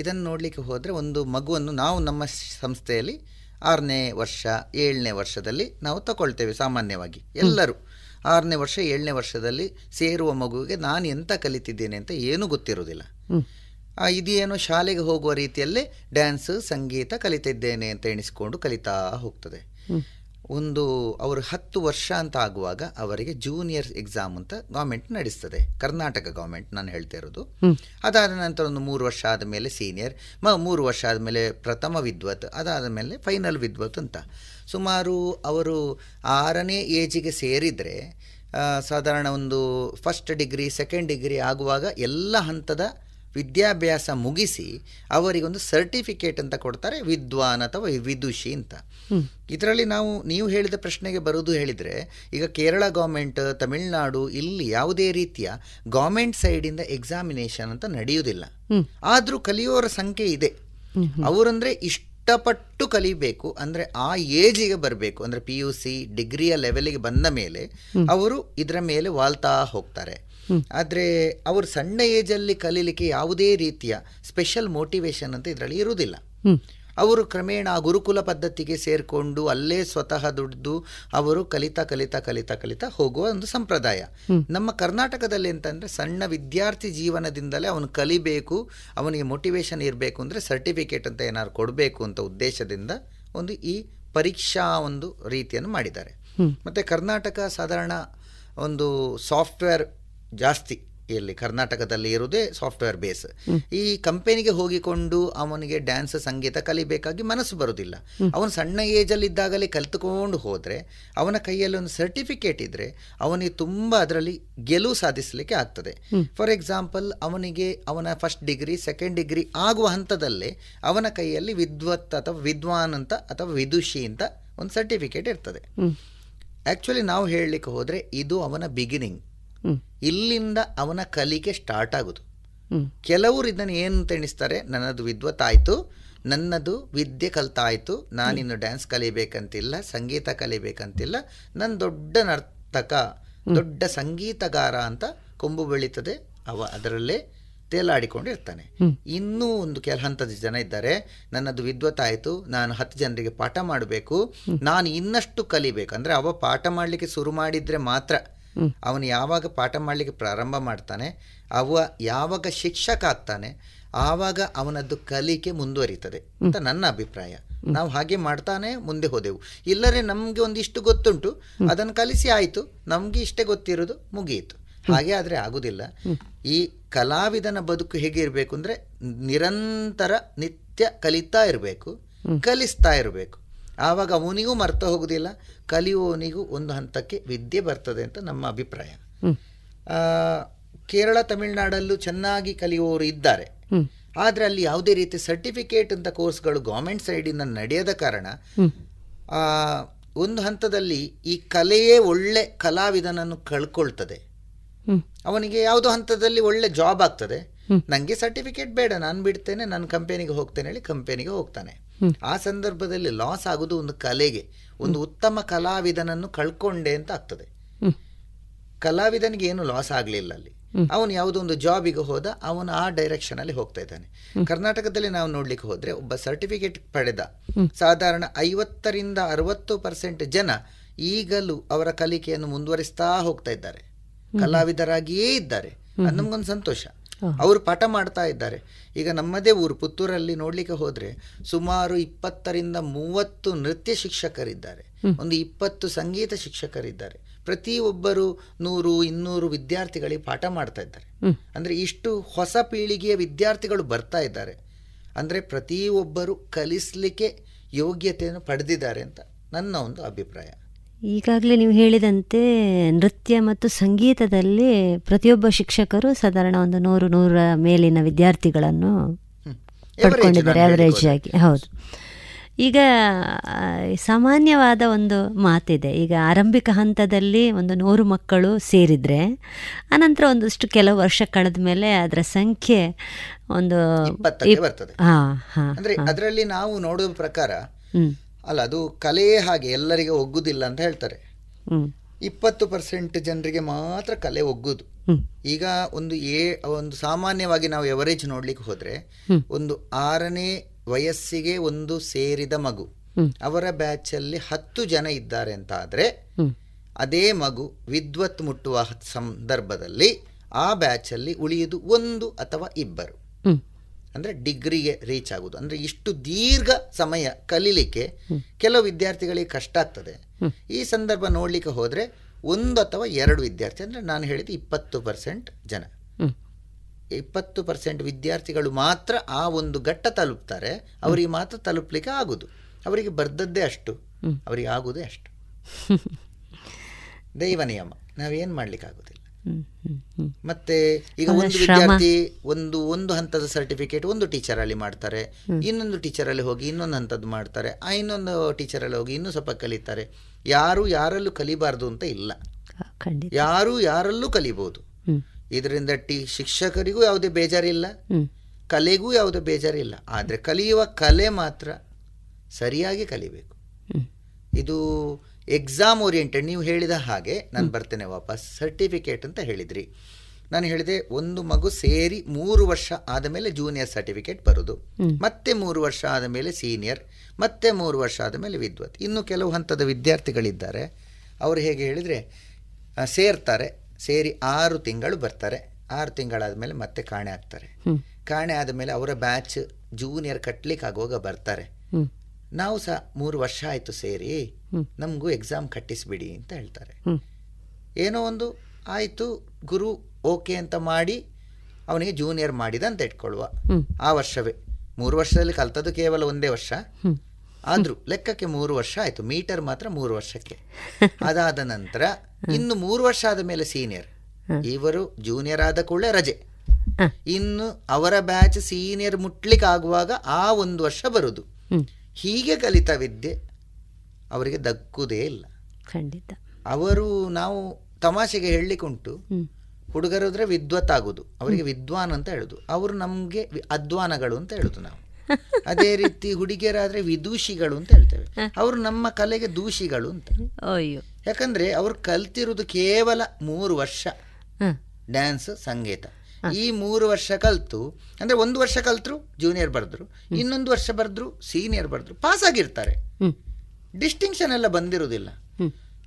ಇದನ್ನು ನೋಡಲಿಕ್ಕೆ ಹೋದರೆ ಒಂದು ಮಗುವನ್ನು ನಾವು ನಮ್ಮ ಸಂಸ್ಥೆಯಲ್ಲಿ ಆರನೇ ವರ್ಷ ಏಳನೇ ವರ್ಷದಲ್ಲಿ ನಾವು ತಗೊಳ್ತೇವೆ ಸಾಮಾನ್ಯವಾಗಿ. ಎಲ್ಲರೂ ಆರನೇ ವರ್ಷ ಏಳನೇ ವರ್ಷದಲ್ಲಿ ಸೇರುವ ಮಗುವಿಗೆ ನಾನು ಎಂತ ಕಲಿತಿದ್ದೇನೆ ಅಂತ ಏನೂ ಗೊತ್ತಿರೋದಿಲ್ಲ. ಇದೇನೋ ಶಾಲೆಗೆ ಹೋಗುವ ರೀತಿಯಲ್ಲೇ ಡ್ಯಾನ್ಸ್ ಸಂಗೀತ ಕಲಿತಿದ್ದೇನೆ ಅಂತ ಎಣಿಸಿಕೊಂಡು ಕಲಿತಾ ಹೋಗ್ತದೆ. ಒಂದು ಅವರು ಹತ್ತು ವರ್ಷ ಅಂತ ಆಗುವಾಗ ಅವರಿಗೆ ಜೂನಿಯರ್ ಎಕ್ಸಾಮ್ ಅಂತ ಗೌರ್ಮೆಂಟ್ ನಡೆಸ್ತದೆ, ಕರ್ನಾಟಕ ಗೌರ್ಮೆಂಟ್ ನಾನು ಹೇಳ್ತಾ ಇರೋದು. ಅದಾದ ನಂತರ ಒಂದು ಮೂರು ವರ್ಷ ಆದಮೇಲೆ ಸೀನಿಯರ್, ಮ ಮೂರು ವರ್ಷ ಆದಮೇಲೆ ಪ್ರಥಮ ವಿದ್ವತ್, ಅದಾದ ಮೇಲೆ ಫೈನಲ್ ವಿದ್ವತ್ ಅಂತ. ಸುಮಾರು ಅವರು ಆರನೇ ಏಜಿಗೆ ಸೇರಿದರೆ ಸಾಧಾರಣ ಒಂದು ಫಸ್ಟ್ ಡಿಗ್ರಿ ಸೆಕೆಂಡ್ ಡಿಗ್ರಿ ಆಗುವಾಗ ಎಲ್ಲ ಹಂತದ ವಿದ್ಯಾಭ್ಯಾಸ ಮುಗಿಸಿ ಅವರಿಗೊಂದು ಸರ್ಟಿಫಿಕೇಟ್ ಅಂತ ಕೊಡ್ತಾರೆ, ವಿದ್ವಾನ್ ಅಥವಾ ವಿದುಷಿ ಅಂತ. ಇದರಲ್ಲಿ ನಾವು ನೀವು ಹೇಳಿದ ಪ್ರಶ್ನೆಗೆ ಬರೋದು ಹೇಳಿದರೆ, ಈಗ ಕೇರಳ ಗೌರ್ಮೆಂಟ್, ತಮಿಳುನಾಡು, ಇಲ್ಲಿ ಯಾವುದೇ ರೀತಿಯ ಗೌರ್ಮೆಂಟ್ ಸೈಡಿಂದ ಎಕ್ಸಾಮಿನೇಷನ್ ಅಂತ ನಡೆಯುವುದಿಲ್ಲ. ಆದರೂ ಕಲಿಯೋರ ಸಂಖ್ಯೆ ಇದೆ. ಅವರಂದರೆ ಇಷ್ಟಪಟ್ಟು ಕಲಿಬೇಕು, ಅಂದರೆ ಆ ಏಜಿಗೆ ಬರಬೇಕು, ಅಂದರೆ ಪಿ ಯು ಸಿ ಡಿಗ್ರಿಯ ಲೆವೆಲಿಗೆ ಬಂದ ಮೇಲೆ ಅವರು ಇದರ ಮೇಲೆ ವಾಲ್ತಾ ಹೋಗ್ತಾರೆ. ಆದರೆ ಅವರು ಸಣ್ಣ ಏಜಲ್ಲಿ ಕಲೀಲಿಕ್ಕೆ ಯಾವುದೇ ರೀತಿಯ ಸ್ಪೆಷಲ್ ಮೋಟಿವೇಶನ್ ಅಂತ ಇದರಲ್ಲಿ ಇರುವುದಿಲ್ಲ. ಅವರು ಕ್ರಮೇಣ ಆ ಗುರುಕುಲ ಪದ್ಧತಿಗೆ ಸೇರಿಕೊಂಡು ಅಲ್ಲೇ ಸ್ವತಃ ದುಡ್ದು ಅವರು ಕಲಿತಾ ಕಲಿತಾ ಕಲಿತಾ ಕಲಿತಾ ಹೋಗುವ ಒಂದು ಸಂಪ್ರದಾಯ. ನಮ್ಮ ಕರ್ನಾಟಕದಲ್ಲಿ ಅಂತಂದರೆ ಸಣ್ಣ ವಿದ್ಯಾರ್ಥಿ ಜೀವನದಿಂದಲೇ ಅವನು ಕಲಿಬೇಕು, ಅವನಿಗೆ ಮೋಟಿವೇಶನ್ ಇರಬೇಕು ಅಂದರೆ ಸರ್ಟಿಫಿಕೇಟ್ ಅಂತ ಏನಾದ್ರು ಕೊಡಬೇಕು ಅಂತ ಉದ್ದೇಶದಿಂದ ಒಂದು ಈ ಪರೀಕ್ಷಾ ಒಂದು ರೀತಿಯನ್ನು ಮಾಡಿದ್ದಾರೆ. ಮತ್ತು ಕರ್ನಾಟಕ ಸಾಧಾರಣ ಒಂದು ಸಾಫ್ಟ್ವೇರ್ ಜಾಸ್ತಿ, ಇಲ್ಲಿ ಕರ್ನಾಟಕದಲ್ಲಿ ಇರೋದೇ ಸಾಫ್ಟ್ವೇರ್ ಬೇಸ್. ಈ ಕಂಪನಿಗೆ ಹೋಗಿಕೊಂಡು ಅವನಿಗೆ ಡ್ಯಾನ್ಸ್ ಸಂಗೀತ ಕಲಿಬೇಕಾಗಿ ಮನಸ್ಸು ಬರೋದಿಲ್ಲ. ಅವನು ಸಣ್ಣ ಏಜಲ್ಲಿದ್ದಾಗಲೇ ಕಲಿತುಕೊಂಡು ಹೋದರೆ ಅವನ ಕೈಯಲ್ಲಿ ಒಂದು ಸರ್ಟಿಫಿಕೇಟ್ ಇದ್ದರೆ ಅವನಿಗೆ ತುಂಬ ಅದರಲ್ಲಿ ಗೆಲುವು ಸಾಧಿಸಲಿಕ್ಕೆ ಆಗ್ತದೆ. ಫಾರ್ ಎಕ್ಸಾಂಪಲ್, ಅವನಿಗೆ ಅವನ ಫಸ್ಟ್ ಡಿಗ್ರಿ ಸೆಕೆಂಡ್ ಡಿಗ್ರಿ ಆಗುವ ಹಂತದಲ್ಲೇ ಅವನ ಕೈಯಲ್ಲಿ ವಿದ್ವತ್ ಅಥವಾ ವಿದ್ವಾನ್ ಅಂತ ಅಥವಾ ವಿದುಷಿ ಅಂತ ಒಂದು ಸರ್ಟಿಫಿಕೇಟ್ ಇರ್ತದೆ. ಆ್ಯಕ್ಚುಲಿ ನಾವು ಹೇಳಲಿಕ್ಕೆ ಹೋದರೆ ಇದು ಅವನ ಬಿಗಿನಿಂಗ್, ಇಲ್ಲಿಂದ ಅವನ ಕಲಿಕೆ ಸ್ಟಾರ್ಟ್ ಆಗೋದು. ಕೆಲವರು ಇದನ್ನು ಏನು ಅಂತ ಎಣಿಸ್ತಾರೆ, ನನ್ನದು ವಿದ್ವತ್ ಆಯಿತು, ನನ್ನದು ವಿದ್ಯೆ ಕಲಿತಾಯಿತು, ನಾನಿನ್ನು ಡ್ಯಾನ್ಸ್ ಕಲಿಬೇಕಂತಿಲ್ಲ, ಸಂಗೀತ ಕಲಿಬೇಕಂತಿಲ್ಲ, ನನ್ನ ದೊಡ್ಡ ನರ್ತಕ ದೊಡ್ಡ ಸಂಗೀತಗಾರ ಅಂತ ಕೊಂಬು ಬೆಳೀತದೆ, ಅವ ಅದರಲ್ಲೇ ತೇಲಾಡಿಕೊಂಡಿರ್ತಾನೆ. ಇನ್ನೂ ಒಂದು ಕೆಲ ಹಂತದ ಜನ ಇದ್ದಾರೆ, ನನ್ನದು ವಿದ್ವತ್ ಆಯಿತು, ನಾನು ಹತ್ತು ಜನರಿಗೆ ಪಾಠ ಮಾಡಬೇಕು, ನಾನು ಇನ್ನಷ್ಟು ಕಲಿಬೇಕು. ಅಂದರೆ ಅವ ಪಾಠ ಮಾಡಲಿಕ್ಕೆ ಶುರು ಮಾಡಿದರೆ ಮಾತ್ರ ಅವನು ಯಾವಾಗ ಪಾಠ ಮಾಡಲಿಕ್ಕೆ ಪ್ರಾರಂಭ ಮಾಡ್ತಾನೆ, ಅವ ಯಾವಾಗ ಶಿಕ್ಷಕ ಆಗ್ತಾನೆ, ಆವಾಗ ಅವನದ್ದು ಕಲಿಕೆ ಮುಂದುವರಿತದೆ ಅಂತ ನನ್ನ ಅಭಿಪ್ರಾಯ. ನಾವು ಹಾಗೆ ಮಾಡ್ತಾನೆ ಮುಂದೆ ಹೋದೆವು. ಇಲ್ಲರೆ ನಮಗೆ ಒಂದಿಷ್ಟು ಗೊತ್ತುಂಟು, ಅದನ್ನು ಕಲಿಸಿ ಆಯಿತು, ನಮಗೆ ಇಷ್ಟೇ ಗೊತ್ತಿರೋದು, ಮುಗಿಯಿತು. ಹಾಗೆ ಆದರೆ ಆಗುವುದಿಲ್ಲ. ಈ ಕಲಾವಿದನ ಬದುಕು ಹೇಗಿರಬೇಕು ಅಂದರೆ ನಿರಂತರ ನಿತ್ಯ ಕಲಿತಾ ಇರಬೇಕು, ಕಲಿಸ್ತಾ ಇರಬೇಕು. ಆವಾಗ ಅವನಿಗೂ ಮರ್ತ ಹೋಗುವುದಿಲ್ಲ, ಕಲಿಯುವವನಿಗೂ ಒಂದು ಹಂತಕ್ಕೆ ವಿದ್ಯೆ ಬರ್ತದೆ ಅಂತ ನಮ್ಮ ಅಭಿಪ್ರಾಯ. ಕೇರಳ ತಮಿಳುನಾಡಲ್ಲೂ ಚೆನ್ನಾಗಿ ಕಲಿಯುವವರು ಇದ್ದಾರೆ, ಆದರೆ ಅಲ್ಲಿ ಯಾವುದೇ ರೀತಿ ಸರ್ಟಿಫಿಕೇಟ್ ಅಂತ ಕೋರ್ಸ್ಗಳು ಗೌರ್ಮೆಂಟ್ ಸೈಡಿಂದ ನಡೆಯದ ಕಾರಣ ಒಂದು ಹಂತದಲ್ಲಿ ಈ ಕಲೆಯೇ ಒಳ್ಳೆ ಕಲಾವಿದನನ್ನು ಕಳ್ಕೊಳ್ತದೆ. ಅವನಿಗೆ ಯಾವುದೋ ಹಂತದಲ್ಲಿ ಒಳ್ಳೆ ಜಾಬ್ ಆಗ್ತದೆ, ನನಗೆ ಸರ್ಟಿಫಿಕೇಟ್ ಬೇಡ, ನಾನು ಬಿಡ್ತೇನೆ, ನಾನು ಕಂಪೆನಿಗೆ ಹೋಗ್ತೇನೆ ಹೇಳಿ ಕಂಪೆನಿಗೆ ಹೋಗ್ತಾನೆ. ಆ ಸಂದರ್ಭದಲ್ಲಿ ಲಾಸ್ ಆಗೋದು ಒಂದು ಕಲೆಗೆ, ಒಂದು ಉತ್ತಮ ಕಲಾವಿದನನ್ನು ಕಳ್ಕೊಂಡೆ ಅಂತ ಆಗ್ತದೆ. ಕಲಾವಿದನಿಗೆ ಏನು ಲಾಸ್ ಆಗಲಿಲ್ಲ ಅಲ್ಲಿ, ಅವನು ಯಾವುದೋ ಒಂದು ಜಾಬಿಗೆ ಹೋದ, ಅವನು ಆ ಡೈರೆಕ್ಷನಲ್ಲಿ ಹೋಗ್ತಾ ಇದ್ದಾನೆ. ಕರ್ನಾಟಕದಲ್ಲಿ ನಾವು ನೋಡ್ಲಿಕ್ಕೆ ಹೋದರೆ ಒಬ್ಬ ಸರ್ಟಿಫಿಕೇಟ್ ಪಡೆದ ಸಾಧಾರಣ ಐವತ್ತರಿಂದ ಅರವತ್ತು ಪರ್ಸೆಂಟ್ ಜನ ಈಗಲೂ ಅವರ ಕಲಿಕೆಯನ್ನು ಮುಂದುವರಿಸ್ತಾ ಹೋಗ್ತಾ ಇದ್ದಾರೆ, ಕಲಾವಿದರಾಗಿಯೇ ಇದ್ದಾರೆ. ಅದು ನಮಗೊಂದು ಸಂತೋಷ. ಅವರು ಪಾಠ ಮಾಡ್ತಾ ಇದ್ದಾರೆ. ಈಗ ನಮ್ಮದೇ ಊರು ಪುತ್ತೂರಲ್ಲಿ ನೋಡ್ಲಿಕ್ಕೆ ಹೋದರೆ ಸುಮಾರು ಇಪ್ಪತ್ತರಿಂದ ಮೂವತ್ತು ನೃತ್ಯ ಶಿಕ್ಷಕರಿದ್ದಾರೆ, ಒಂದು ಇಪ್ಪತ್ತು ಸಂಗೀತ ಶಿಕ್ಷಕರಿದ್ದಾರೆ. ಪ್ರತಿಯೊಬ್ಬರು ನೂರು ಇನ್ನೂರು ವಿದ್ಯಾರ್ಥಿಗಳಿಗೆ ಪಾಠ ಮಾಡ್ತಾ ಇದ್ದಾರೆ. ಅಂದರೆ ಇಷ್ಟು ಹೊಸ ಪೀಳಿಗೆಯ ವಿದ್ಯಾರ್ಥಿಗಳು ಬರ್ತಾ ಇದ್ದಾರೆ. ಅಂದರೆ ಪ್ರತಿಯೊಬ್ಬರು ಕಲಿಸಲಿಕ್ಕೆ ಯೋಗ್ಯತೆಯನ್ನು ಪಡೆದಿದ್ದಾರೆ ಅಂತ ನನ್ನ ಒಂದು ಅಭಿಪ್ರಾಯ. ಈಗಾಗಲೇ ನೀವು ಹೇಳಿದಂತೆ ನೃತ್ಯ ಮತ್ತು ಸಂಗೀತದಲ್ಲಿ ಪ್ರತಿಯೊಬ್ಬ ಶಿಕ್ಷಕರು ಸಾಧಾರಣ ಒಂದು ನೂರು ನೂರ ಮೇಲಿನ ವಿದ್ಯಾರ್ಥಿಗಳನ್ನು ಪಡ್ಕೊಂಡಿದ್ದಾರೆ ಆವರೇಜ್ ಆಗಿ. ಹೌದು. ಈಗ ಸಾಮಾನ್ಯವಾದ ಒಂದು ಮಾತಿದೆ, ಈಗ ಆರಂಭಿಕ ಹಂತದಲ್ಲಿ ಒಂದು ನೂರು ಮಕ್ಕಳು ಸೇರಿದರೆ ಅನಂತರ ಒಂದಷ್ಟು ಕೆಲವು ವರ್ಷ ಕಳೆದ ಮೇಲೆ ಅದರ ಸಂಖ್ಯೆ ಒಂದು ಬರ್ತದೆ. ಹಾಂ ಹಾಂ. ಅಂದರೆ ಅದರಲ್ಲಿ ನಾವು ನೋಡೋ ಪ್ರಕಾರ ಅಲ್ಲ, ಅದು ಕಲೆಯೇ ಹಾಗೆ, ಎಲ್ಲರಿಗೆ ಒಗ್ಗುದಿಲ್ಲ ಅಂತ ಹೇಳ್ತಾರೆ. ಇಪ್ಪತ್ತು ಪರ್ಸೆಂಟ್ ಜನರಿಗೆ ಮಾತ್ರ ಕಲೆ ಒಗ್ಗುದು. ಈಗ ಒಂದು ಏ ಒಂದು ಸಾಮಾನ್ಯವಾಗಿ ನಾವು ಎವರೇಜ್ ನೋಡ್ಲಿಕ್ಕೆ ಹೋದ್ರೆ ಒಂದು ಆರನೇ ವಯಸ್ಸಿಗೆ ಒಂದು ಸೇರಿದ ಮಗು, ಅವರ ಬ್ಯಾಚ್ ಅಲ್ಲಿ ಹತ್ತು ಜನ ಇದ್ದಾರೆ ಅಂತ ಆದ್ರೆ, ಅದೇ ಮಗು ವಿದ್ವತ್ ಮುಟ್ಟುವ ಸಂದರ್ಭದಲ್ಲಿ ಆ ಬ್ಯಾಚ್ ಅಲ್ಲಿ ಉಳಿಯುವುದು ಒಂದು ಅಥವಾ ಇಬ್ಬರು, ಅಂದರೆ ಡಿಗ್ರಿಗೆ ರೀಚ್ ಆಗುವುದು. ಅಂದರೆ ಇಷ್ಟು ದೀರ್ಘ ಸಮಯ ಕಲೀಲಿಕ್ಕೆ ಕೆಲವು ವಿದ್ಯಾರ್ಥಿಗಳಿಗೆ ಕಷ್ಟ ಆಗ್ತದೆ. ಈ ಸಂದರ್ಭ ನೋಡಲಿಕ್ಕೆ ಹೋದರೆ ಒಂದು ಅಥವಾ ಎರಡು ವಿದ್ಯಾರ್ಥಿ, ಅಂದರೆ ನಾನು ಹೇಳಿದ ಇಪ್ಪತ್ತು ಪರ್ಸೆಂಟ್ ಜನ, ಇಪ್ಪತ್ತು ಪರ್ಸೆಂಟ್ ವಿದ್ಯಾರ್ಥಿಗಳು ಮಾತ್ರ ಆ ಒಂದು ಘಟ್ಟ ತಲುಪ್ತಾರೆ. ಅವರಿಗೆ ಮಾತ್ರ ತಲುಪಲಿಕ್ಕೆ ಆಗೋದು, ಅವರಿಗೆ ಬರ್ದದ್ದೇ ಅಷ್ಟು, ಅವರಿಗೆ ಆಗೋದೇ ಅಷ್ಟು. ದೈವ ನಿಯಮ, ನಾವೇನು ಮಾಡಲಿಕ್ಕೆ ಆಗೋದಿಲ್ಲ. ಮತ್ತೆ ಈಗ ಒಂದು ವಿದ್ಯಾರ್ಥಿ ಒಂದು ಒಂದು ಹಂತದ ಸರ್ಟಿಫಿಕೇಟ್ ಒಂದು ಟೀಚರ್ ಅಲ್ಲಿ ಮಾಡ್ತಾರೆ, ಇನ್ನೊಂದು ಟೀಚರ್ ಅಲ್ಲಿ ಹೋಗಿ ಇನ್ನೊಂದು ಹಂತದ್ದು ಮಾಡ್ತಾರೆ, ಆ ಇನ್ನೊಂದು ಟೀಚರ್ ಅಲ್ಲಿ ಹೋಗಿ ಇನ್ನೂ ಸ್ವಲ್ಪ ಕಲಿತಾರೆ. ಯಾರು ಯಾರಲ್ಲೂ ಕಲಿಬಾರ್ದು ಅಂತ ಇಲ್ಲ, ಯಾರು ಯಾರಲ್ಲೂ ಕಲಿಬಹುದು. ಇದರಿಂದ ಟಿ ಶಿಕ್ಷಕರಿಗೂ ಯಾವುದೇ ಬೇಜಾರಿಲ್ಲ, ಕಲೆಗೂ ಯಾವುದೇ ಬೇಜಾರಿಲ್ಲ. ಆದರೆ ಕಲಿಯುವ ಕಲೆ ಮಾತ್ರ ಸರಿಯಾಗಿ ಕಲಿಬೇಕು. ಇದು ಎಕ್ಸಾಮ್ ಓರಿಯೆಂಟೆಡ್. ನೀವು ಹೇಳಿದ ಹಾಗೆ ನಾನು ಬರ್ತೇನೆ ವಾಪಸ್. ಸರ್ಟಿಫಿಕೇಟ್ ಅಂತ ಹೇಳಿದ್ರಿ, ನಾನು ಹೇಳಿದೆ ಒಂದು ಮಗು ಸೇರಿ ಮೂರು ವರ್ಷ ಆದ ಮೇಲೆ ಜೂನಿಯರ್ ಸರ್ಟಿಫಿಕೇಟ್ ಬರೋದು, ಮತ್ತೆ ಮೂರು ವರ್ಷ ಆದ ಮೇಲೆ ಸೀನಿಯರ್, ಮತ್ತೆ ಮೂರು ವರ್ಷ ಆದ ಮೇಲೆ ವಿದ್ವತ್. ಇನ್ನು ಕೆಲವು ಹಂತದ ವಿದ್ಯಾರ್ಥಿಗಳಿದ್ದಾರೆ, ಅವರು ಹೇಗೆ ಹೇಳಿದರೆ ಸೇರ್ತಾರೆ, ಸೇರಿ ಆರು ತಿಂಗಳು ಬರ್ತಾರೆ, ಆರು ತಿಂಗಳಾದ ಮೇಲೆ ಮತ್ತೆ ಕಾಣೆ ಆಗ್ತಾರೆ, ಕಾಣೆ ಆದಮೇಲೆ ಅವರ ಬ್ಯಾಚ್ ಜೂನಿಯರ್ ಕಟ್ಲಿಕ್ಕೆ ಆಗುವಾಗ ಬರ್ತಾರೆ, ನಾವು ಸಹ ಮೂರು ವರ್ಷ ಆಯಿತು ಸೇರಿ, ನಮಗೂ ಎಕ್ಸಾಮ್ ಕಟ್ಟಿಸ್ಬಿಡಿ ಅಂತ ಹೇಳ್ತಾರೆ. ಏನೋ ಒಂದು ಆಯಿತು, ಗುರು ಓಕೆ ಅಂತ ಮಾಡಿ ಅವನಿಗೆ ಜೂನಿಯರ್ ಮಾಡಿದ ಅಂತ ಇಟ್ಕೊಳ್ಳುವ ಆ ವರ್ಷವೇ. ಮೂರು ವರ್ಷದಲ್ಲಿ ಕಲ್ತದ್ದು ಕೇವಲ ಒಂದೇ ವರ್ಷ, ಆದರೂ ಲೆಕ್ಕಕ್ಕೆ ಮೂರು ವರ್ಷ ಆಯಿತು, ಮೀಟರ್ ಮಾತ್ರ ಮೂರು ವರ್ಷಕ್ಕೆ. ಅದಾದ ನಂತರ ಇನ್ನು ಮೂರು ವರ್ಷ ಆದ ಮೇಲೆ ಸೀನಿಯರ್, ಇವರು ಜೂನಿಯರ್ ಆದ ಕೂಡಲೇ ರಜೆ. ಇನ್ನು ಅವರ ಬ್ಯಾಚ್ ಸೀನಿಯರ್ ಮುಟ್ಲಿಕ್ಕೆ ಆಗುವಾಗ ಆ ಒಂದು ವರ್ಷ ಬರುದು. ಹೀಗೆ ಕಲಿತ ವಿದ್ಯೆ ಅವರಿಗೆ ದಕ್ಕುವುದೇ ಇಲ್ಲ. ಖಂಡಿತ. ಅವರು ನಾವು ತಮಾಷೆಗೆ ಹೇಳಲಿಕ್ಕುಂಟು, ಹುಡುಗರು ಅಂದರೆ ವಿದ್ವತ್ ಆಗೋದು, ಅವರಿಗೆ ವಿದ್ವಾನ್ ಅಂತ ಹೇಳೋದು, ಅವರು ನಮಗೆ ಅಧ್ವಾನಗಳು ಅಂತ ಹೇಳೋದು ನಾವು. ಅದೇ ರೀತಿ ಹುಡುಗಿಯರಾದರೆ ವಿದೂಷಿಗಳು ಅಂತ ಹೇಳ್ತೇವೆ, ಅವರು ನಮ್ಮ ಕಲೆಗೆ ದೂಷಿಗಳು ಅಂತ. ಯಾಕಂದರೆ ಅವರು ಕಲ್ತಿರೋದು ಕೇವಲ ಮೂರು ವರ್ಷ ಡ್ಯಾನ್ಸ್ ಸಂಗೀತ. ಈ ಮೂರು ವರ್ಷ ಕಲ್ತು ಅಂದರೆ ಒಂದು ವರ್ಷ ಕಲ್ತರು ಜೂನಿಯರ್ ಬರೆದ್ರು, ಇನ್ನೊಂದು ವರ್ಷ ಬರೆದ್ರು ಸೀನಿಯರ್ ಬರೆದ್ರು, ಪಾಸ್ ಆಗಿರ್ತಾರೆ, ಡಿಸ್ಟಿಂಕ್ಷನ್ ಎಲ್ಲ ಬಂದಿರೋದಿಲ್ಲ.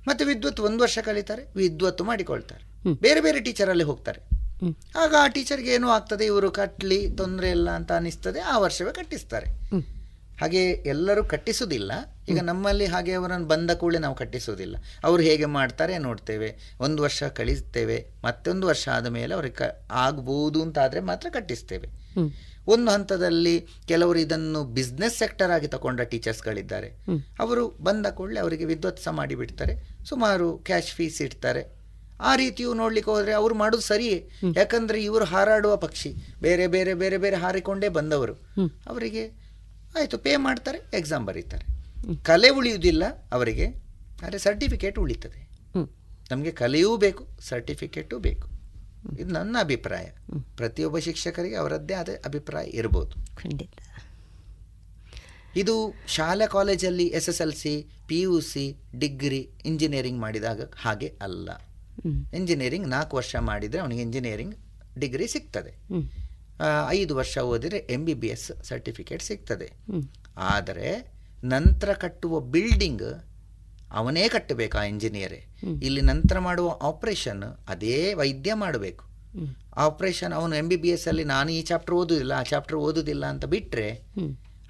ಮತ್ತು ವಿದ್ವತ್ ಒಂದು ವರ್ಷ ಕಲಿತಾರೆ, ವಿದ್ವತ್ತು ಮಾಡಿಕೊಳ್ತಾರೆ, ಬೇರೆ ಬೇರೆ ಟೀಚರಲ್ಲಿ ಹೋಗ್ತಾರೆ. ಆಗ ಆ ಟೀಚರ್ಗೆ ಏನೂ ಆಗ್ತದೆ, ಇವರು ಕಟ್ಟಲಿ ತೊಂದರೆ ಇಲ್ಲ ಅಂತ ಅನಿಸ್ತದೆ, ಆ ವರ್ಷವೇ ಕಟ್ಟಿಸ್ತಾರೆ. ಹಾಗೆ ಎಲ್ಲರೂ ಕಟ್ಟಿಸೋದಿಲ್ಲ. ಈಗ ನಮ್ಮಲ್ಲಿ ಹಾಗೆ ಅವರನ್ನು ಬಂದ ಕೂಡಲೇ ನಾವು ಕಟ್ಟಿಸೋದಿಲ್ಲ, ಅವರು ಹೇಗೆ ಮಾಡ್ತಾರೆ ನೋಡ್ತೇವೆ, ಒಂದು ವರ್ಷ ಕಳಿಸ್ತೇವೆ, ಮತ್ತೊಂದು ವರ್ಷ ಆದ ಮೇಲೆ ಅವ್ರಿಗೆ ಕ ಆಗ್ಬೋದು ಅಂತ ಆದರೆ ಮಾತ್ರ ಕಟ್ಟಿಸ್ತೇವೆ. ಒಂದು ಹಂತದಲ್ಲಿ ಕೆಲವರು ಇದನ್ನು ಬಿಸ್ನೆಸ್ ಸೆಕ್ಟರ್ ಆಗಿ ತಗೊಂಡ ಟೀಚರ್ಸ್ಗಳಿದ್ದಾರೆ. ಅವರು ಬಂದ ಕೂಡಲೇ ಅವರಿಗೆ ವಿಧ್ವಂಸ ಮಾಡಿಬಿಡ್ತಾರೆ, ಸುಮಾರು ಕ್ಯಾಶ್ ಫೀಸ್ ಇಡ್ತಾರೆ. ಆ ರೀತಿಯೂ ನೋಡ್ಲಿಕ್ಕೆ ಹೋದರೆ ಅವ್ರು ಮಾಡೋದು ಸರಿಯೇ, ಯಾಕಂದರೆ ಇವರು ಹಾರಾಡುವ ಪಕ್ಷಿ, ಬೇರೆ ಬೇರೆ ಬೇರೆ ಬೇರೆ ಹಾರಿಕೊಂಡೇ ಬಂದವರು. ಅವರಿಗೆ ಆಯಿತು, ಪೇ ಮಾಡ್ತಾರೆ, ಎಕ್ಸಾಮ್ ಬರೀತಾರೆ. ಕಲೆ ಉಳಿಯುವುದಿಲ್ಲ ಅವರಿಗೆ, ಆದರೆ ಸರ್ಟಿಫಿಕೇಟ್ ಉಳಿತದೆ. ನಮಗೆ ಕಲೆಯೂ ಬೇಕು, ಸರ್ಟಿಫಿಕೇಟೂ ಬೇಕು. ಇದು ನನ್ನ ಅಭಿಪ್ರಾಯ. ಪ್ರತಿಯೊಬ್ಬ ಶಿಕ್ಷಕರಿಗೆ ಅವರದ್ದೇ ಆದ ಅಭಿಪ್ರಾಯ ಇರ್ಬೋದು. ಖಂಡಿತ ಇದು ಶಾಲಾ ಕಾಲೇಜಲ್ಲಿ S S L C, P U C, degree, engineering ಮಾಡಿದಾಗ ಹಾಗೆ ಅಲ್ಲ. ಇಂಜಿನಿಯರಿಂಗ್ ನಾಲ್ಕು ವರ್ಷ ಮಾಡಿದರೆ ಅವನಿಗೆ ಇಂಜಿನಿಯರಿಂಗ್ ಡಿಗ್ರಿ ಸಿಗ್ತದೆ, ಐದು ವರ್ಷ ಓದಿದರೆ M B B S certificate ಸಿಗ್ತದೆ. ಆದರೆ ನಂತರ ಕಟ್ಟುವ ಬಿಲ್ಡಿಂಗ್ ಅವನೇ ಕಟ್ಟಬೇಕು, ಆ ಇಂಜಿನಿಯರೇ. ಇಲ್ಲಿ ನಂತರ ಮಾಡುವ ಆಪ್ರೇಷನ್ ಅದೇ ವೈದ್ಯ ಮಾಡಬೇಕು. ಆಪ್ರೇಷನ್ ಅವನು ಎಂ ಬಿ ಬಿ ಎಸ್ ಅಲ್ಲಿ ನಾನು ಈ ಚಾಪ್ಟರ್ ಓದುವುದಿಲ್ಲ, ಆ ಚಾಪ್ಟರ್ ಓದುವುದಿಲ್ಲ ಅಂತ ಬಿಟ್ಟರೆ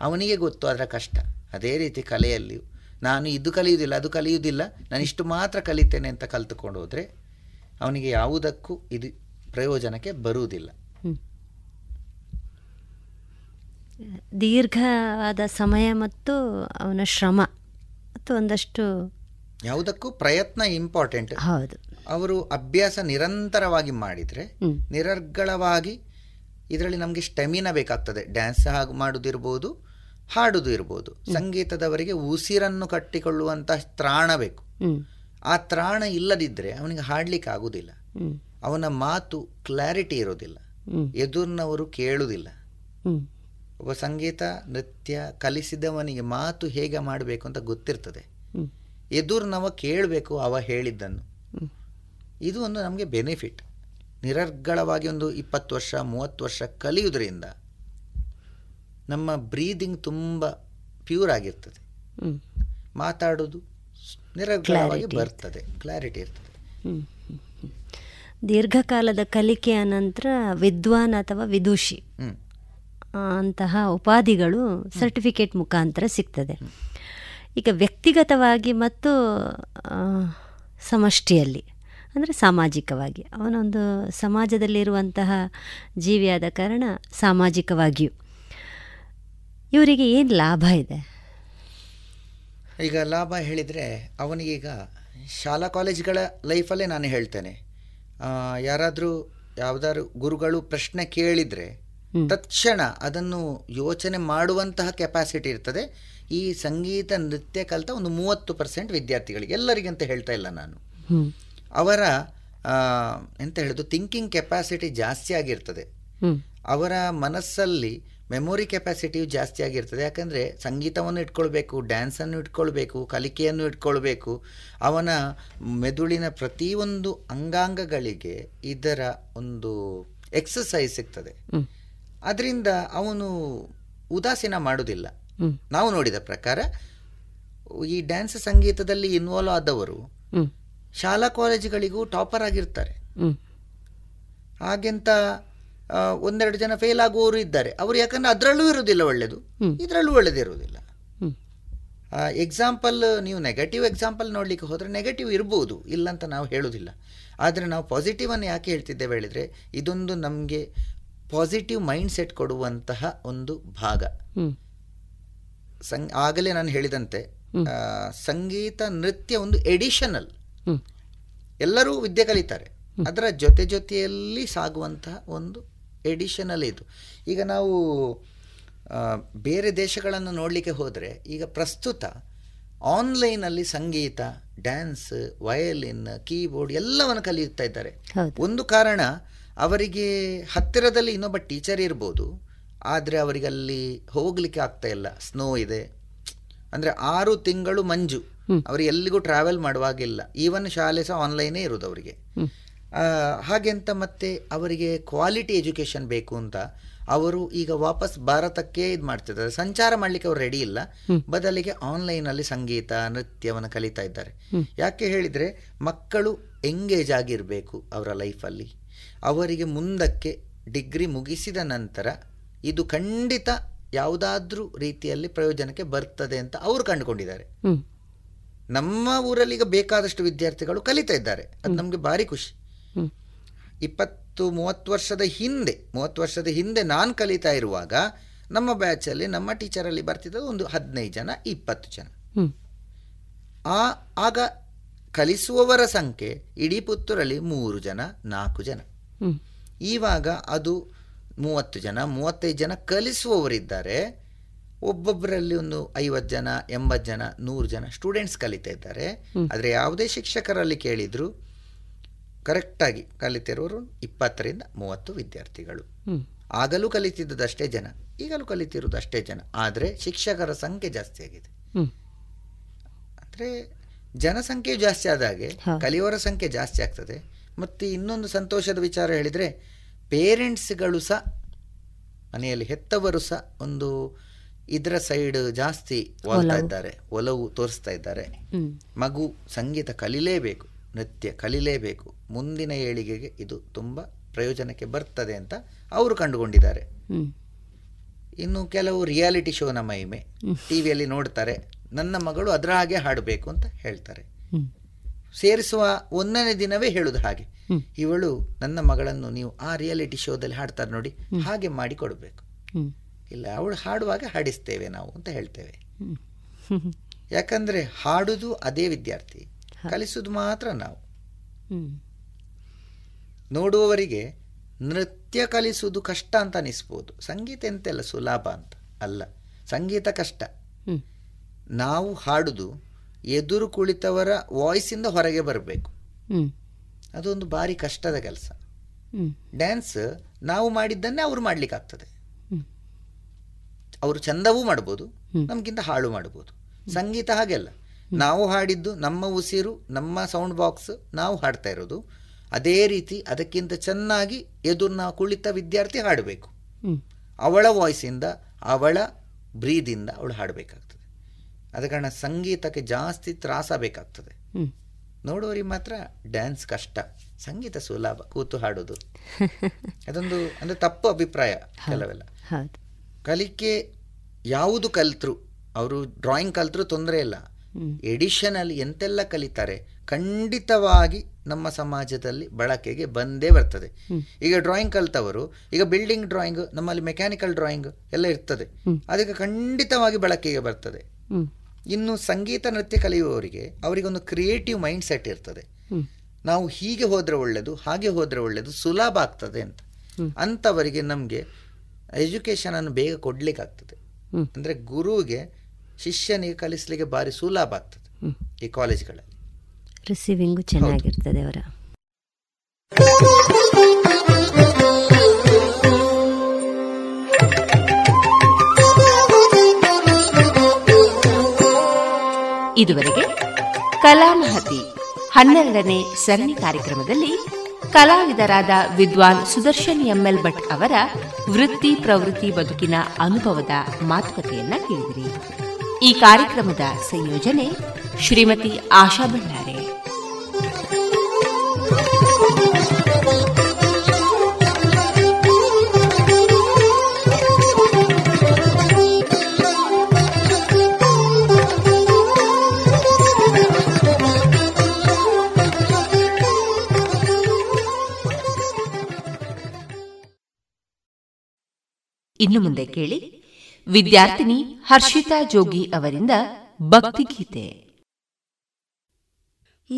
ಅವನಿಗೆ ಗೊತ್ತು ಅದರ ಕಷ್ಟ. ಅದೇ ರೀತಿ ಕಲೆಯಲ್ಲಿಯೂ ನಾನು ಇದು ಕಲಿಯುವುದಿಲ್ಲ, ಅದು ಕಲಿಯುವುದಿಲ್ಲ, ನಾನು ಇಷ್ಟು ಮಾತ್ರ ಕಲಿತೇನೆ ಅಂತ ಕಲಿತುಕೊಂಡು ಹೋದರೆ ಅವನಿಗೆ ಯಾವುದಕ್ಕೂ ಇದು ಪ್ರಯೋಜನಕ್ಕೆ ಬರುವುದಿಲ್ಲ. ದೀರ್ಘವಾದ ಸಮಯ ಮತ್ತು ಅವನ ಶ್ರಮ ಮತ್ತು ಒಂದಷ್ಟು ಯಾವುದಕ್ಕೂ ಪ್ರಯತ್ನ ಇಂಪಾರ್ಟೆಂಟ್. ಹೌದು, ಅವರು ಅಭ್ಯಾಸ ನಿರಂತರವಾಗಿ ಮಾಡಿದರೆ ನಿರರ್ಗಳವಾಗಿ. ಇದರಲ್ಲಿ ನಮಗೆ ಸ್ಟೆಮಿನಾ ಬೇಕಾಗ್ತದೆ. ಡ್ಯಾನ್ಸ್ ಹಾಗೆ ಮಾಡೋದಿರ್ಬೋದು, ಹಾಡೋದು ಇರ್ಬೋದು. ಸಂಗೀತದವರಿಗೆ ಉಸಿರನ್ನು ಕಟ್ಟಿಕೊಳ್ಳುವಂತಹ ತ್ರಾಣ ಬೇಕು. ಆ ತ್ರಾಣ ಇಲ್ಲದಿದ್ದರೆ ಅವನಿಗೆ ಹಾಡಲಿಕ್ಕೆ ಆಗುವುದಿಲ್ಲ, ಅವನ ಮಾತು ಕ್ಲಾರಿಟಿ ಇರೋದಿಲ್ಲ, ಎದುರಿನವರು ಕೇಳುವುದಿಲ್ಲ. ಒಬ್ಬ ಸಂಗೀತ ನೃತ್ಯ ಕಲಿಸಿದವನಿಗೆ ಮಾತು ಹೇಗೆ ಮಾಡಬೇಕು ಅಂತ ಗೊತ್ತಿರ್ತದೆ, ಎದುರ್ನವ ಕೇಳಬೇಕು ಅವ ಹೇಳಿದ್ದನ್ನು. ಇದು ಒಂದು ನಮಗೆ ಬೆನಿಫಿಟ್. ನಿರರ್ಗಳವಾಗಿ ಒಂದು ಇಪ್ಪತ್ತು ವರ್ಷ ಮೂವತ್ತು ವರ್ಷ ಕಲಿಯುವುದರಿಂದ ನಮ್ಮ ಬ್ರೀದಿಂಗ್ ತುಂಬ ಪ್ಯೂರ್ ಆಗಿರ್ತದೆ, ಮಾತಾಡೋದು ನಿರರ್ಗಳವಾಗಿ ಬರ್ತದೆ, ಕ್ಲಾರಿಟಿ ಇರ್ತದೆ. ದೀರ್ಘಕಾಲದ ಕಲಿಕೆಯ ನಂತರ ವಿದ್ವಾನ್ ಅಥವಾ ವಿದುಷಿ ಅಂತಹ ಉಪಾಧಿಗಳು ಸರ್ಟಿಫಿಕೇಟ್ ಮುಖಾಂತರ ಸಿಗ್ತದೆ. ಈಗ ವ್ಯಕ್ತಿಗತವಾಗಿ ಮತ್ತು ಸಮಷ್ಟಿಯಲ್ಲಿ ಅಂದರೆ ಸಾಮಾಜಿಕವಾಗಿ ಅವನೊಂದು ಸಮಾಜದಲ್ಲಿರುವಂತಹ ಜೀವಿಯಾದ ಕಾರಣ ಸಾಮಾಜಿಕವಾಗಿಯೂ ಇವರಿಗೆ ಏನು ಲಾಭ ಇದೆ? ಈಗ ಲಾಭ ಹೇಳಿದರೆ ಅವನಿಗೀಗ ಶಾಲಾ ಕಾಲೇಜುಗಳ ಲೈಫಲ್ಲೇ ನಾನು ಹೇಳ್ತೇನೆ, ಯಾರಾದರೂ ಯಾವುದಾದ್ರು ಗುರುಗಳು ಪ್ರಶ್ನೆ ಕೇಳಿದರೆ ತಕ್ಷಣ ಅದನ್ನು ಯೋಚನೆ ಮಾಡುವಂತಹ ಕೆಪಾಸಿಟಿ ಇರ್ತದೆ. ಈ ಸಂಗೀತ ನೃತ್ಯ ಕಲಿತ ಒಂದು ಮೂವತ್ತು ಪರ್ಸೆಂಟ್ ವಿದ್ಯಾರ್ಥಿಗಳಿಗೆ, ಎಲ್ಲರಿಗಂತ ಹೇಳ್ತಾ ಇಲ್ಲ ನಾನು, ಅವರ ಎಂತ ಹೇಳೋದು ಥಿಂಕಿಂಗ್ ಕೆಪಾಸಿಟಿ ಜಾಸ್ತಿ ಆಗಿರ್ತದೆ, ಅವರ ಮನಸ್ಸಲ್ಲಿ ಮೆಮೊರಿ ಕೆಪಾಸಿಟಿಯು ಜಾಸ್ತಿ ಆಗಿರ್ತದೆ. ಯಾಕಂದರೆ ಸಂಗೀತವನ್ನು ಇಟ್ಕೊಳ್ಬೇಕು, ಡ್ಯಾನ್ಸನ್ನು ಇಟ್ಕೊಳ್ಬೇಕು, ಕಲಿಕೆಯನ್ನು ಇಟ್ಕೊಳ್ಬೇಕು. ಅವನ ಮೆದುಳಿನ ಪ್ರತಿಯೊಂದು ಅಂಗಾಂಗಗಳಿಗೆ ಇದರ ಒಂದು ಎಕ್ಸಸೈಸ್ ಸಿಗ್ತದೆ, ಅದರಿಂದ ಅವನು ಉದಾಸೀನ ಮಾಡೋದಿಲ್ಲ. ನಾವು ನೋಡಿದ ಪ್ರಕಾರ ಈ ಡ್ಯಾನ್ಸ್ ಸಂಗೀತದಲ್ಲಿ ಇನ್ವಾಲ್ವ್ ಆದವರು ಶಾಲಾ ಕಾಲೇಜುಗಳಿಗೂ ಟಾಪರ್ ಆಗಿರ್ತಾರೆ. ಹಾಗೆಂತ ಒಂದೆರಡು ಜನ ಫೇಲ್ ಆಗುವವರು ಇದ್ದಾರೆ, ಅವರು ಯಾಕಂದ್ರೆ ಅದರಲ್ಲೂ ಇರೋದಿಲ್ಲ ಒಳ್ಳೆಯದು, ಇದರಲ್ಲೂ ಒಳ್ಳೆದಿರೋದಿಲ್ಲ. ಎಕ್ಸಾಂಪಲ್ ನೀವು ನೆಗೆಟಿವ್ ಎಕ್ಸಾಂಪಲ್ ನೋಡಲಿಕ್ಕೆ ಹೋದರೆ ನೆಗೆಟಿವ್ ಇರ್ಬೋದು, ಇಲ್ಲ ಅಂತ ನಾವು ಹೇಳೋದಿಲ್ಲ. ಆದರೆ ನಾವು ಪಾಸಿಟಿವನ್ನು ಯಾಕೆ ಹೇಳ್ತಿದ್ದೇವೆ ಹೇಳಿದರೆ, ಇದೊಂದು ನಮಗೆ ಪಾಸಿಟಿವ್ ಮೈಂಡ್ಸೆಟ್ ಕೊಡುವಂತಹ ಒಂದು ಭಾಗ. ಸಂಗ್ ಆಗಲೇ ನಾನು ಹೇಳಿದಂತೆ ಸಂಗೀತ ನೃತ್ಯ ಒಂದು ಎಡಿಷನಲ್. ಎಲ್ಲರೂ ವಿದ್ಯೆ ಕಲಿತಾರೆ, ಅದರ ಜೊತೆ ಜೊತೆಯಲ್ಲಿ ಸಾಗುವಂತಹ ಒಂದು ಎಡಿಷನಲ್ ಇದು. ಈಗ ನಾವು ಬೇರೆ ದೇಶಗಳನ್ನು ನೋಡಲಿಕ್ಕೆ ಹೋದರೆ, ಈಗ ಪ್ರಸ್ತುತ ಆನ್ಲೈನಲ್ಲಿ ಸಂಗೀತ, ಡ್ಯಾನ್ಸ್, ವಯಲಿನ್, ಕೀಬೋರ್ಡ್ ಎಲ್ಲವನ್ನು ಕಲಿಯುತ್ತಾ ಇದ್ದಾರೆ. ಒಂದು ಕಾರಣ ಅವರಿಗೆ ಹತ್ತಿರದಲ್ಲಿ ಇನ್ನೊಬ್ಬ ಟೀಚರ್ ಇರ್ಬೋದು, ಆದರೆ ಅವರಿಗೆ ಅಲ್ಲಿ ಹೋಗಲಿಕ್ಕೆ ಆಗ್ತಾ ಇಲ್ಲ. ಸ್ನೋ ಇದೆ ಅಂದರೆ ಆರು ತಿಂಗಳು ಮಂಜು, ಅವರು ಎಲ್ಲಿಗೂ ಟ್ರಾವೆಲ್ ಮಾಡುವಾಗಿಲ್ಲ. ಈವನ್ ಶಾಲೆ ಸಹ ಆನ್ಲೈನೇ ಇರೋದು ಅವರಿಗೆ. ಹಾಗೆಂತ ಮತ್ತೆ ಅವರಿಗೆ ಕ್ವಾಲಿಟಿ ಎಜುಕೇಷನ್ ಬೇಕು ಅಂತ ಅವರು ಈಗ ವಾಪಸ್ ಭಾರತಕ್ಕೆ ಇದು ಮಾಡ್ತಿದ್ದಾರೆ. ಸಂಚಾರ ಮಾಡಲಿಕ್ಕೆ ಅವ್ರು ರೆಡಿ ಇಲ್ಲ, ಬದಲಿಗೆ ಆನ್ಲೈನಲ್ಲಿ ಸಂಗೀತ ನೃತ್ಯವನ್ನು ಕಲಿತಾ ಇದ್ದಾರೆ. ಯಾಕೆ ಹೇಳಿದರೆ ಮಕ್ಕಳು ಎಂಗೇಜ್ ಆಗಿರಬೇಕು ಅವರ ಲೈಫಲ್ಲಿ. ಅವರಿಗೆ ಮುಂದಕ್ಕೆ ಡಿಗ್ರಿ ಮುಗಿಸಿದ ನಂತರ ಇದು ಖಂಡಿತ ಯಾವುದಾದ್ರೂ ರೀತಿಯಲ್ಲಿ ಪ್ರಯೋಜನಕ್ಕೆ ಬರ್ತದೆ ಅಂತ ಅವರು ಕಂಡುಕೊಂಡಿದ್ದಾರೆ. ನಮ್ಮ ಊರಲ್ಲಿ ಈಗ ಬೇಕಾದಷ್ಟು ವಿದ್ಯಾರ್ಥಿಗಳು ಕಲಿತಾ ಇದ್ದಾರೆ, ಅದು ನಮಗೆ ಭಾರಿ ಖುಷಿ. ಇಪ್ಪತ್ತು ಮೂವತ್ತು ವರ್ಷದ ಹಿಂದೆ ಮೂವತ್ತು ವರ್ಷದ ಹಿಂದೆ ನಾನು ಕಲಿತಾ ಇರುವಾಗ ನಮ್ಮ ಬ್ಯಾಚಲ್ಲಿ ನಮ್ಮ ಟೀಚರಲ್ಲಿ ಬರ್ತಿದ್ದದ್ದು ಒಂದು ಹದಿನೈದು ಜನ ಇಪ್ಪತ್ತು ಜನ. ಆ ಆಗ ಕಲಿಸುವವರ ಸಂಖ್ಯೆ ಇಡೀ ಪುತ್ತೂರಲ್ಲಿ ಮೂರು ಜನ ನಾಲ್ಕು ಜನ. ಇವಾಗ ಅದು ಮೂವತ್ತು ಜನ ಮೂವತ್ತೈದು ಜನ ಕಲಿಸುವವರಿದ್ದಾರೆ. ಒಬ್ಬೊಬ್ಬರಲ್ಲಿ ಒಂದು ಐವತ್ತು ಜನ ಎಂಬತ್ತು ಜನ ನೂರು ಜನ ಸ್ಟೂಡೆಂಟ್ಸ್ ಕಲಿತಾ ಇದ್ದಾರೆ. ಆದರೆ ಯಾವುದೇ ಶಿಕ್ಷಕರಲ್ಲಿ ಕೇಳಿದ್ರು ಕರೆಕ್ಟಾಗಿ ಕಲಿತಿರೋರು ಇಪ್ಪತ್ತರಿಂದ ಮೂವತ್ತು ವಿದ್ಯಾರ್ಥಿಗಳು. ಆಗಲೂ ಕಲಿತಿದ್ದದಷ್ಟೇ ಜನ, ಈಗಲೂ ಕಲಿತಿರೋದು ಅಷ್ಟೇ ಜನ, ಆದರೆ ಶಿಕ್ಷಕರ ಸಂಖ್ಯೆ ಜಾಸ್ತಿ ಆಗಿದೆ. ಅಂದರೆ ಜನಸಂಖ್ಯೆಯು ಜಾಸ್ತಿ ಆದಾಗೆ ಕಲಿಯೋರ ಸಂಖ್ಯೆ ಜಾಸ್ತಿ ಆಗ್ತದೆ. ಮತ್ತು ಇನ್ನೊಂದು ಸಂತೋಷದ ವಿಚಾರ ಹೇಳಿದರೆ ಪೇರೆಂಟ್ಸ್ಗಳು ಸಹ ಮನೆಯಲ್ಲಿ ಹೆತ್ತವರು ಸಹ ಒಂದು ಇದರ ಸೈಡ್ ಜಾಸ್ತಿ ಒಲ್ತಾ ಇದ್ದಾರೆ, ಒಲವು ತೋರಿಸ್ತಾ ಇದ್ದಾರೆ. ಮಗು ಸಂಗೀತ ಕಲೀಲೇಬೇಕು, ನೃತ್ಯ ಕಲೀಲೇಬೇಕು, ಮುಂದಿನ ಏಳಿಗೆಗೆ ಇದು ತುಂಬ ಪ್ರಯೋಜನಕ್ಕೆ ಬರ್ತದೆ ಅಂತ ಅವರು ಕಂಡುಕೊಂಡಿದ್ದಾರೆ. ಇನ್ನು ಕೆಲವು ರಿಯಾಲಿಟಿ ಶೋನ ಮಹಿಮೆ ಟಿವಿಯಲ್ಲಿ ನೋಡ್ತಾರೆ, ನನ್ನ ಮಗಳು ಅದರ ಹಾಗೆ ಹಾಡಬೇಕು ಅಂತ ಹೇಳ್ತಾರೆ. ಸೇರಿಸುವ ಒಂದನೇ ದಿನವೇ ಹೇಳುದು ಹಾಗೆ, ಇವಳು ನನ್ನ ಮಗಳನ್ನು ನೀವು ಆ ರಿಯಾಲಿಟಿ ಶೋದಲ್ಲಿ ಹಾಡ್ತಾರೆ ನೋಡಿ ಹಾಗೆ ಮಾಡಿ ಕೊಡಬೇಕು, ಇಲ್ಲ ಅವಳು ಹಾಡುವಾಗ ಹಾಡಿಸ್ತೇವೆ ನಾವು ಅಂತ ಹೇಳ್ತೇವೆ. ಯಾಕಂದರೆ ಹಾಡುದು ಅದೇ ವಿದ್ಯಾರ್ಥಿ, ಕಲಿಸುದು ಮಾತ್ರ ನಾವು. ನೋಡುವವರಿಗೆ ನೃತ್ಯ ಕಲಿಸುವುದು ಕಷ್ಟ ಅಂತ ಅನಿಸ್ಬೋದು, ಸಂಗೀತ ಎಂತೆಲ್ಲ ಸುಲಭ ಅಂತ ಅಲ್ಲ, ಸಂಗೀತ ಕಷ್ಟ. ನಾವು ಹಾಡುದು ಎದುರು ಕುಳಿತವರ ವಾಯ್ಸಿಂದ ಹೊರಗೆ ಬರಬೇಕು, ಅದೊಂದು ಭಾರಿ ಕಷ್ಟದ ಕೆಲಸ. ಡ್ಯಾನ್ಸ್ ನಾವು ಮಾಡಿದ್ದನ್ನೇ ಅವರು ಮಾಡಲಿಕ್ಕಾಗ್ತದೆ, ಅವರು ಚಂದವೂ ಮಾಡ್ಬೋದು, ನಮಗಿಂತ ಹಾಳು ಮಾಡ್ಬೋದು. ಸಂಗೀತ ಹಾಗೆಲ್ಲ, ನಾವು ಹಾಡಿದ್ದು ನಮ್ಮ ಉಸಿರು ನಮ್ಮ ಸೌಂಡ್ ಬಾಕ್ಸ್ ನಾವು ಹಾಡ್ತಾ ಇರೋದು, ಅದೇ ರೀತಿ ಅದಕ್ಕಿಂತ ಚೆನ್ನಾಗಿ ಎದುರ್ನ ಕುಳಿತ ವಿದ್ಯಾರ್ಥಿ ಹಾಡಬೇಕು, ಅವಳ ವಾಯ್ಸಿಂದ ಅವಳ ಬ್ರೀದಿಂದ ಅವಳು ಹಾಡಬೇಕಾಗ್ತದೆ. ಅದ ಕಾರಣ ಸಂಗೀತಕ್ಕೆ ಜಾಸ್ತಿ ತ್ರಾಸ ಬೇಕಾಗ್ತದೆ. ನೋಡೋರಿಗೆ ಮಾತ್ರ ಡ್ಯಾನ್ಸ್ ಕಷ್ಟ, ಸಂಗೀತ ಸುಲಭ, ಕೂತು ಹಾಡೋದು. ಅದೊಂದು ಅಂದರೆ ತಪ್ಪು ಅಭಿಪ್ರಾಯ ಕೆಲವೆಲ್ಲ. ಕಲಿಕೆ ಯಾವುದು ಕಲಿತರು, ಅವರು ಡ್ರಾಯಿಂಗ್ ಕಲಿತರು ತೊಂದರೆ ಇಲ್ಲ, ಎಡಿಷನಲ್ಲಿ ಎಂತೆಲ್ಲ ಕಲಿತಾರೆ ಖಂಡಿತವಾಗಿ ನಮ್ಮ ಸಮಾಜದಲ್ಲಿ ಬಳಕೆಗೆ ಬಂದೇ ಬರ್ತದೆ. ಈಗ ಡ್ರಾಯಿಂಗ್ ಕಲಿತವರು ಈಗ ಬಿಲ್ಡಿಂಗ್ ಡ್ರಾಯಿಂಗ್, ನಮ್ಮಲ್ಲಿ ಮೆಕ್ಯಾನಿಕಲ್ ಡ್ರಾಯಿಂಗ್ ಎಲ್ಲ ಇರ್ತದೆ, ಅದಕ್ಕೆ ಖಂಡಿತವಾಗಿ ಬಳಕೆಗೆ ಬರ್ತದೆ. ಇನ್ನು ಸಂಗೀತ ನೃತ್ಯ ಕಲಿಯುವವರಿಗೆ ಅವರಿಗೊಂದು ಕ್ರಿಯೇಟಿವ್ ಮೈಂಡ್ ಸೆಟ್ ಇರ್ತದೆ, ನಾವು ಹೀಗೆ ಹೋದರೆ ಒಳ್ಳೆಯದು ಹಾಗೆ ಹೋದರೆ ಒಳ್ಳೆಯದು ಸುಲಭ ಆಗ್ತದೆ ಅಂತ. ಅಂಥವರಿಗೆ ನಮಗೆ ಎಜುಕೇಷನನ್ನು ಬೇಗ ಕೊಡಲಿಕ್ಕಾಗ್ತದೆ. ಅಂದರೆ ಗುರುವಿಗೆ ಶಿಷ್ಯನಿಗೆ ಕಲಿಸಲಿಕ್ಕೆ ಭಾರಿ ಸುಲಭ ಆಗ್ತದೆ ಈ ಕಾಲೇಜ್ಗಳಲ್ಲಿ. ರಿಸೀವಿಂಗು ಚೆನ್ನಾಗಿರ್ತದೆ ಅವರ. ಇದುವರೆಗೆ ಕಲಾಮಹತಿ ಹನ್ನೆರಡನೇ ಸರಣಿ ಕಾರ್ಯಕ್ರಮದಲ್ಲಿ ಕಲಾವಿದರಾದ ವಿದ್ವಾನ್ ಸುದರ್ಶನ್ ಎಂಎಲ್ ಭಟ್ ಅವರ ವೃತ್ತಿ ಪ್ರವೃತ್ತಿ ಬದುಕಿನ ಅನುಭವದ ಮಾತುಕತೆಯನ್ನ ಕೇಳಿದಿರಿ. ಈ ಕಾರ್ಯಕ್ರಮದ ಸಂಯೋಜನೆ ಶ್ರೀಮತಿ ಆಶಾ ಬಳ್ಳಾರಿ. ಇನ್ನು ಮುಂದೆ ಕೇಳಿ ವಿದ್ಯಾರ್ಥಿನಿ ಹರ್ಷಿತಾ ಜೋಗಿ ಅವರಿಂದ ಭಕ್ತಿಗೀತೆ.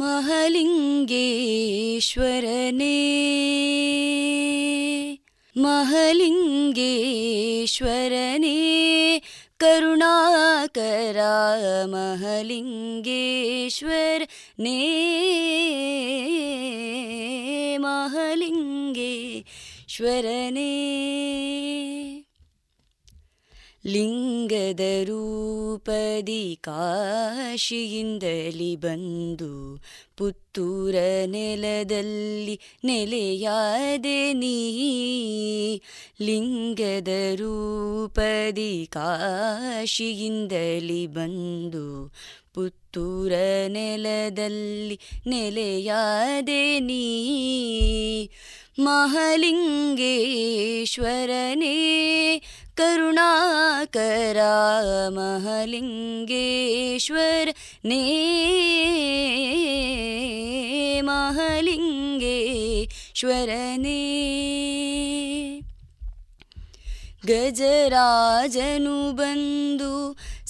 ಮಹಲಿಂಗೇಶ್ವರನೇ ಮಹಲಿಂಗೇಶ್ವರನೇ ಕರುಣಾಕರ ಮಹಲಿಂಗೇಶ್ವರನೇ ಮಹಲಿಂಗೇಶ್ವರನೇ ಲಿಂಗದ ರೂಪದಿ ಕಾಶಿಯಿಂದಲಿ ಬಂದು ಪುತ್ತೂರ ನೆಲದಲ್ಲಿ ನೆಲೆಯಾದೆ ನೀ. ಲಿಂಗದ ರೂಪದಿ ಕಾಶಿಯಿಂದಲಿ ಬಂದು ಪುತ್ತೂರ ನೆಲದಲ್ಲಿ ನೆಲೆಯಾದೆ ನೀ. ಮಹಾಲಿಂಗೇಶ್ವರನೇ ಕರುಣಾಕರ ಮಹಾಲಿಂಗೇಶ್ವರನೇ, ಮಹಾಲಿಂಗೇಶ್ವರನೇ. ಗಜರಾಜನು ಬಂದು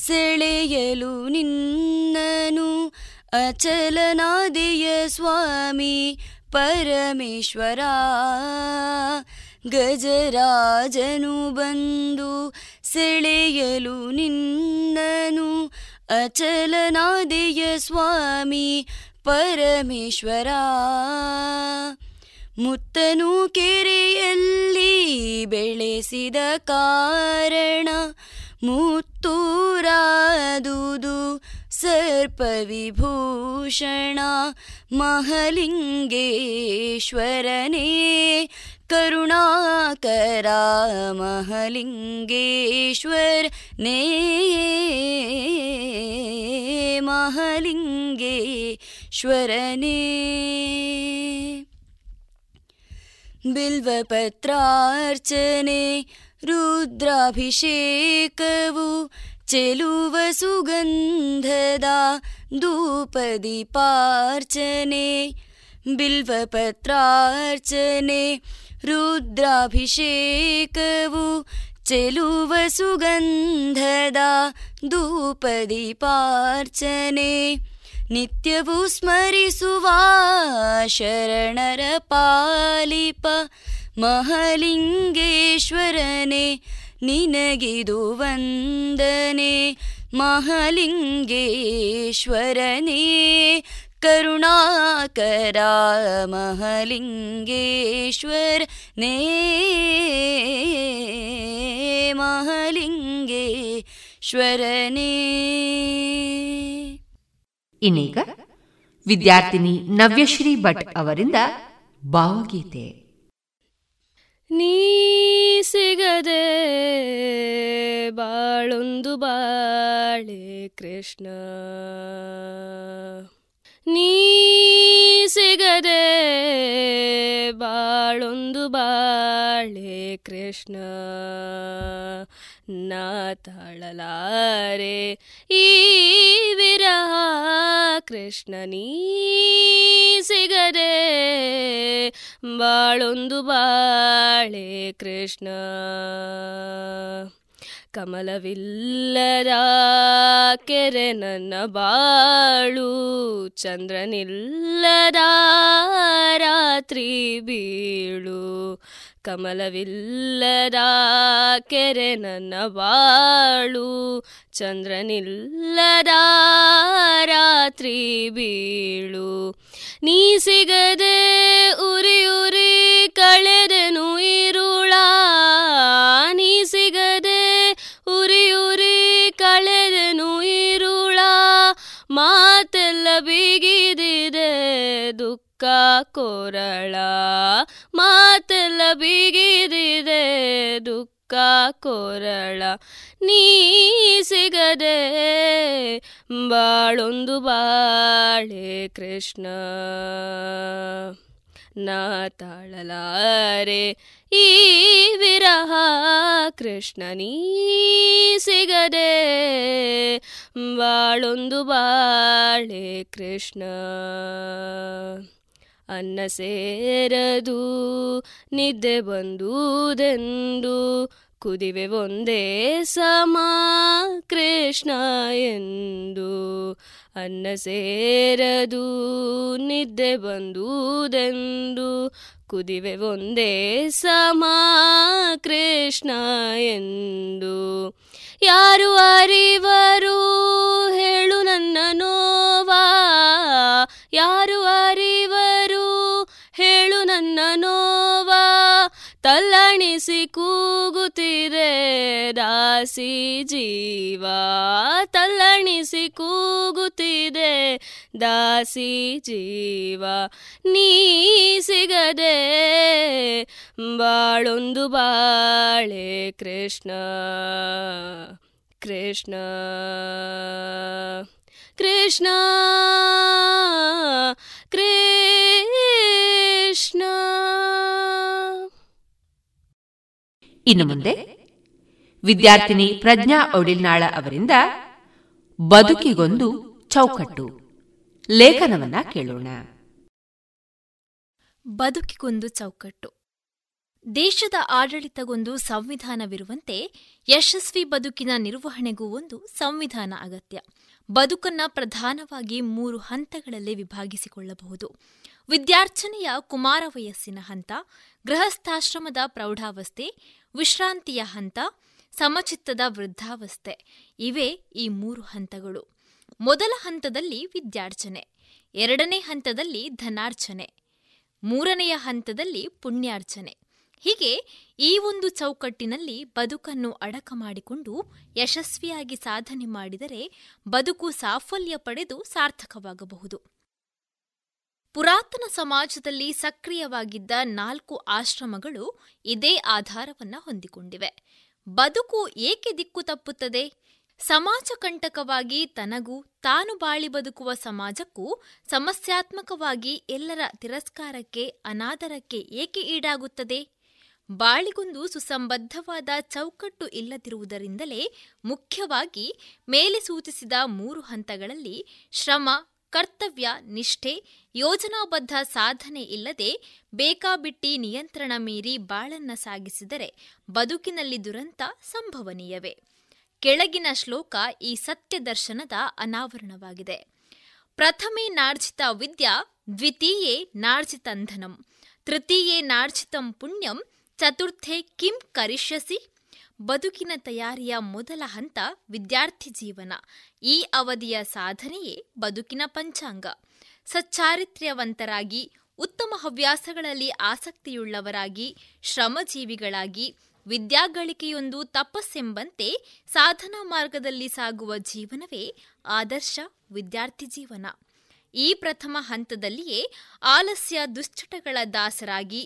ಸೆಳೆಯಲು ನಿನ್ನನು, ಅಚಲನಾದಿಯ ಸ್ವಾಮಿ ಪರಮೇಶ್ವರ. ಗಜರಾಜನು ಬಂದು ಸೆಳೆಯಲು ನಿನ್ನನು, ಅಚಲನಾದಿಯ ಸ್ವಾಮಿ ಪರಮೇಶ್ವರ. ಮುತ್ತನು ಕೆರೆಯಲ್ಲಿ ಬೆಳೆಸಿದ ಕಾರಣ ಮುತ್ತೂರಾದುದು ಸರ್ಪವಿಭೂಷಣ. ಮಹಾಲಿಂಗೇಶ್ವರನೇ ಕರುಣಾಕರ ಮಹಾಲಿಂಗೇಶ್ವರನೇ, ಮಹಾಲಿಂಗೇಶ್ವರನೇ. ಬಿಲ್ವಪತ್ರಾರ್ಚನೆ ರುದ್ರಾಭಿಷೇಕವು ಚೆಲುವ ಸುಗಂಧದ ಧೂಪದೀಪಾರ್ಚನೆ. ಬಿಲ್ವಪತ್ರಾರ್ಚನೆ ರುದ್ರಾಭಿಷೇಕವು ಚೆಲುವ ಸುಗಂಧದ ಧೂಪದೀಪಾರ್ಚನೆ. ನಿತ್ಯವೂ ಸ್ಮರಿಸುವ ಶರಣರ ಪಾಲಿಪ ಮಹಾಲಿಂಗೇಶ್ವರನೇ, ನಿನಗಿದು ವಂದನೆ. ಮಹಾಲಿಂಗೇಶ್ವರನೇ ಕರುಣಾಕರ ಮಹಾಲಿಂಗೇಶ್ವರನೇ, ಮಹಾಲಿಂಗೇಶ್ವರನೇ. ಇನ್ನೀಗ ವಿದ್ಯಾರ್ಥಿನಿ ನವ್ಯಶ್ರೀ ಭಟ್ ಅವರಿಂದ ಭಾವಗೀತೆ. ನೀ ಸಿಗದೆ ಬಾಳೊಂದು ಬಾಳೆ ಕೃಷ್ಣ, ನೀ ಸಿಗದೆ ಬಾಳೊಂದು ಬಾಳೆ ಕೃಷ್ಣ, ನಾ ತಾಳಲಾರೆ ಈ ವಿರಹ ಕೃಷ್ಣ. ನೀ ಸಿಗದೆ ಬಾಳೊಂದು ಬಾಳೆ ಕೃಷ್ಣ, ಕಮಲವಿಲ್ಲದ ಕೆರೆ ನನ್ನ ಬಾಳು, ಚಂದ್ರನಿಲ್ಲದ ರಾತ್ರಿ ಬೀಳು. ಕಮಲವಿಲ್ಲದ ಕೆರೆ ನನ್ನ ಬಾಳು, ಚಂದ್ರನಿಲ್ಲದ ರಾತ್ರಿ ಬೀಳು. ನೀ ಸಿಗದೆ ಉರಿ ಉರಿ ಕಳೆದೆನು ಇರುಳ, ನೀ ಸಿಗದೆ ಉರಿ ಉರಿ ಕಳೆದೆನು ಇರುಳ. ಮಾತೆಲ್ಲ ಬಿಗಿದಿದೆ ದುಃಖ ಕೋರಳ, ಮಾತೆಲ್ಲ ಬಿಗಿದಿದೆ ದುಃಖ ಕೋರಳ. ನೀ ಸಿಗದೆ ಬಾಳೊಂದು ಬಾಳೆ ಕೃಷ್ಣ, ನಾ ತಾಳಲಾರೆ ಈ ವಿರಹ ಕೃಷ್ಣ. ನೀ ಸಿಗದೆ ಬಾಳೊಂದು ಬಾಳೆ ಕೃಷ್ಣ, ಅನ್ನ ಸೇರದು ನಿದ್ದೆ ಬಂದುದೆಂದು ಕುದಿವೆ ಒಂದೇ ಸಮ ಕೃಷ್ಣ ಎಂದು. ಅನ್ನ ಸೇರದು ನಿದ್ದೆ ಬಂದುದೆಂದು ಕುದಿವೆ ಒಂದೇ ಸಮ ಕೃಷ್ಣ ಎಂದು. ಯಾರು ಅರಿವರು ಹೇಳು ನನ್ನ ನೋವ, ಯಾರು ಅರಿವರು ಹೇಳು ನನ್ನ ನೋವ. ತಲ್ಲಣಿಸಿ ಕೂಗುತ್ತಿರೆ ದಾಸಿ ಜೀವ, ತಲ್ಲಣಿಸಿ ಕೂಗುತ್ತಿದೆ ದಾಸಿ ಜೀವ. ನೀ ಸಿಗದೆ ಬಾಳೊಂದು ಬಾಳೆ ಕೃಷ್ಣ ಕೃಷ್ಣ ಕೃಷ್ಣ ಕೃಷ್ಣ. ಇನ್ನು ಮುಂದೆ ವಿದ್ಯಾರ್ಥಿನಿ ಪ್ರಜ್ಞಾ ಒಡಿಲ್ನಾಳ ಅವರಿಂದ ಬದುಕಿಗೊಂದು ಚೌಕಟ್ಟು ಲೇಖನವನ್ನ ಕೇಳೋಣ. ಬದುಕಿಗೊಂದು ಚೌಕಟ್ಟು. ದೇಶದ ಆಡಳಿತಗೊಂದು ಸಂವಿಧಾನವಿರುವಂತೆ ಯಶಸ್ವಿ ಬದುಕಿನ ನಿರ್ವಹಣೆಗೂ ಒಂದು ಸಂವಿಧಾನ ಅಗತ್ಯ. ಬದುಕನ್ನ ಪ್ರಧಾನವಾಗಿ ಮೂರು ಹಂತಗಳಲ್ಲಿ ವಿಭಾಗಿಸಿಕೊಳ್ಳಬಹುದು. ವಿದ್ಯಾರ್ಚನೆಯ ಕುಮಾರ ವಯಸ್ಸಿನ ಹಂತ, ಗೃಹಸ್ಥಾಶ್ರಮದ ಪ್ರೌಢಾವಸ್ಥೆ, ವಿಶ್ರಾಂತಿಯ ಹಂತ, ಸಮಚಿತ್ತದ ವೃದ್ಧಾವಸ್ಥೆ. ಇವೇ ಈ ಮೂರು ಹಂತಗಳು. ಮೊದಲ ಹಂತದಲ್ಲಿ ವಿದ್ಯಾರ್ಚನೆ, ಎರಡನೇ ಹಂತದಲ್ಲಿ ಧನಾರ್ಚನೆ, ಮೂರನೆಯ ಹಂತದಲ್ಲಿ ಪುಣ್ಯಾರ್ಚನೆ. ಹೀಗೆ ಈ ಒಂದು ಚೌಕಟ್ಟಿನಲ್ಲಿ ಬದುಕನ್ನು ಅಡಕ ಮಾಡಿಕೊಂಡು ಯಶಸ್ವಿಯಾಗಿ ಸಾಧನೆ ಮಾಡಿದರೆ ಬದುಕು ಸಾಫಲ್ಯ ಪಡೆದು ಸಾರ್ಥಕವಾಗಬಹುದು. ಪುರಾತನ ಸಮಾಜದಲ್ಲಿ ಸಕ್ರಿಯವಾಗಿದ್ದ ನಾಲ್ಕು ಆಶ್ರಮಗಳು ಇದೇ ಆಧಾರವನ್ನು ಹೊಂದಿಕೊಂಡಿವೆ. ಬದುಕು ಏಕೆ ದಿಕ್ಕು ತಪ್ಪುತ್ತದೆ? ಸಮಾಜ ಕಂಟಕವಾಗಿ ತನಗೂ ತಾನು ಬಾಳಿ ಬದುಕುವ ಸಮಾಜಕ್ಕೂ ಸಮಸ್ಯಾತ್ಮಕವಾಗಿ ಎಲ್ಲರ ತಿರಸ್ಕಾರಕ್ಕೆ, ಅನಾದರಕ್ಕೆ ಏಕೆ ಈಡಾಗುತ್ತದೆ? ಬಾಳಿಗೊಂದು ಸುಸಂಬದ್ಧವಾದ ಚೌಕಟ್ಟು ಇಲ್ಲದಿರುವುದರಿಂದಲೇ ಮುಖ್ಯವಾಗಿ ಮೇಲೆ ಸೂಚಿಸಿದ ಮೂರು ಹಂತಗಳಲ್ಲಿ ಶ್ರಮ, ಕರ್ತವ್ಯ, ನಿಷ್ಠೆ, ಯೋಜನಾಬದ್ಧ ಸಾಧನೆ ಇಲ್ಲದೆ ಬೇಕಾಬಿಟ್ಟಿ ನಿಯಂತ್ರಣ ಮೀರಿ ಬಾಳನ್ನ ಸಾಗಿಸಿದರೆ ಬದುಕಿನಲ್ಲಿ ದುರಂತ ಸಂಭವನೀಯವೇ. ಕೆಳಗಿನ ಶ್ಲೋಕ ಈ ಸತ್ಯದರ್ಶನದ ಅನಾವರಣವಾಗಿದೆ. ಪ್ರಥಮೇ ನಾರ್ಜಿತ ವಿದ್ಯಾ, ದ್ವಿತೀಯೇ ನಾರ್ಜಿತಂಧನಂ, ತೃತೀಯೇ ನಾರ್ಜಿತಂ ಪುಣ್ಯಂ, ಚತುರ್ಥೇ ಕಿಂ ಕರಿಷ್ಯಸಿ. ಬದುಕಿನ ತಯಾರಿಯ ಮೊದಲ ಹಂತ ವಿದ್ಯಾರ್ಥಿ ಜೀವನ. ಈ ಅವಧಿಯ ಸಾಧನೆಯೇ ಬದುಕಿನ ಪಂಚಾಂಗ. ಸಚ್ಚಾರಿತ್ರ್ಯವಂತರಾಗಿ, ಉತ್ತಮ ಹವ್ಯಾಸಗಳಲ್ಲಿ ಆಸಕ್ತಿಯುಳ್ಳವರಾಗಿ, ಶ್ರಮಜೀವಿಗಳಾಗಿ, ವಿದ್ಯಾಗಳಿಕೆಯೊಂದು ತಪಸ್ಸೆಂಬಂತೆ ಸಾಧನಾ ಮಾರ್ಗದಲ್ಲಿ ಸಾಗುವ ಜೀವನವೇ ಆದರ್ಶ ವಿದ್ಯಾರ್ಥಿ ಜೀವನ. ಈ ಪ್ರಥಮ ಹಂತದಲ್ಲಿಯೇ ಆಲಸ್ಯ ದುಶ್ಚಟಗಳ ದಾಸರಾಗಿ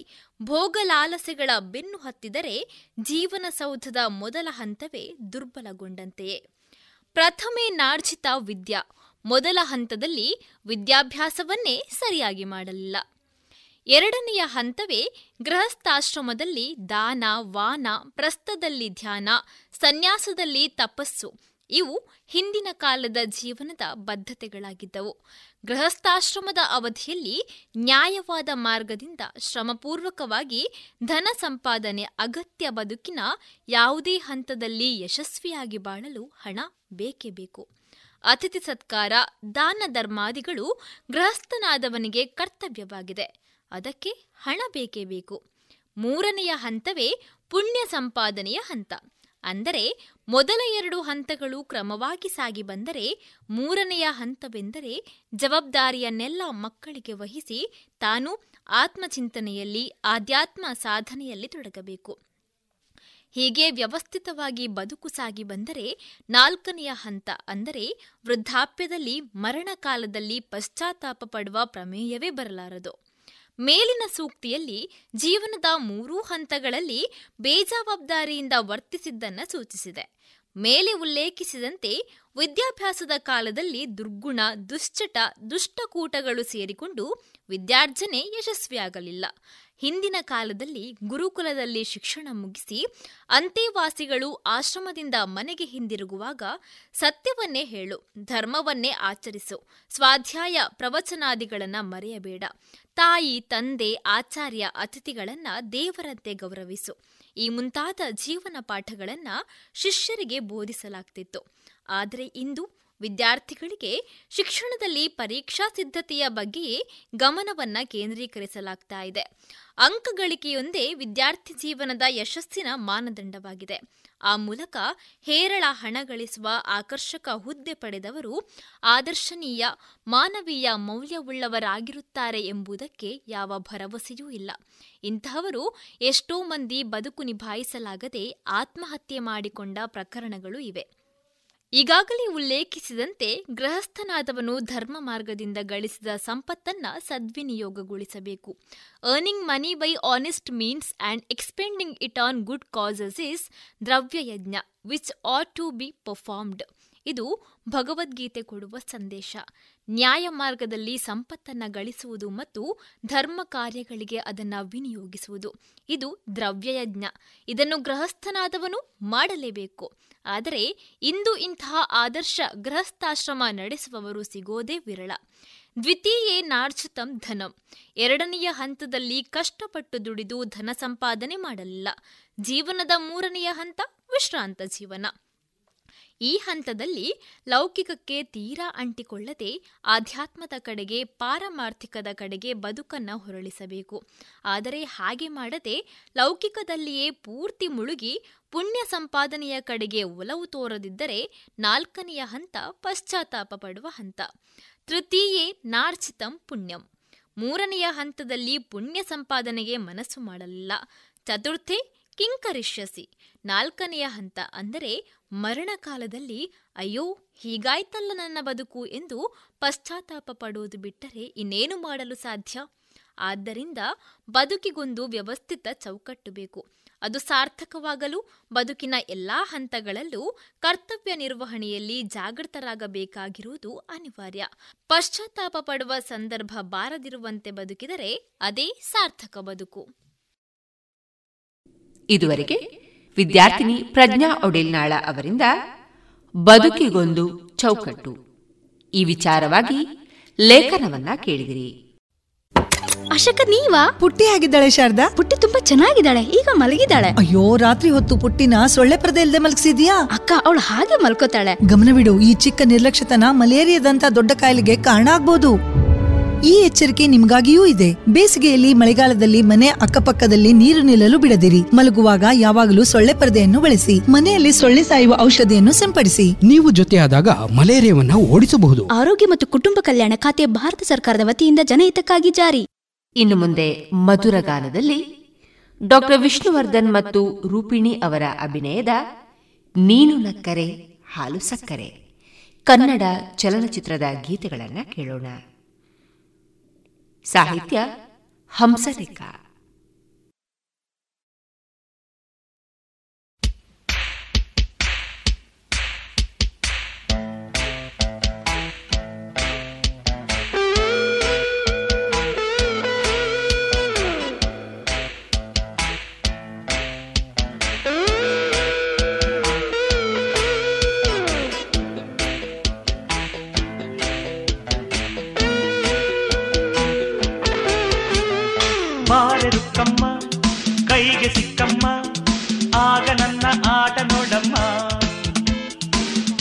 ಭೋಗಲಾಲಸೆಗಳ ಬೆನ್ನು ಹತ್ತಿದರೆ ಜೀವನ ಸೌಧದ ಮೊದಲ ಹಂತವೇ ದುರ್ಬಲಗೊಂಡಂತೆಯೇ. ಪ್ರಥಮೆ ನಾರ್ಜಿತ ವಿದ್ಯಾ ಮೊದಲ ಹಂತದಲ್ಲಿ ವಿದ್ಯಾಭ್ಯಾಸವನ್ನೇ ಸರಿಯಾಗಿ ಮಾಡಲಿಲ್ಲ. ಎರಡನೆಯ ಹಂತವೇ ಗೃಹಸ್ಥಾಶ್ರಮದಲ್ಲಿ ದಾನ, ವಾನ, ಪ್ರಸ್ಥದಲ್ಲಿ ಧ್ಯಾನ, ಸನ್ಯಾಸದಲ್ಲಿ ತಪಸ್ಸು. ಇವು ಹಿಂದಿನ ಕಾಲದ ಜೀವನದ ಬದ್ಧತೆಗಳಾಗಿದ್ದವು. ಗೃಹಸ್ಥಾಶ್ರಮದ ಅವಧಿಯಲ್ಲಿ ನ್ಯಾಯವಾದ ಮಾರ್ಗದಿಂದ ಶ್ರಮಪೂರ್ವಕವಾಗಿ ಧನ ಸಂಪಾದನೆ ಅಗತ್ಯ. ಬದುಕಿನ ಯಾವುದೇ ಹಂತದಲ್ಲಿ ಯಶಸ್ವಿಯಾಗಿ ಬಾಳಲು ಹಣ ಬೇಕೇ ಬೇಕು. ಅತಿಥಿ ಸತ್ಕಾರ, ದಾನ ಧರ್ಮಾದಿಗಳು ಗೃಹಸ್ಥನಾದವನಿಗೆ ಕರ್ತವ್ಯವಾಗಿದೆ. ಅದಕ್ಕೆ ಹಣ ಬೇಕೇ ಬೇಕು. ಮೂರನೆಯ ಹಂತವೇ ಪುಣ್ಯ ಸಂಪಾದನೆಯ ಹಂತ. ಅಂದರೆ ಮೊದಲ ಎರಡು ಹಂತಗಳು ಕ್ರಮವಾಗಿ ಸಾಗಿ ಬಂದರೆ ಮೂರನೆಯ ಹಂತವೆಂದರೆ ಜವಾಬ್ದಾರಿಯನ್ನೆಲ್ಲ ಮಕ್ಕಳಿಗೆ ವಹಿಸಿ ತಾನು ಆತ್ಮಚಿಂತನೆಯಲ್ಲಿ, ಆಧ್ಯಾತ್ಮ ಸಾಧನೆಯಲ್ಲಿ ತೊಡಗಬೇಕು. ಹೀಗೆ ವ್ಯವಸ್ಥಿತವಾಗಿ ಬದುಕು ಸಾಗಿ ಬಂದರೆ ನಾಲ್ಕನೆಯ ಹಂತ ಅಂದರೆ ವೃದ್ಧಾಪ್ಯದಲ್ಲಿ, ಮರಣಕಾಲದಲ್ಲಿ ಪಶ್ಚಾತ್ತಾಪ ಪಡುವ ಪ್ರಮೇಯವೇ ಬರಲಾರದು. ಮೇಲಿನ ಸೂಕ್ತಿಯಲ್ಲಿ ಜೀವನದ ಮೂರೂ ಹಂತಗಳಲ್ಲಿ ಬೇಜವಾಬ್ದಾರಿಯಿಂದ ವರ್ತಿಸಿದ್ದನ್ನು ಸೂಚಿಸಿದೆ. ಮೇಲೆ ಉಲ್ಲೇಖಿಸಿದಂತೆ ವಿದ್ಯಾಭ್ಯಾಸದ ಕಾಲದಲ್ಲಿ ದುರ್ಗುಣ, ದುಶ್ಚಟ, ದುಷ್ಟಕೂಟಗಳು ಸೇರಿಕೊಂಡು ವಿದ್ಯಾರ್ಜನೆ ಯಶಸ್ವಿಯಾಗಲಿಲ್ಲ. ಹಿಂದಿನ ಕಾಲದಲ್ಲಿ ಗುರುಕುಲದಲ್ಲಿ ಶಿಕ್ಷಣ ಮುಗಿಸಿ ಅಂತೆವಾಸಿಗಳು ಆಶ್ರಮದಿಂದ ಮನೆಗೆ ಹಿಂದಿರುಗುವಾಗ ಸತ್ಯವನ್ನೇ ಹೇಳು, ಧರ್ಮವನ್ನೇ ಆಚರಿಸು, ಸ್ವಾಧ್ಯಾಯ ಪ್ರವಚನಾದಿಗಳನ್ನು ಮರೆಯಬೇಡ, ತಾಯಿ, ತಂದೆ, ಆಚಾರ್ಯ, ಅತಿಥಿಗಳನ್ನು ದೇವರಂತೆ ಗೌರವಿಸು, ಈ ಮುಂತಾದ ಜೀವನ ಪಾಠಗಳನ್ನು ಶಿಷ್ಯರಿಗೆ ಬೋಧಿಸಲಾಗ್ತಿತ್ತು. ಆದರೆ ಇಂದು ವಿದ್ಯಾರ್ಥಿಗಳಿಗೆ ಶಿಕ್ಷಣದಲ್ಲಿ ಪರೀಕ್ಷಾ ಸಿದ್ಧತೆಯ ಬಗ್ಗೆಯೇ ಗಮನವನ್ನು ಕೇಂದ್ರೀಕರಿಸಲಾಗ್ತಾ ಇದೆ. ಅಂಕಗಳಿಕೆಯೊಂದೇ ವಿದ್ಯಾರ್ಥಿ ಜೀವನದ ಯಶಸ್ಸಿನ ಮಾನದಂಡವಾಗಿದೆ. ಆ ಮೂಲಕ ಹೇರಳ ಹಣ ಗಳಿಸುವ ಆಕರ್ಷಕ ಹುದ್ದೆ ಪಡೆದವರು ಆದರ್ಶನೀಯ ಮಾನವೀಯ ಮೌಲ್ಯವುಳ್ಳವರಾಗಿರುತ್ತಾರೆ ಎಂಬುದಕ್ಕೆ ಯಾವ ಭರವಸೆಯೂ ಇಲ್ಲ. ಇಂತಹವರು ಎಷ್ಟೋ ಮಂದಿ ಬದುಕು ನಿಭಾಯಿಸಲಾಗದೆ ಆತ್ಮಹತ್ಯೆ ಮಾಡಿಕೊಂಡ ಪ್ರಕರಣಗಳು ಇವೆ. ಈಗಾಗಲೇ ಉಲ್ಲೇಖಿಸಿದಂತೆ ಗೃಹಸ್ಥನಾದವನು ಧರ್ಮ ಮಾರ್ಗದಿಂದ ಗಳಿಸಿದ ಸಂಪತ್ತನ್ನು ಸದ್ವಿನಿಯೋಗಗೊಳಿಸಬೇಕು. Earning money by honest means and expending it on good causes is ದ್ರವ್ಯಯಜ್ಞ which ought to be performed. ಇದು ಭಗವದ್ಗೀತೆ ಕೊಡುವ ಸಂದೇಶ. ನ್ಯಾಯ ಮಾರ್ಗದಲ್ಲಿ ಸಂಪತ್ತನ್ನು ಗಳಿಸುವುದು ಮತ್ತು ಧರ್ಮ ಕಾರ್ಯಗಳಿಗೆ ಅದನ್ನು ವಿನಿಯೋಗಿಸುವುದು ಇದು ದ್ರವ್ಯಯಜ್ಞ. ಇದನ್ನು ಗೃಹಸ್ಥನಾದವನು ಮಾಡಲೇಬೇಕು. ಆದರೆ ಇಂದು ಇಂತಹ ಆದರ್ಶ ಗೃಹಸ್ಥಾಶ್ರಮ ನಡೆಸುವವರು ಸಿಗೋದೇ ವಿರಳ. ದ್ವಿತೀಯೇ ನಾರ್ಜಿತಂ ಧನಂ. ಎರಡನೆಯ ಹಂತದಲ್ಲಿ ಕಷ್ಟಪಟ್ಟು ದುಡಿದು ಧನ ಸಂಪಾದನೆ ಮಾಡಲಿಲ್ಲ. ಜೀವನದ ಮೂರನೆಯ ಹಂತ ವಿಶ್ರಾಂತ ಜೀವನ. ಈ ಹಂತದಲ್ಲಿ ಲೌಕಿಕಕ್ಕೆ ತೀರಾ ಅಂಟಿಕೊಳ್ಳದೆ ಆಧ್ಯಾತ್ಮದ ಕಡೆಗೆ, ಪಾರಮಾರ್ಥಿಕದ ಕಡೆಗೆ ಬದುಕನ್ನು ಹೊರಳಿಸಬೇಕು. ಆದರೆ ಹಾಗೆ ಮಾಡದೆ ಲೌಕಿಕದಲ್ಲಿಯೇ ಪೂರ್ತಿ ಮುಳುಗಿ ಪುಣ್ಯ ಸಂಪಾದನೆಯ ಕಡೆಗೆ ಒಲವು ತೋರದಿದ್ದರೆ ನಾಲ್ಕನೆಯ ಹಂತ ಪಶ್ಚಾತ್ತಾಪ ಪಡುವ ಹಂತ. ತೃತೀಯೇ ನಾರ್ಚಿತಂ ಪುಣ್ಯಂ. ಮೂರನೆಯ ಹಂತದಲ್ಲಿ ಪುಣ್ಯ ಸಂಪಾದನೆಗೆ ಮನಸ್ಸು ಮಾಡಲಿಲ್ಲ. ಚತುರ್ಥೇ ಕಿಂಕರಿಷ್ಯಸಿ. ನಾಲ್ಕನೆಯ ಹಂತ ಅಂದರೆ ಮರಣಕಾಲದಲ್ಲಿ ಅಯ್ಯೋ ಹೀಗಾಯ್ತಲ್ಲ ನನ್ನ ಬದುಕು ಎಂದು ಪಶ್ಚಾತ್ತಾಪ ಪಡುವುದು ಬಿಟ್ಟರೆ ಇನ್ನೇನು ಮಾಡಲು ಸಾಧ್ಯ? ಆದ್ದರಿಂದ ಬದುಕಿಗೊಂದು ವ್ಯವಸ್ಥಿತ ಚೌಕಟ್ಟು ಬೇಕು. ಅದು ಸಾರ್ಥಕವಾಗಲು ಬದುಕಿನ ಎಲ್ಲ ಹಂತಗಳಲ್ಲೂ ಕರ್ತವ್ಯ ನಿರ್ವಹಣೆಯಲ್ಲಿ ಜಾಗೃತರಾಗಬೇಕಾಗಿರುವುದು ಅನಿವಾರ್ಯ. ಪಶ್ಚಾತ್ತಾಪ ಪಡುವ ಸಂದರ್ಭ ಬಾರದಿರುವಂತೆ ಬದುಕಿದರೆ ಅದೇ ಸಾರ್ಥಕ ಬದುಕು. ಇದುವರೆಗೆ ವಿದ್ಯಾರ್ಥಿನಿ ಪ್ರಜ್ಞಾ ಒಡೆಲ್ನಾಳ ಅವರಿಂದ ಬದುಕಿಗೊಂದು ಚೌಕಟ್ಟು ಈ ವಿಚಾರವಾಗಿ ಲೇಖನವನ್ನ ಕೇಳಿದಿರಿ. ಅಶಕ ನೀವಾ? ಪುಟ್ಟಿ ಆಗಿದ್ದಾಳೆ ಶಾರದಾ. ಪುಟ್ಟಿ ತುಂಬಾ ಚೆನ್ನಾಗಿದ್ದಾಳೆ, ಈಗ ಮಲಗಿದ್ದಾಳೆ. ಅಯ್ಯೋ, ರಾತ್ರಿ ಹೊತ್ತು ಪುಟ್ಟಿನ ಸೊಳ್ಳೆ ಪರದೆ ಇಲ್ಲದೆ ಮಲಗಿಸಿದ್ಯಾ? ಅಕ್ಕ, ಅವಳು ಹಾಗೆ ಮಲ್ಕೋತಾಳೆ. ಗಮನವಿಡು, ಈ ಚಿಕ್ಕ ನಿರ್ಲಕ್ಷ್ಯತನ ಮಲೇರಿಯಾದಂತ ದೊಡ್ಡ ಕಾಯಿಲೆಗೆ ಕಾರಣ ಆಗ್ಬೋದು. ಈ ಎಚ್ಚರಿಕೆ ನಿಮಗಾಗಿಯೂ ಇದೆ. ಬೇಸಿಗೆಯಲ್ಲಿ, ಮಳೆಗಾಲದಲ್ಲಿ ಮನೆ ಅಕ್ಕಪಕ್ಕದಲ್ಲಿ ನೀರು ನಿಲ್ಲಲು ಬಿಡದಿರಿ. ಮಲಗುವಾಗ ಯಾವಾಗಲೂ ಸೊಳ್ಳೆ ಪರದೆಯನ್ನು ಬಳಸಿ. ಮನೆಯಲ್ಲಿ ಸೊಳ್ಳೆ ಸಾಯುವ ಔಷಧಿಯನ್ನು ಸಿಂಪಡಿಸಿ. ನೀವು ಜೊತೆಯಾದಾಗ ಮಲೇರಿಯಾವನ್ನು ಓಡಿಸಬಹುದು. ಆರೋಗ್ಯ ಮತ್ತು ಕುಟುಂಬ ಕಲ್ಯಾಣ ಖಾತೆ, ಭಾರತ ಸರ್ಕಾರದ ವತಿಯಿಂದ ಜನಹಿತಕ್ಕಾಗಿ ಜಾರಿ. ಇನ್ನು ಮುಂದೆ ಮಧುರ ಗಾನದಲ್ಲಿ ಡಾಕ್ಟರ್ ವಿಷ್ಣುವರ್ಧನ್ ಮತ್ತು ರೂಪಿಣಿ ಅವರ ಅಭಿನಯದ ನೀನು ನಕ್ಕರೆ ಹಾಲು ಸಕ್ಕರೆ ಕನ್ನಡ ಚಲನಚಿತ್ರದ ಗೀತೆಗಳನ್ನು ಕೇಳೋಣ. ಸಾಹಿತ್ಯ ಹಂಸಲೇಖ.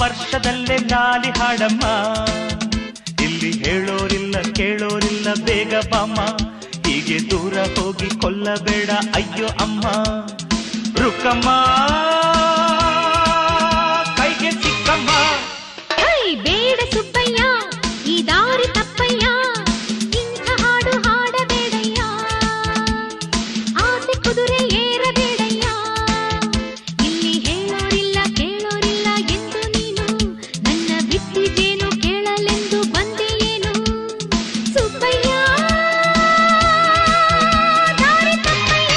ವರ್ಷದಲ್ಲೇ ಲಾಲಿ ಹಾಡಮ್ಮ, ಇಲ್ಲಿ ಹೇಳೋರಿಲ್ಲ ಕೇಳೋರಿಲ್ಲ, ಬೇಗ ಬಾಮ, ಹೀಗೆ ದೂರ ಹೋಗಿ ಕೊಲ್ಲಬೇಡ ಅಯ್ಯೋ ಅಮ್ಮ. ರುಕ್ಕಮ್ಮ ಕೈಗೆ ಸಿಕ್ಕಮ್ಮ, ಕೈ ಬೇಡ ಸುಬ್ಬಯ್ಯ, ಈ ದಾರಿ ತಪ್ಪಯ್ಯ, ಇಂಥ ಹಾಡು ಹಾಡಬೇಡಯ್ಯ, ಆಸೆ ಕುದುರೆ ಏರಬೇಡಯ್ಯ, ಇಲ್ಲಿ ಹೇಳೋರಿಲ್ಲ ಕೇಳೋರಿಲ್ಲ ಎಂದು ನೀನು ನನ್ನ ಬಿತ್ತಿದೇನು ಕೇಳಲೆಂದು ಬಂದೆಯೇನು ಸುಬ್ಬಯ್ಯ ದಾರಿ ತಪ್ಪಯ್ಯ.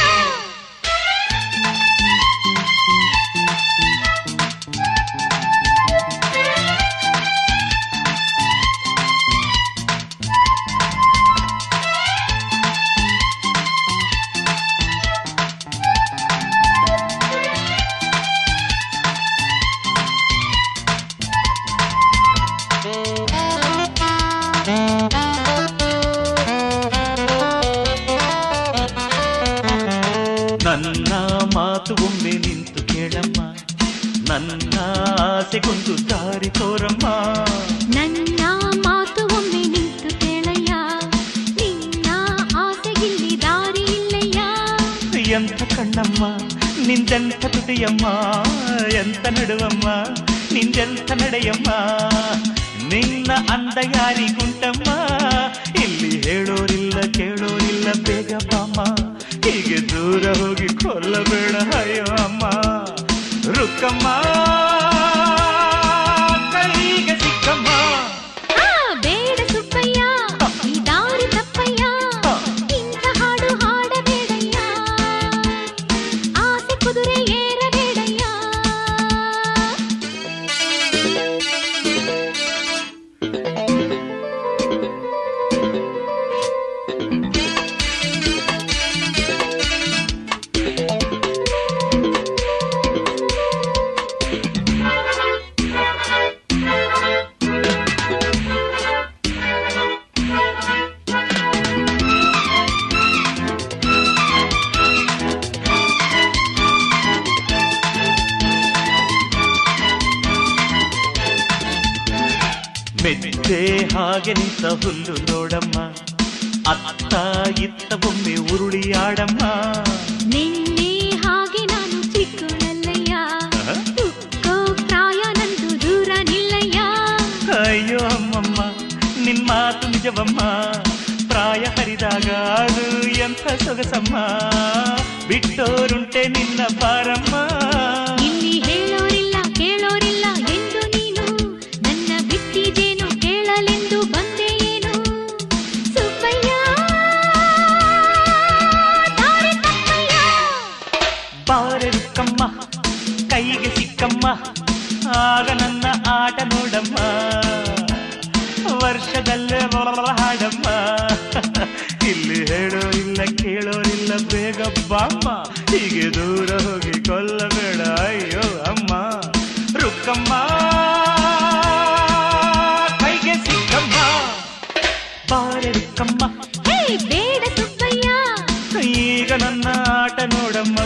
ನನ್ನ ಮಾತು ಒಮ್ಮೆ ನಿಂತು ಕೇಳಮ್ಮ, ನನ್ನ ಆಸೆ ಗೊಂದು ದಾರಿ ತೋರಮ್ಮ, ನನ್ನ ಮಾತು ಒಮ್ಮೆ ನಿಂತು ಕೇಳಯ್ಯ, ನಿನ್ನ ಆಸೆಗಿಲ್ಲಿ ದಾರಿ ಇಲ್ಲಯ್ಯ. ಎಂಥ ಕಣ್ಣಮ್ಮ ನಿಂದೆಂಥ ತುಟಿಯಮ್ಮ, ಎಂಥ ನಡುವಮ್ಮ ನಿಂದೆಂಥ ನಡೆಯಮ್ಮ, ನಿನ್ನ ಅಂದ ಯಾರಿಗುಂಟಮ್ಮ, ಇಲ್ಲಿ ಹೇಳೋರಿಲ್ಲ ಕೇಳೋರಿಲ್ಲ ಬೇಗ ಬಾಮ್ಮ, ಹೀಗೆ ದೂರ ಹೋಗಿ ಕೊಲ್ಲಬೇಡ ಅಯ್ಯೋ ಅಮ್ಮ. ರುಕ್ಕಮ್ಮ ಕೈಗೆ ಸಿಕ್ಕಮ್ಮ, ಬೇಡ ಸುಬ್ಬಯ್ಯ ಈ ದಾರಿ ತಪ್ಪಯ್ಯ, ಇಂಥ ಹಾಡು ಹಾಡಬೇಡಯ್ಯ, ಆಸೆ ಕುದುರೆ ಏರಬೇಡಯ್ಯ. ಹಾಗೆ ನಿಂತ ಹುಲ್ಲು ನೋಡಮ್ಮ, ಅತ್ತ ಇತ್ತ ಒಮ್ಮೆ ಉರುಳಿಯಾಡಮ್ಮ, ನಿನ್ನೆ ಹಾಗೆ ನಾನು ಚಿಕ್ಕನಲ್ಲಯ್ಯ, ದುಃಖೋ ಪ್ರಾಯ ನಂದು ದೂರ ನಿಲ್ಲಯ್ಯ. ಅಯ್ಯೋ ಅಮ್ಮಮ್ಮ ನಿನ್ ಮಾತು ನಿಜವಮ್ಮ, ಪ್ರಾಯ ಹರಿದಾಗ ಅದು ಎಂಥ ಸೊಗಸಮ್ಮ, ಬಿಟ್ಟೋರುಂಟೆ ನಿನ್ನ ಬಾರಮ್ಮ, ಇಲ್ಲಿ ಹೇಳೋರಿಲ್ಲ ಕೇಳೋರಿಲ್ಲ ಎಂದು ನೀನು ನನ್ನ ಬಿಟ್ಟಿದೇನು ಲೆಂದು ಬಂದೆ ಏನು ಸುಬ್ಬಯ್ಯ ದಾರಿ ತಪ್ಪಯ್ಯ. ಬಾರೆ ರುಕ್ಕಮ್ಮ ಕೈಗೆ ಸಿಕ್ಕಮ್ಮ, ಆಗ ನನ್ನ ಆಟ ನೋಡಮ್ಮ, ವರ್ಷದಲ್ಲೇ ಹಾಡಮ್ಮ, ಇಲ್ಲಿ ಹೇಳೋರಿಲ್ಲ ಕೇಳೋರಿಲ್ಲ ಬೇಗ ಬಾಮ್ಮ, ಹೀಗೆ ದೂರ ಹೋಗಿ ಕೊಲ್ಲಬೇಡ ಅಯ್ಯೋ ಅಮ್ಮ. ರುಕ್ಕಮ್ಮ ಬಾರಕ್ಕಮ್ಮ, ಹೇ ಬೇಡ ಸುಬ್ಬಯ್ಯ ಈಗ ನನ್ನ ಆಟ ನೋಡಮ್ಮ,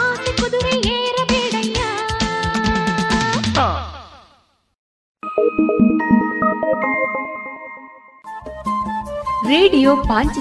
ಆಸೆ ಕುದುರೆ ಏರಬೇಡಯ್ಯ. ರೇಡಿಯೋ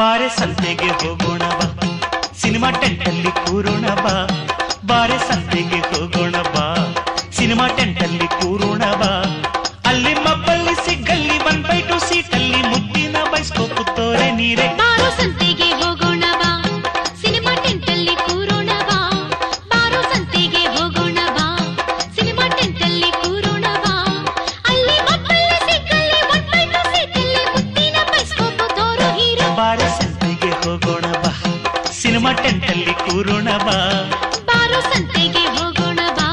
ಬಾರೆ ಸಂತೆಗೆ ಹೋಗೋಣ ಬಾ, ಸಿನಿಮಾ ಟೆಂಟಲ್ಲಿ ಕೂರೋಣ ಬಾ, ಬಾರೆ ಸಂತೆಗೆ ಹೋಗೋಣ ಬಾ, ಸಿನಿಮಾ ಟೆಂಟಲ್ಲಿ ಕೂರೋಣ ಬಾ, ಅಲ್ಲಿ ಮಬ್ಬಲ್ಲಿ ಸಿಗ್ಗಲ್ಲಿ ಒನ್ ಬೈ ಟು ಸೀಟಲ್ಲಿ ಮುದ್ದಿನ ಬೈಸ್ಕೋಪ್ ತೋರೆ ನೀರೆ, ಬಾರೋ ಸಂತೆಗೆ ಹೋಗೋಣ ಬಾ, ಸಿನಿಮಾ ಟೆಂಟಲ್ಲಿ ಕೂರೋಣ ಬಾ, ಬಾರೋ ಸಂತೆಗೆ ಹೋಗೋಣ ಬಾ, ಸಿನಿಮಾ ಟೆಂಟಲ್ಲಿ ಕೂರೋಣ ಬಾ, ಅಲ್ಲಿ ಮಬ್ಬಲ್ಲಿ ಸಿಗ್ಗಲ್ಲಿ ಒನ್ ಬೈ ಟು ಸೀಟಲ್ಲಿ ಮುದ್ದಿನ ಬೈಸ್ಕೋಪ್ ತೋರು ಹೀರೋ, ಬಾರೋ ಸಂತೆಗೆ ಹೋಗೋಣ ಬಾ, ಸಿನಿಮಾ ಟೆಂಟಲ್ಲಿ ಕೂರೋಣ ಬಾ, ಬಾರೋ ಸಂತೆಗೆ ಹೋಗೋಣ ಬಾ,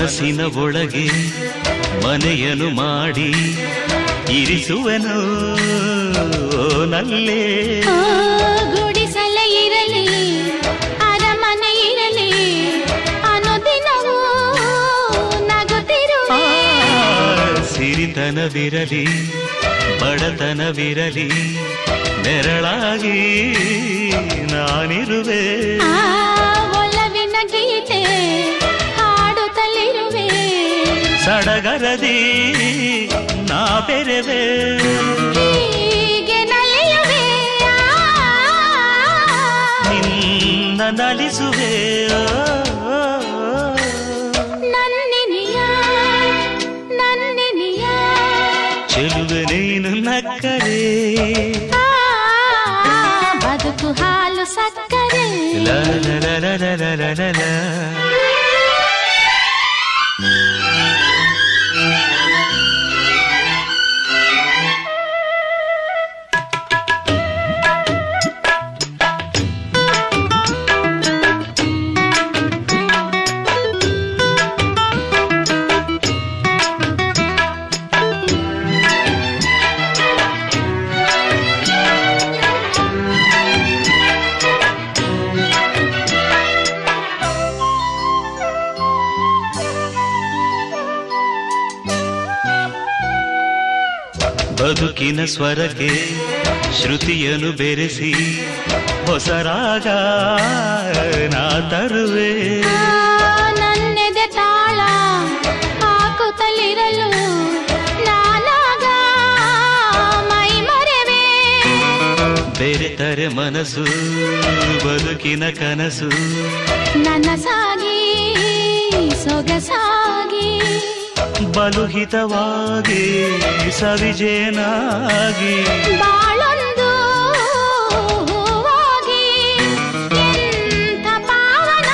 ಮನಸ್ಸಿನ ಒಳಗೆ ಮನೆಯನು ಮಾಡಿ ಇರಿಸುವನು ನಲ್ಲೇ. ಗುಡಿಸಲ ಇರಲಿ ಅರಮನೆ ಇರಲಿ ಅನುದಿನವೂ ನಗುತ್ತಿರುವೆ. ಸಿರಿತನವಿರಲಿ ಬಡತನವಿರಲಿ ನೆರಳಾಗಿ ನಾನಿರುವೆ. ಒಲವಿನ ಗೀತೆ ಹಾಡುತ್ತಲಿರುವೆ ಸಡಗರದಿ ನಾ ಬೆರೆವೆ. ಹೀಗೆ ನಲಿಯುವೆ ನಿನ್ನ ನಲಿಸುವೆ ನೀನು ನಕ್ಕರೆ ಬದುಕು ಹಾಲು ಸಕ್ಕರೆ. ಬದುಕಿನ ಸ್ವರಕ್ಕೆ ಶ್ರುತಿಯನ್ನು ಬೆರೆಸಿ ಹೊಸರಾಗ ನಾ ತರುವೆ. ನನ್ನೆದೆ ತಾಳ ಹಾಕುತ್ತಲಿರಲು ನಾನಾಗ ಮೈ ಮರೆವೆ. ಬೆರೆತರೆ ಮನಸ್ಸು ಬದುಕಿನ ಕನಸು ನನಸಾಗಿ ಸೊಗಸಾಗಿ ಬಲುಹಿತವಾಗಿ ಸವಿಜೇನಾಗಿ ಬಾಳೊಂದು ಹೂವಾಗಿ ಎಂಥ ಪಾವನ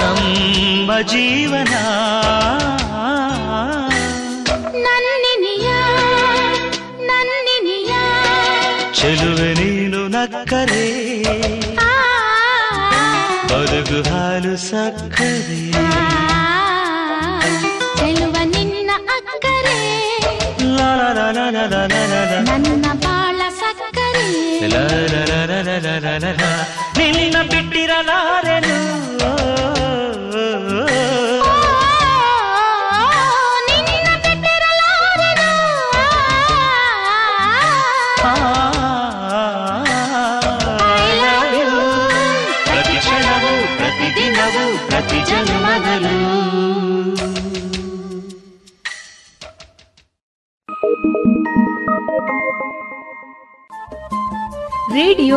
ನಮ್ಮ ಜೀವನ. ನನ್ನಿನಿಯ ನನ್ನಿನಿಯ ಚೆಲುವೆ ನೀನು ನಕ್ಕರೆ ಬದುಕು ಹಾಲು ಸಕ್ಕರೆ. ನನ್ನ ಬಾಳ ಸಕ್ಕರೆ ನಿನ್ನ ಬಿಟ್ಟಿರಲಾರೆನು ನಿನ್ನ ಬಿಟ್ಟಿರಲಾರೆನು ಪ್ರತಿ ಕ್ಷಣವೂ ಪ್ರತಿ ದಿನವೂ ಪ್ರತಿ ಜನ್ಮದಲ್ಲೂ. ರೇಡಿಯೋ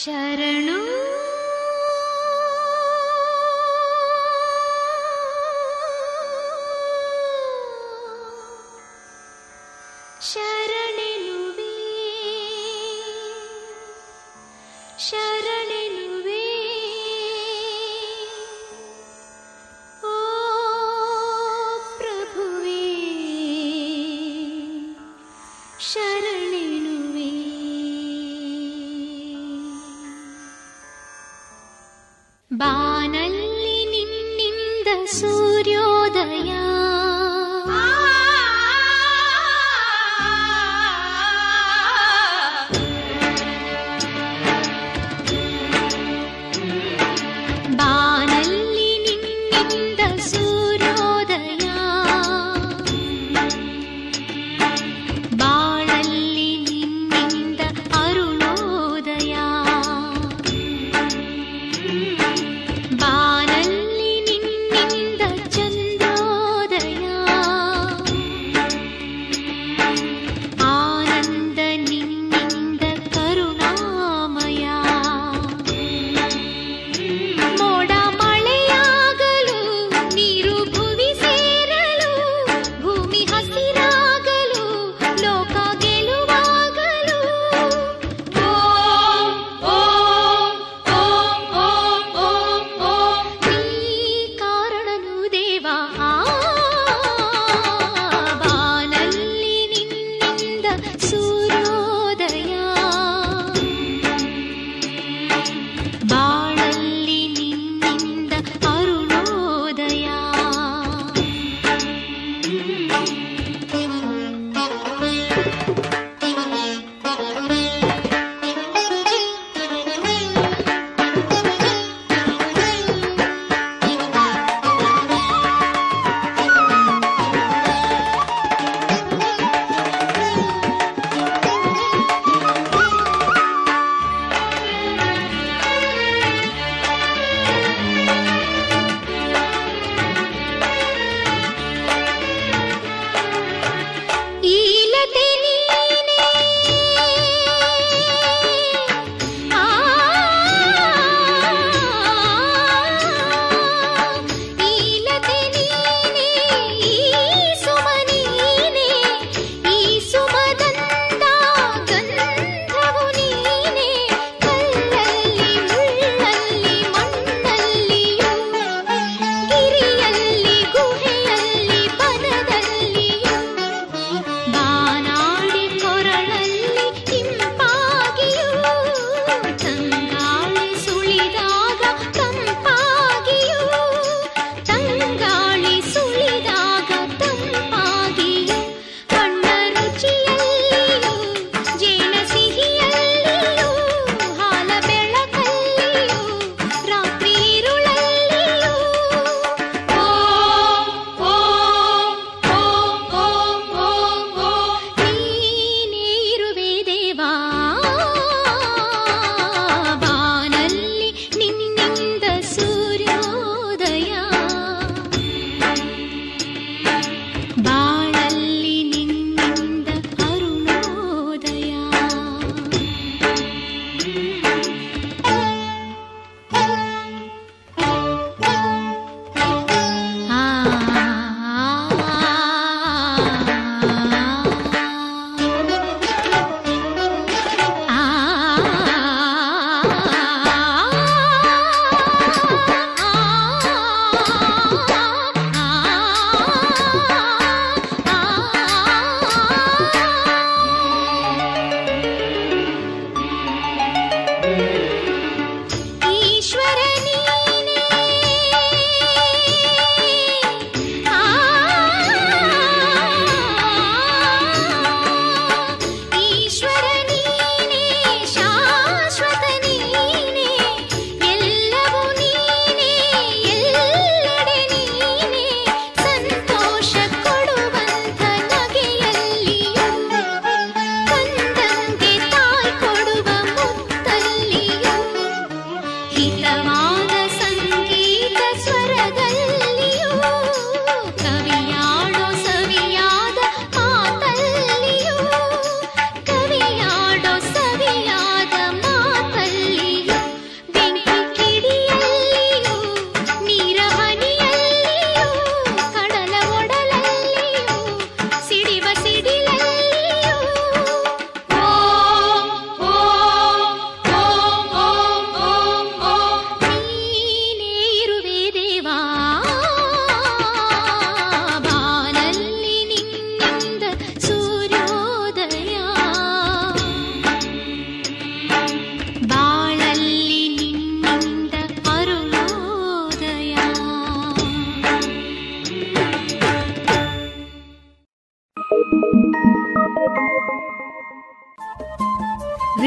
ಶರಣು ಶರಣೆನುವೆ ಶರಣೆನುವೆ ಓ ಪ್ರಭುವೇ ಶರಣೆನುವೆ. ಬಾನಲ್ಲಿ ನಿನ್ನಿಂದ ಸೂರ್ಯೋದಯ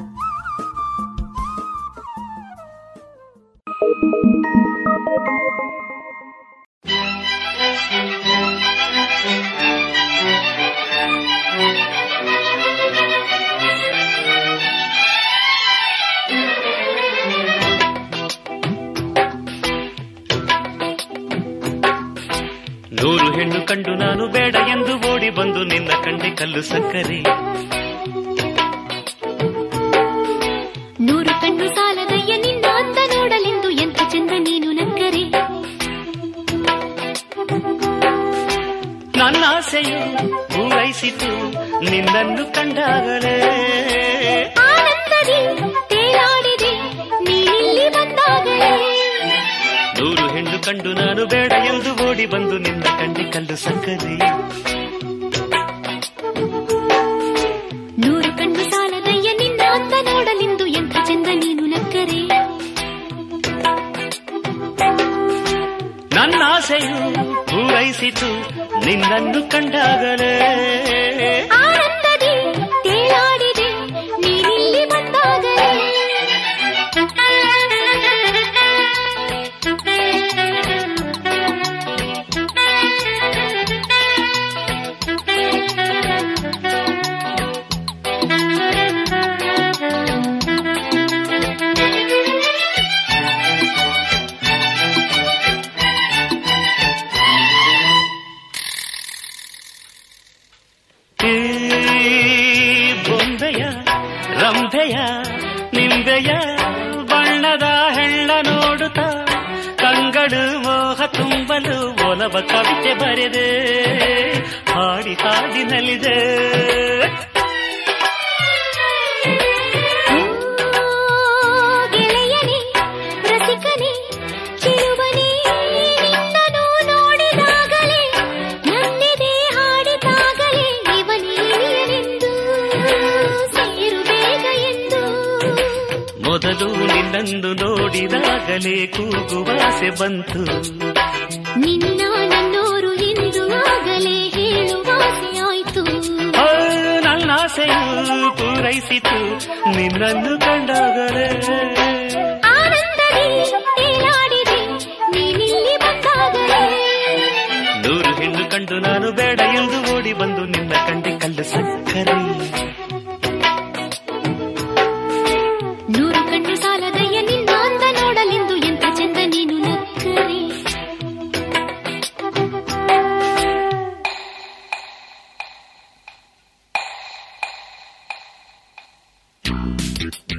ನೂರು ಹೆಣ್ಣು ಕಂಡು ನಾನು ಬೇಡ ಎಂದು ಓಡಿ ಬಂದು ನಿನ್ನ ಕಂಡೆ ಕಲ್ಲು ಸಕ್ಕರೆ. ನೂರು ಕಣ್ಣು ಸಾಲದಯ್ಯ ನಿನ್ನ ಅಂದ ನೋಡಲೆಂದು ಎಂತ ಚಂದ ನೀನು ನಕ್ಕರೆ. ನನ್ನ ಆಸೆಯು ಪೂರೈಸಿತು ನಿನ್ನನ್ನು ಕಂಡಾಗಲೇ. ಆನಂದದಿ ತೇಲಾಡಿದೆ ನೀನಿಲ್ಲಿ ಬಂದಾಗಲೇ. ನೂರು ಹೆಣ್ಣು ಕಂಡು ನಾನು ಬೇಡ ಎಂದು ಓಡಿ ಬಂದು ನಿನ್ನ ಕಂಡಿ ಕಲ್ಲು ಸಕ್ಕರೆ. ನೂರು ಕಣ್ಣು ಸಾಲದಯ್ಯ ನಿನ್ನ ಅಂದ ನೋಡಲೆಂದು ಎಂಥ ಚಂದ ನೀನು ನಕ್ಕರೆ. ನನ್ನ ಆಸೆಯು ಪೂರೈಸಿತು ನಿನ್ನನ್ನು ಕಂಡಾಗಲೇ. ಆನಂದದಿ ತೇಲಾಡಿದೆ ನೀನಿಲ್ಲಿ ಬಂದಾಗಲೇ. ನಿಂಬೆಯ ಬಣ್ಣದ ಹೆಣ್ಣ ನೋಡುತ್ತ ಕಂಗಡು ಮೋಹ ತುಂಬಲು ಒಲವ ಕವಿತೆ ಬರೆದೆ, ಹಾಡಿ ಹಾಡಿ ನಲಿದೆ. ಮೊದಲು ನಿನ್ನನ್ನು ನೋಡಿದಾಗಲೇ ಕೂಗುವಾಸೆ ಬಂತು, ನಿನ್ನ ನನ್ನೋರು ಎಂದು ಆಗಲೇ ಹೇಳುವಾಸೆಯಾಯಿತು. ನನ್ನ ಆಸೆಯು ಪೂರೈಸಿತು ನಿನ್ನನ್ನು ಕಂಡಾಗಲೇ. ಆನಂದದಿ ತೇಲಾಡಿದೆ ನೀನಿಲ್ಲಿ ಬಂದಾಗಲೇ. ನೂರು ಹೆಣ್ಣು ಕಂಡು ನಾನು ಬೇಡ ಎಂದು ಓಡಿ ಬಂದು ನಿನ್ನ ಕಂಡೆ ಕಲ್ಲು ಸಕ್ಕರೆ.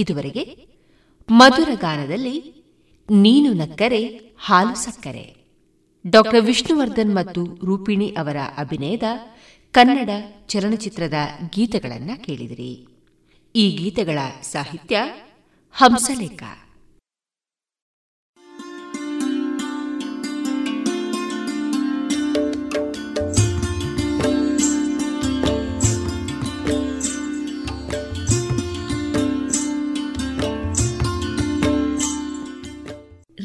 ಇದುವರೆಗೆ ಮಧುರ ಗಾನದಲ್ಲಿ ನೀನು ನಕ್ಕರೆ ಹಾಲು ಸಕ್ಕರೆ, ಡಾ ವಿಷ್ಣುವರ್ಧನ್ ಮತ್ತು ರೂಪಿಣಿ ಅವರ ಅಭಿನಯದ ಕನ್ನಡ ಚಲನಚಿತ್ರದ ಗೀತೆಗಳನ್ನು ಕೇಳಿದಿರಿ. ಈ ಗೀತೆಗಳ ಸಾಹಿತ್ಯ ಹಂಸಲೇಖ.